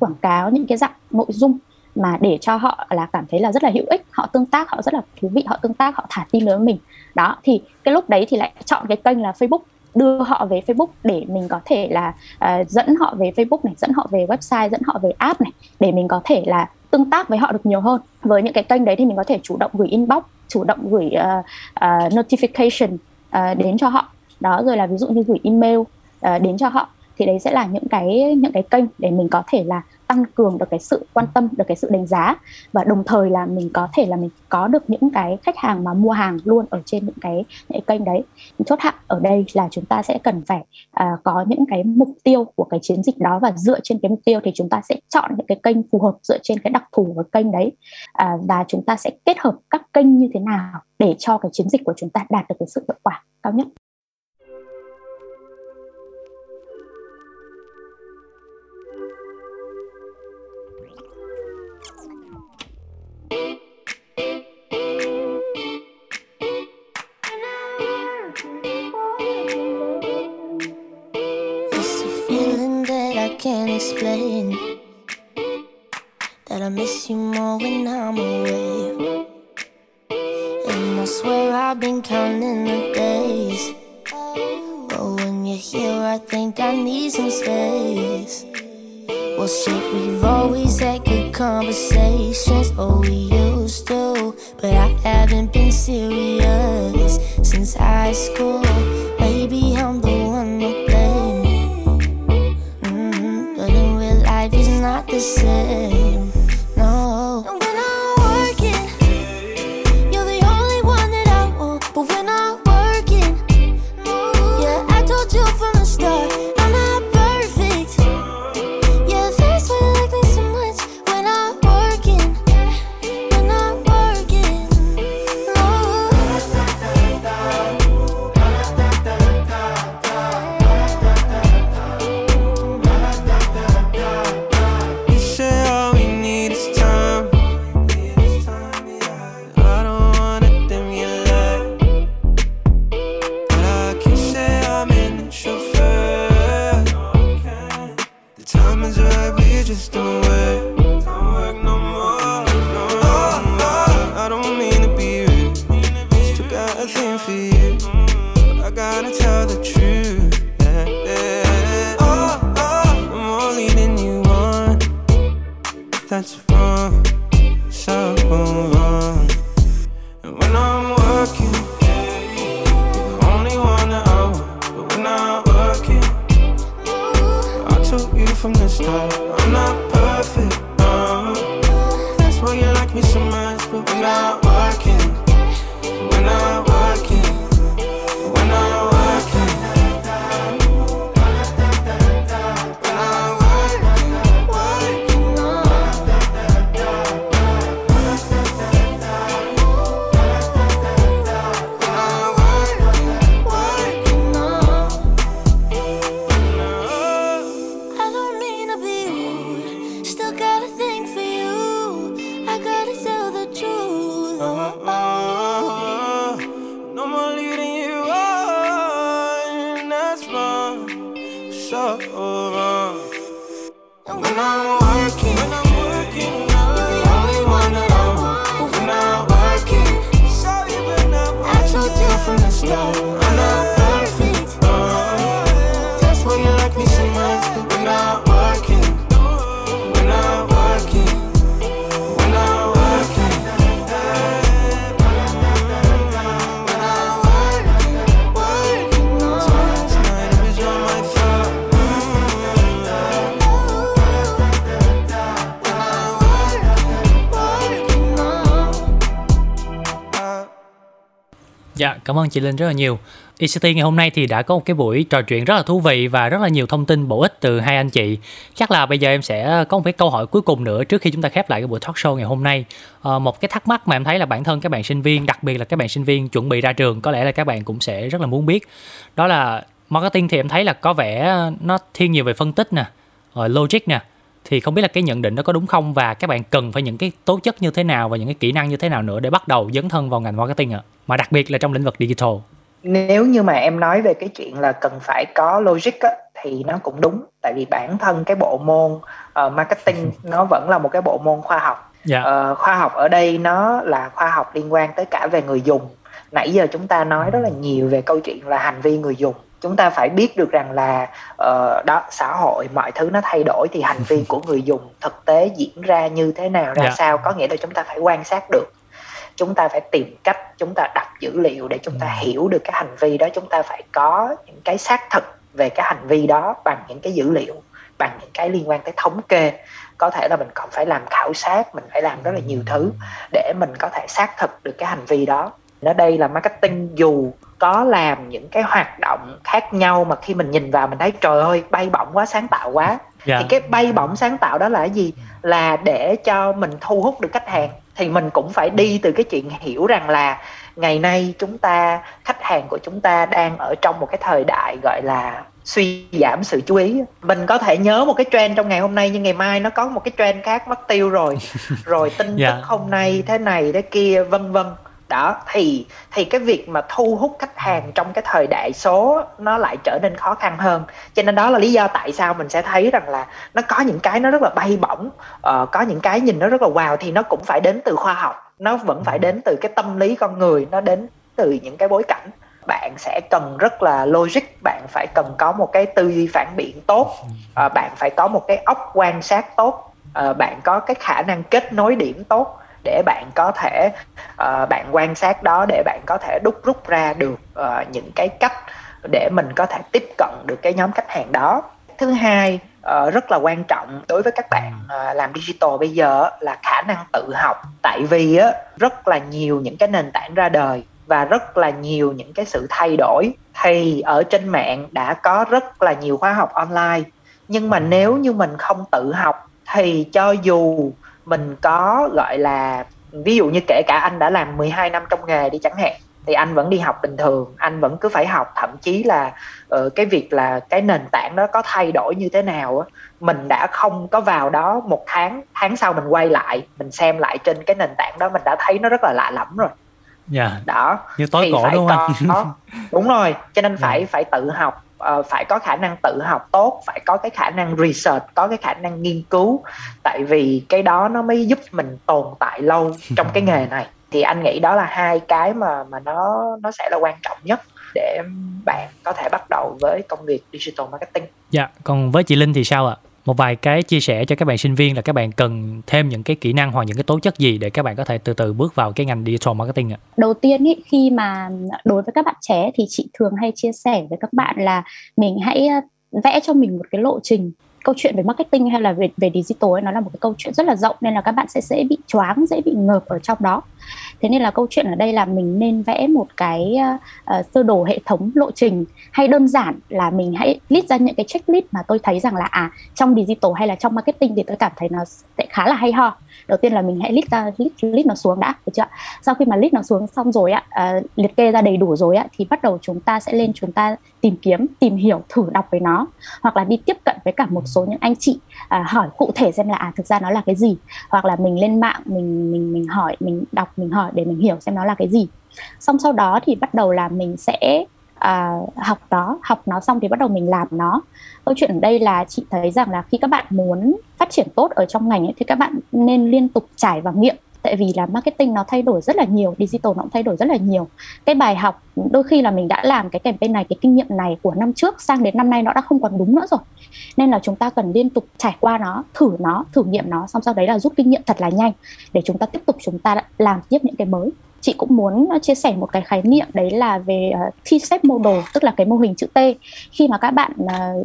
quảng cáo, những cái dạng nội dung mà để cho họ là cảm thấy là rất là hữu ích, họ tương tác, họ rất là thú vị, họ tương tác, họ thả tim với mình. Đó, thì cái lúc đấy thì lại chọn cái kênh là Facebook, đưa họ về Facebook để mình có thể là dẫn họ về Facebook này, dẫn họ về website, dẫn họ về app này, để mình có thể là tương tác với họ được nhiều hơn. Với những cái kênh đấy thì mình có thể chủ động gửi inbox, chủ động gửi notification đến cho họ. Đó, rồi là ví dụ như gửi email đến cho họ. Thì đấy sẽ là những cái kênh để mình có thể là tăng cường được cái sự quan tâm, được cái sự đánh giá, và đồng thời là mình có thể là mình có được những cái khách hàng mà mua hàng luôn ở trên những cái kênh đấy. Chốt hạ ở đây là chúng ta sẽ cần phải có những cái mục tiêu của cái chiến dịch đó, và dựa trên cái mục tiêu thì chúng ta sẽ chọn những cái kênh phù hợp dựa trên cái đặc thù của kênh đấy, và chúng ta sẽ kết hợp các kênh như thế nào để cho cái chiến dịch của chúng ta đạt được cái sự hiệu quả cao nhất. Can't explain that I miss you more when I'm away, and I swear I've been counting the days. But when you're here, I think I need some space. Well, shit, we've always had good conversations, oh, we used to, but I haven't been serious since high school. Maybe I'm the one to blame. It's not the same, no. And when I'm working, you're the only one that I want. But when I'm working, yeah, I told you from the start, I'm not perfect. Yeah, that's why you like me so much. When I'm working, when I'm working, no. Dạ, cảm ơn chị Linh rất là nhiều. ECT ngày hôm nay thì đã có một cái buổi trò chuyện rất là thú vị và rất là nhiều thông tin bổ ích từ hai anh chị. Chắc là bây giờ em sẽ có một cái câu hỏi cuối cùng nữa trước khi chúng ta khép lại cái buổi talk show ngày hôm nay. Một cái thắc mắc mà em thấy là bản thân các bạn sinh viên, đặc biệt là các bạn sinh viên chuẩn bị ra trường, có lẽ là các bạn cũng sẽ rất là muốn biết. Đó là marketing thì em thấy là có vẻ nó thiên nhiều về phân tích nè, logic nè. Thì không biết là cái nhận định đó có đúng không và các bạn cần phải những cái tố chất như thế nào và những cái kỹ năng như thế nào nữa để bắt đầu dấn thân vào ngành marketing ạ? Mà đặc biệt là trong lĩnh vực digital. Nếu như mà em nói về cái chuyện là cần phải có logic á, thì nó cũng đúng. Tại vì bản thân cái bộ môn marketing nó vẫn là một cái bộ môn khoa học. Yeah. Khoa học ở đây nó là khoa học liên quan tới cả về người dùng. Nãy giờ chúng ta nói rất là nhiều về câu chuyện là hành vi người dùng. Chúng ta phải biết được rằng là đó, xã hội mọi thứ nó thay đổi thì hành vi của người dùng thực tế diễn ra như thế nào ra sao. Có nghĩa là chúng ta phải quan sát được. Chúng ta phải tìm cách, chúng ta đặt dữ liệu để chúng ta hiểu được cái hành vi đó. Chúng ta phải có những cái xác thực về cái hành vi đó bằng những cái dữ liệu, bằng những cái liên quan tới thống kê. Có thể là mình còn phải làm khảo sát, mình phải làm rất là nhiều thứ để mình có thể xác thực được cái hành vi đó. Ở đây là marketing dù có làm những cái hoạt động khác nhau mà khi mình nhìn vào mình thấy trời ơi bay bổng quá, sáng tạo quá. Thì cái bay bổng sáng tạo đó là cái gì? Là để cho mình thu hút được khách hàng. Thì mình cũng phải đi từ cái chuyện hiểu rằng là ngày nay chúng ta, khách hàng của chúng ta đang ở trong một cái thời đại gọi là suy giảm sự chú ý. Mình có thể nhớ một cái trend trong ngày hôm nay nhưng ngày mai nó có một cái trend khác mất tiêu rồi. Rồi tin tức hôm nay thế này thế kia vân vân. Đó, thì cái việc mà thu hút khách hàng trong cái thời đại số nó lại trở nên khó khăn hơn. Cho nên đó là lý do tại sao mình sẽ thấy rằng là nó có những cái nó rất là bay bổng, có những cái nhìn nó rất là wow. Thì nó cũng phải đến từ khoa học, nó vẫn phải đến từ cái tâm lý con người, nó đến từ những cái bối cảnh. Bạn sẽ cần rất là logic, bạn phải cần có một cái tư duy phản biện tốt, bạn phải có một cái óc quan sát tốt, bạn có cái khả năng kết nối điểm tốt để bạn có thể bạn quan sát đó, để bạn có thể đúc rút ra được những cái cách để mình có thể tiếp cận được cái nhóm khách hàng đó. Thứ hai rất là quan trọng đối với các bạn làm digital bây giờ là khả năng tự học. Tại vì rất là nhiều những cái nền tảng ra đời và rất là nhiều những cái sự thay đổi. Thì ở trên mạng đã có rất là nhiều khóa học online, nhưng mà nếu như mình không tự học thì cho dù mình có gọi là, ví dụ như kể cả anh đã làm 12 năm trong nghề đi chẳng hạn, thì anh vẫn đi học bình thường, anh vẫn cứ phải học. Thậm chí là cái việc là cái nền tảng đó có thay đổi như thế nào, mình đã không có vào đó một tháng sau mình quay lại, mình xem lại trên cái nền tảng đó, mình đã thấy nó rất là lạ lẫm rồi. Đó, như tối cổ đúng không anh? Đúng rồi, cho nên phải tự học. Phải có khả năng tự học tốt, phải có cái khả năng research, có cái khả năng nghiên cứu. Tại vì cái đó nó mới giúp mình tồn tại lâu trong cái nghề này. Thì anh nghĩ đó là hai cái mà nó sẽ là quan trọng nhất để bạn có thể bắt đầu với công việc digital marketing. Dạ, còn với chị Linh thì sao ạ? Một vài cái chia sẻ cho các bạn sinh viên là các bạn cần thêm những cái kỹ năng hoặc những cái tố chất gì để các bạn có thể từ từ bước vào cái ngành digital marketing ạ? Đầu tiên ý, khi mà đối với các bạn trẻ thì chị thường hay chia sẻ với các bạn là mình hãy vẽ cho mình một cái lộ trình. Câu chuyện về marketing hay là về digital ấy, nó là một cái câu chuyện rất là rộng nên là các bạn sẽ dễ bị choáng, dễ bị ngợp ở trong đó. Thế nên là câu chuyện ở đây là mình nên vẽ một cái sơ đồ hệ thống lộ trình, hay đơn giản là mình hãy list ra những cái checklist mà tôi thấy rằng là trong digital hay là trong marketing thì tôi cảm thấy nó sẽ khá là hay ho. Đầu tiên là mình hãy list nó xuống đã, được chưa? Sau khi mà list nó xuống xong rồi liệt kê ra đầy đủ rồi thì bắt đầu chúng ta sẽ lên, chúng ta tìm kiếm, tìm hiểu, thử đọc với nó, hoặc là đi tiếp cận với cả một số những anh chị hỏi cụ thể xem là thực ra nó là cái gì, hoặc là mình lên mạng mình hỏi, mình đọc, mình hỏi để mình hiểu xem nó là cái gì. Xong sau đó thì bắt đầu là mình sẽ học nó xong thì bắt đầu mình làm nó. Câu chuyện ở đây là chị thấy rằng là khi các bạn muốn phát triển tốt ở trong ngành ấy, thì các bạn nên liên tục trải và nghiệm. Tại vì là marketing nó thay đổi rất là nhiều, digital nó cũng thay đổi rất là nhiều. Cái bài học đôi khi là mình đã làm cái campaign này, cái kinh nghiệm này của năm trước sang đến năm nay nó đã không còn đúng nữa rồi. Nên là chúng ta cần liên tục trải qua nó, thử nó, thử nghiệm nó, xong sau đấy là rút kinh nghiệm thật là nhanh để chúng ta tiếp tục chúng ta làm tiếp những cái mới. Chị cũng muốn chia sẻ một cái khái niệm đấy là về T-shape model, tức là cái mô hình chữ T. Khi mà các bạn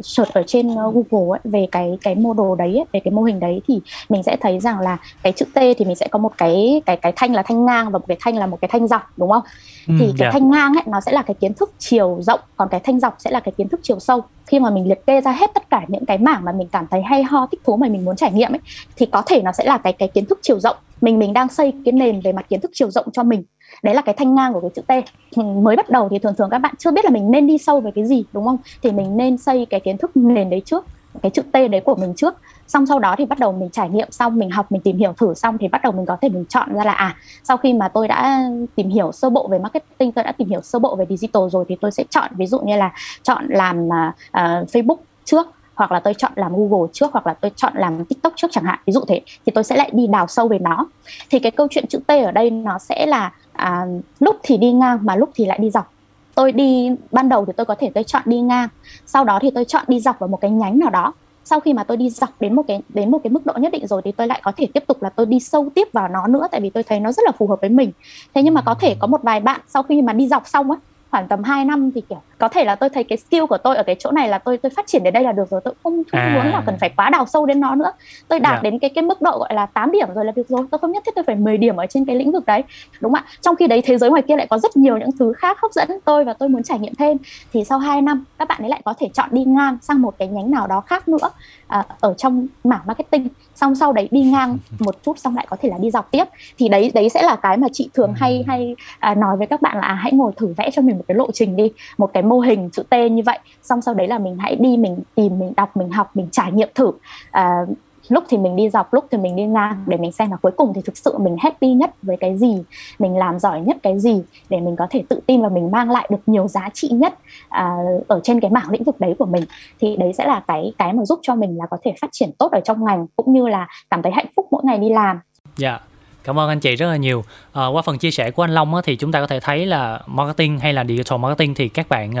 search ở trên Google ấy, về cái model đấy ấy, về cái mô hình đấy thì mình sẽ thấy rằng là cái chữ T thì mình sẽ có một cái thanh là thanh ngang và một cái thanh là một cái thanh dọc, đúng không? Thì cái thanh ngang ấy nó sẽ là cái kiến thức chiều rộng, còn cái thanh dọc sẽ là cái kiến thức chiều sâu. Khi mà mình liệt kê ra hết tất cả những cái mảng mà mình cảm thấy hay ho, thích thú mà mình muốn trải nghiệm ấy, thì có thể nó sẽ là cái kiến thức chiều rộng. Mình đang xây cái nền về mặt kiến thức chiều rộng cho mình. Đấy là cái thanh ngang của cái chữ T. Mới bắt đầu thì thường các bạn chưa biết là mình nên đi sâu về cái gì, đúng không? Thì mình nên xây cái kiến thức nền đấy trước, cái chữ T đấy của mình trước. Xong sau đó thì bắt đầu mình trải nghiệm xong, mình học, mình tìm hiểu thử xong thì bắt đầu mình có thể mình chọn ra là sau khi mà tôi đã tìm hiểu sơ bộ về marketing, tôi đã tìm hiểu sơ bộ về digital rồi thì tôi sẽ chọn, ví dụ như là chọn làm Facebook trước, hoặc là tôi chọn làm Google trước, hoặc là tôi chọn làm TikTok trước chẳng hạn, ví dụ thế, thì tôi sẽ lại đi đào sâu về nó. Thì cái câu chuyện chữ T ở đây nó sẽ là lúc thì đi ngang mà lúc thì lại đi dọc. Tôi đi ban đầu thì tôi có thể tôi chọn đi ngang, sau đó thì tôi chọn đi dọc vào một cái nhánh nào đó. Sau khi mà tôi đi dọc đến một cái mức độ nhất định rồi thì tôi lại có thể tiếp tục là tôi đi sâu tiếp vào nó nữa, tại vì tôi thấy nó rất là phù hợp với mình. Thế nhưng mà có thể có một vài bạn sau khi mà đi dọc xong ấy, khoảng tầm 2 năm thì kiểu có thể là tôi thấy cái skill của tôi ở cái chỗ này là tôi phát triển đến đây là được rồi, tôi không muốn là cần phải quá đào sâu đến nó nữa. Tôi đạt đến cái mức độ gọi là 8 điểm rồi là được rồi, tôi không nhất thiết tôi phải 10 điểm ở trên cái lĩnh vực đấy, đúng không ạ? Trong khi đấy thế giới ngoài kia lại có rất nhiều những thứ khác hấp dẫn tôi và tôi muốn trải nghiệm thêm. Thì sau 2 năm các bạn ấy lại có thể chọn đi ngang sang một cái nhánh nào đó khác nữa ở trong mảng marketing, xong sau đấy đi ngang một chút xong lại có thể là đi dọc tiếp. Thì đấy sẽ là cái mà chị thường hay nói với các bạn là hãy ngồi thử vẽ cho mình một cái lộ trình đi, một cái mô hình chữ T như vậy, xong sau đấy là mình hãy đi, mình tìm, mình đọc, mình học, mình trải nghiệm thử, lúc thì mình đi dọc, lúc thì mình đi ngang, để mình xem là cuối cùng thì thực sự mình happy nhất với cái gì, mình làm giỏi nhất cái gì, để mình có thể tự tin và mình mang lại được nhiều giá trị nhất ở trên cái mảng lĩnh vực đấy của mình. Thì đấy sẽ là cái mà giúp cho mình là có thể phát triển tốt ở trong ngành, cũng như là cảm thấy hạnh phúc mỗi ngày đi làm. Dạ. Cảm ơn anh chị rất là nhiều. Qua phần chia sẻ của anh Long á, thì chúng ta có thể thấy là marketing hay là digital marketing thì các bạn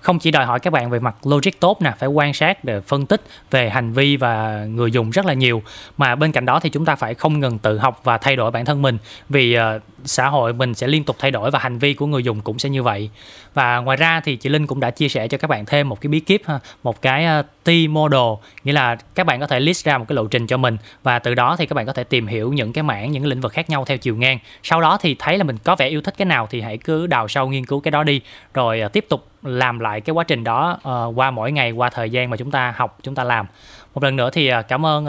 không chỉ đòi hỏi các bạn về mặt logic tốt nè, phải quan sát để phân tích về hành vi và người dùng rất là nhiều, mà bên cạnh đó thì chúng ta phải không ngừng tự học và thay đổi bản thân mình, vì xã hội mình sẽ liên tục thay đổi và hành vi của người dùng cũng sẽ như vậy. Và ngoài ra thì chị Linh cũng đã chia sẻ cho các bạn thêm một cái bí kíp, một cái T-model, nghĩa là các bạn có thể list ra một cái lộ trình cho mình và từ đó thì các bạn có thể tìm hiểu những cái mảng, những cái lĩnh vực khác nhau theo chiều ngang. Sau đó thì thấy là mình có vẻ yêu thích cái nào thì hãy cứ đào sâu nghiên cứu cái đó đi, rồi tiếp tục làm lại cái quá trình đó qua mỗi ngày, qua thời gian mà chúng ta học, chúng ta làm. Một lần nữa thì cảm ơn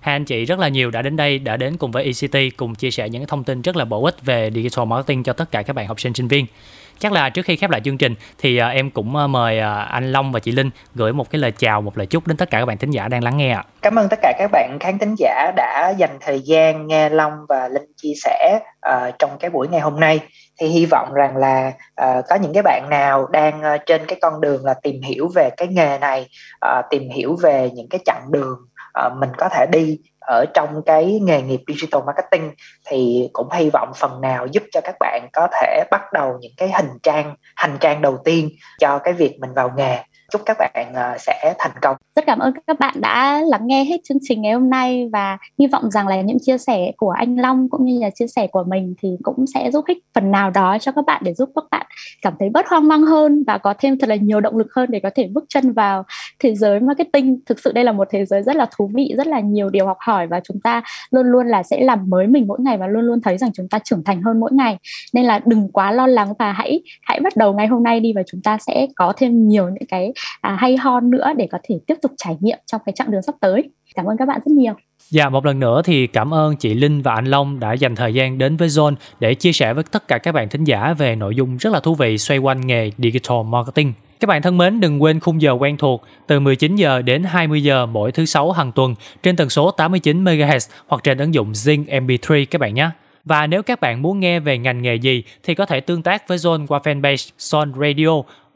hai anh chị rất là nhiều đã đến đây, đã đến cùng với ECT, cùng chia sẻ những thông tin rất là bổ ích về digital marketing cho tất cả các bạn học sinh sinh viên. Chắc là trước khi khép lại chương trình thì em cũng mời anh Long và chị Linh gửi một cái lời chào, một lời chúc đến tất cả các bạn thính giả đang lắng nghe ạ. Cảm ơn tất cả các bạn khán thính giả đã dành thời gian nghe Long và Linh chia sẻ trong cái buổi ngày hôm nay. Thì hy vọng rằng là có những cái bạn nào đang trên cái con đường là tìm hiểu về cái nghề này, tìm hiểu về những cái chặng đường mình có thể đi ở trong cái nghề nghiệp digital marketing, thì cũng hy vọng phần nào giúp cho các bạn có thể bắt đầu những cái hành trang đầu tiên cho cái việc mình vào nghề. Chúc các bạn sẽ thành công. Rất cảm ơn các bạn đã lắng nghe hết chương trình ngày hôm nay, và hy vọng rằng là những chia sẻ của anh Long cũng như là chia sẻ của mình thì cũng sẽ giúp ích phần nào đó cho các bạn, để giúp các bạn cảm thấy bớt hoang mang hơn và có thêm thật là nhiều động lực hơn để có thể bước chân vào thế giới marketing. Thực sự đây là một thế giới rất là thú vị, rất là nhiều điều học hỏi, và chúng ta luôn luôn là sẽ làm mới mình mỗi ngày và luôn luôn thấy rằng chúng ta trưởng thành hơn mỗi ngày. Nên là đừng quá lo lắng và hãy bắt đầu ngay hôm nay đi, và chúng ta sẽ có thêm nhiều những cái hay ho nữa để có thể tiếp tục trải nghiệm trong cái chặng đường sắp tới. Cảm ơn các bạn rất nhiều. Dạ, một lần nữa thì cảm ơn chị Linh và anh Long đã dành thời gian đến với Zone để chia sẻ với tất cả các bạn thính giả về nội dung rất là thú vị xoay quanh nghề digital marketing. Các bạn thân mến, đừng quên khung giờ quen thuộc từ 19 giờ đến 20 giờ mỗi thứ 6 hàng tuần trên tần số 89 MHz hoặc trên ứng dụng Zing MP3 các bạn nhé. Và nếu các bạn muốn nghe về ngành nghề gì thì có thể tương tác với Zone qua fanpage Zone Radio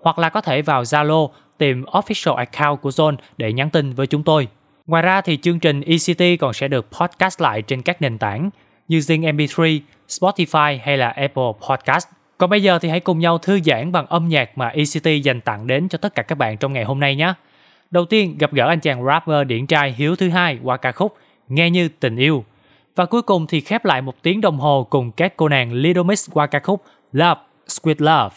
hoặc là có thể vào Zalo tìm official account của Zone để nhắn tin với chúng tôi. Ngoài ra thì chương trình ECT còn sẽ được podcast lại trên các nền tảng như Zing MP3, Spotify hay là Apple Podcast. Còn bây giờ thì hãy cùng nhau thư giãn bằng âm nhạc mà ECT dành tặng đến cho tất cả các bạn trong ngày hôm nay nhé. Đầu tiên gặp gỡ anh chàng rapper điển trai Hiếu Thứ Hai qua ca khúc Nghe Như Tình Yêu. Và cuối cùng thì khép lại một tiếng đồng hồ cùng các cô nàng Lydomix qua ca khúc Love, Sweet Love.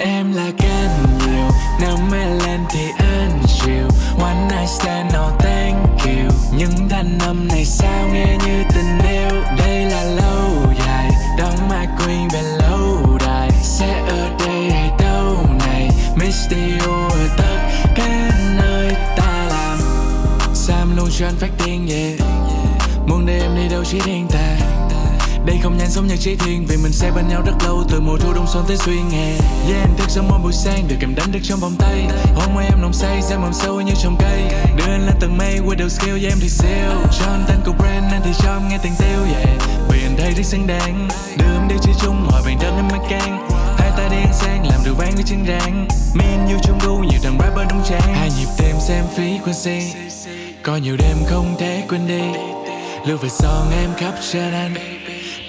Em là gan nhiều, nếu mê lên thì anh chịu. One night stand, no thank you. Những thanh âm này sao nghe như tình yêu. Đây là lâu dài, đóng my queen về lâu đài. Sẽ ở đây hay đâu này, miss you ở tất cả nơi ta làm. Sam luôn cho anh phát điên, yeah. Muốn để em đi đâu chỉ riêng ta. Đây không nhanh giống nhạc chỉ thiên, vì mình sẽ bên nhau rất lâu từ mùa thu đông xuân tới xuyên hè. Yeah, em thức giống mỗi buổi sáng được cầm đánh thức trong vòng tay. Hôm qua em nồng say, xem mầm sâu như trồng cây. Đưa anh lên tầng mây, quên đều skill, yeah em thì siêu. Cho anh tên của brand, anh thì cho em nghe tiền tiêu, yeah. Vì anh thấy rất xứng đáng, đưa em đi chơi chung, hỏi bạn đơn em mắc can. Hai ta đi ăn sang, làm đồ vang với chân rang. Me and you chung đu, nhiều thằng rapper đúng trang. Hai nhịp đêm xem phí quên si, có nhiều đêm không thể quên đi. Lưu về son em khắp trên anh,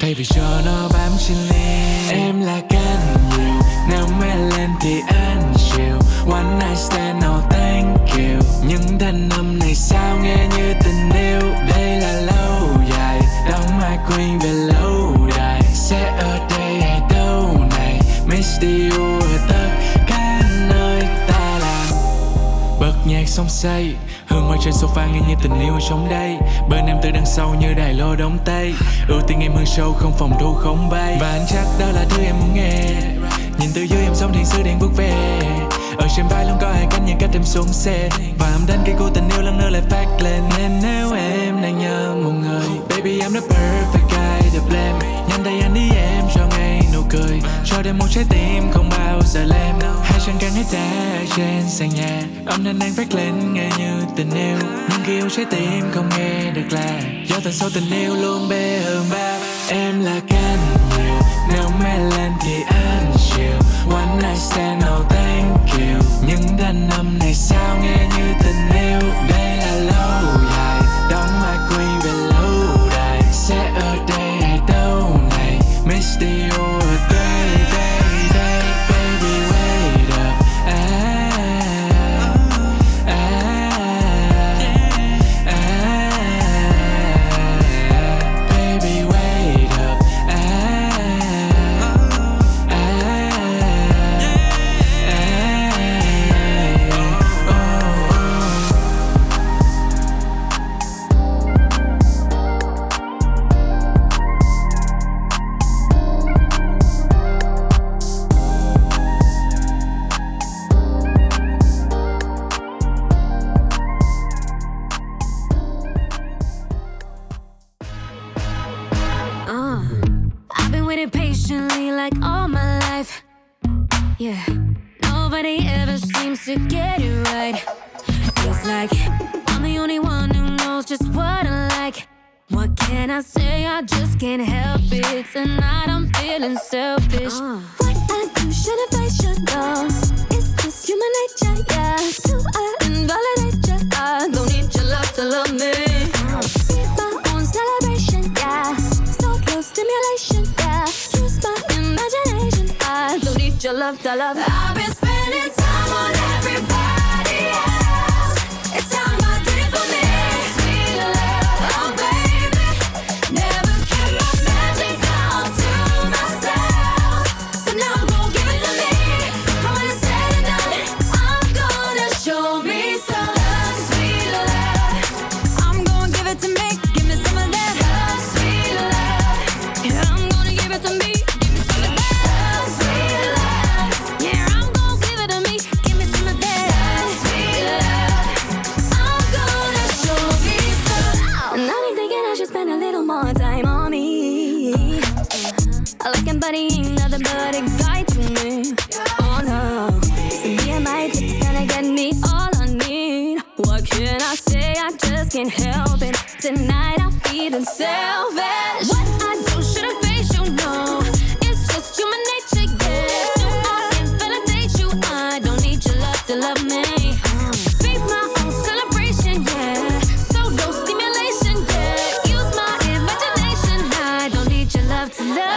thay vì cho nó bám trên ly. Em là can nhiều, nếu mê lên thì anh chịu. One night stand, no thank you. Những thanh âm này sao nghe như tình yêu. Đây là lâu dài, đóng my queen về lâu đài. Sẽ ở đây hay đâu này, miss you ở tất cả nơi ta làm. Bật nhạc xong say, hương hoa trên sofa nghe như tình yêu trong đây. Bên em từ đằng sau như đài lô đóng tay. Ưu tiên em hơn sâu không phòng thu không bay. Và anh chắc đó là thứ em muốn nghe. Nhìn từ dưới em sóng thiên sứ đang bước về. Ở trên vai luôn có hai cánh những cách em xuống xe. Và âm thanh cây của tình yêu lần nữa lại phát lên. Nên nếu em đang nhớ một người, baby I'm the perfect guy to blame. Nhanh tay anh đi em cho ngay nụ cười, cho đêm một trái tim không bao giờ lem. Hai chân căng hết đá trên sàn nhà, âm thanh đang phát lên nghe như tình yêu. Nhưng khi yêu trái tim không nghe được là do tần số tình yêu luôn bê hơn ba. Em là can nhiều, nếu mê lên thì anh chịu. One night stand, no thank you. Những thanh âm này sao nghe như tình yêu. Đây là lâu dài, đóng my queen về lâu đài. Sẽ ở đây hay đâu này, miss you ở đây. body ain't nothing but exciting to me. Oh no, some DMI tips gonna get me all I need. What can I say? I just can't help it. Tonight I'm feeling selfish. What I do shouldn't face you, no. It's just human nature, yeah. So I can validate you. I don't need your love to love me. Make my own celebration, yeah. So no stimulation, yeah. Use my imagination. I don't need your love to love.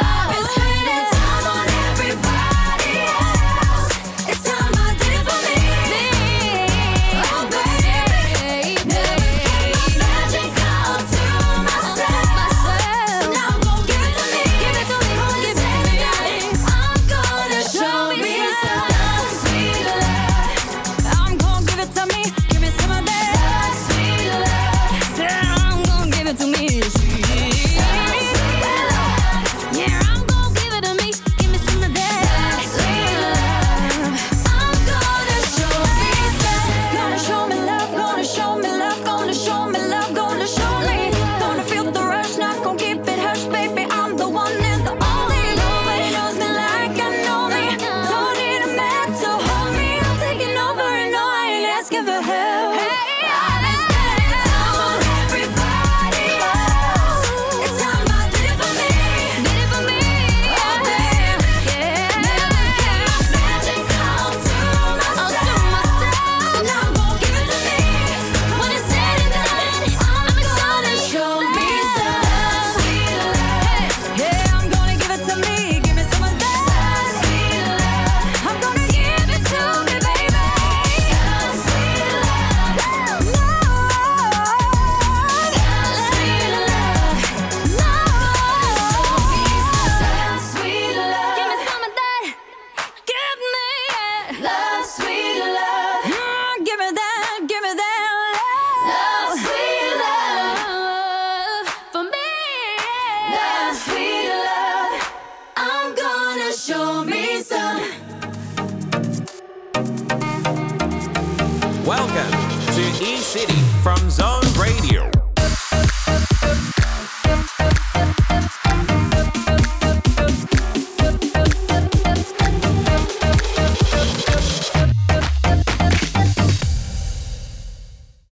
Welcome to E-City from Zone Radio.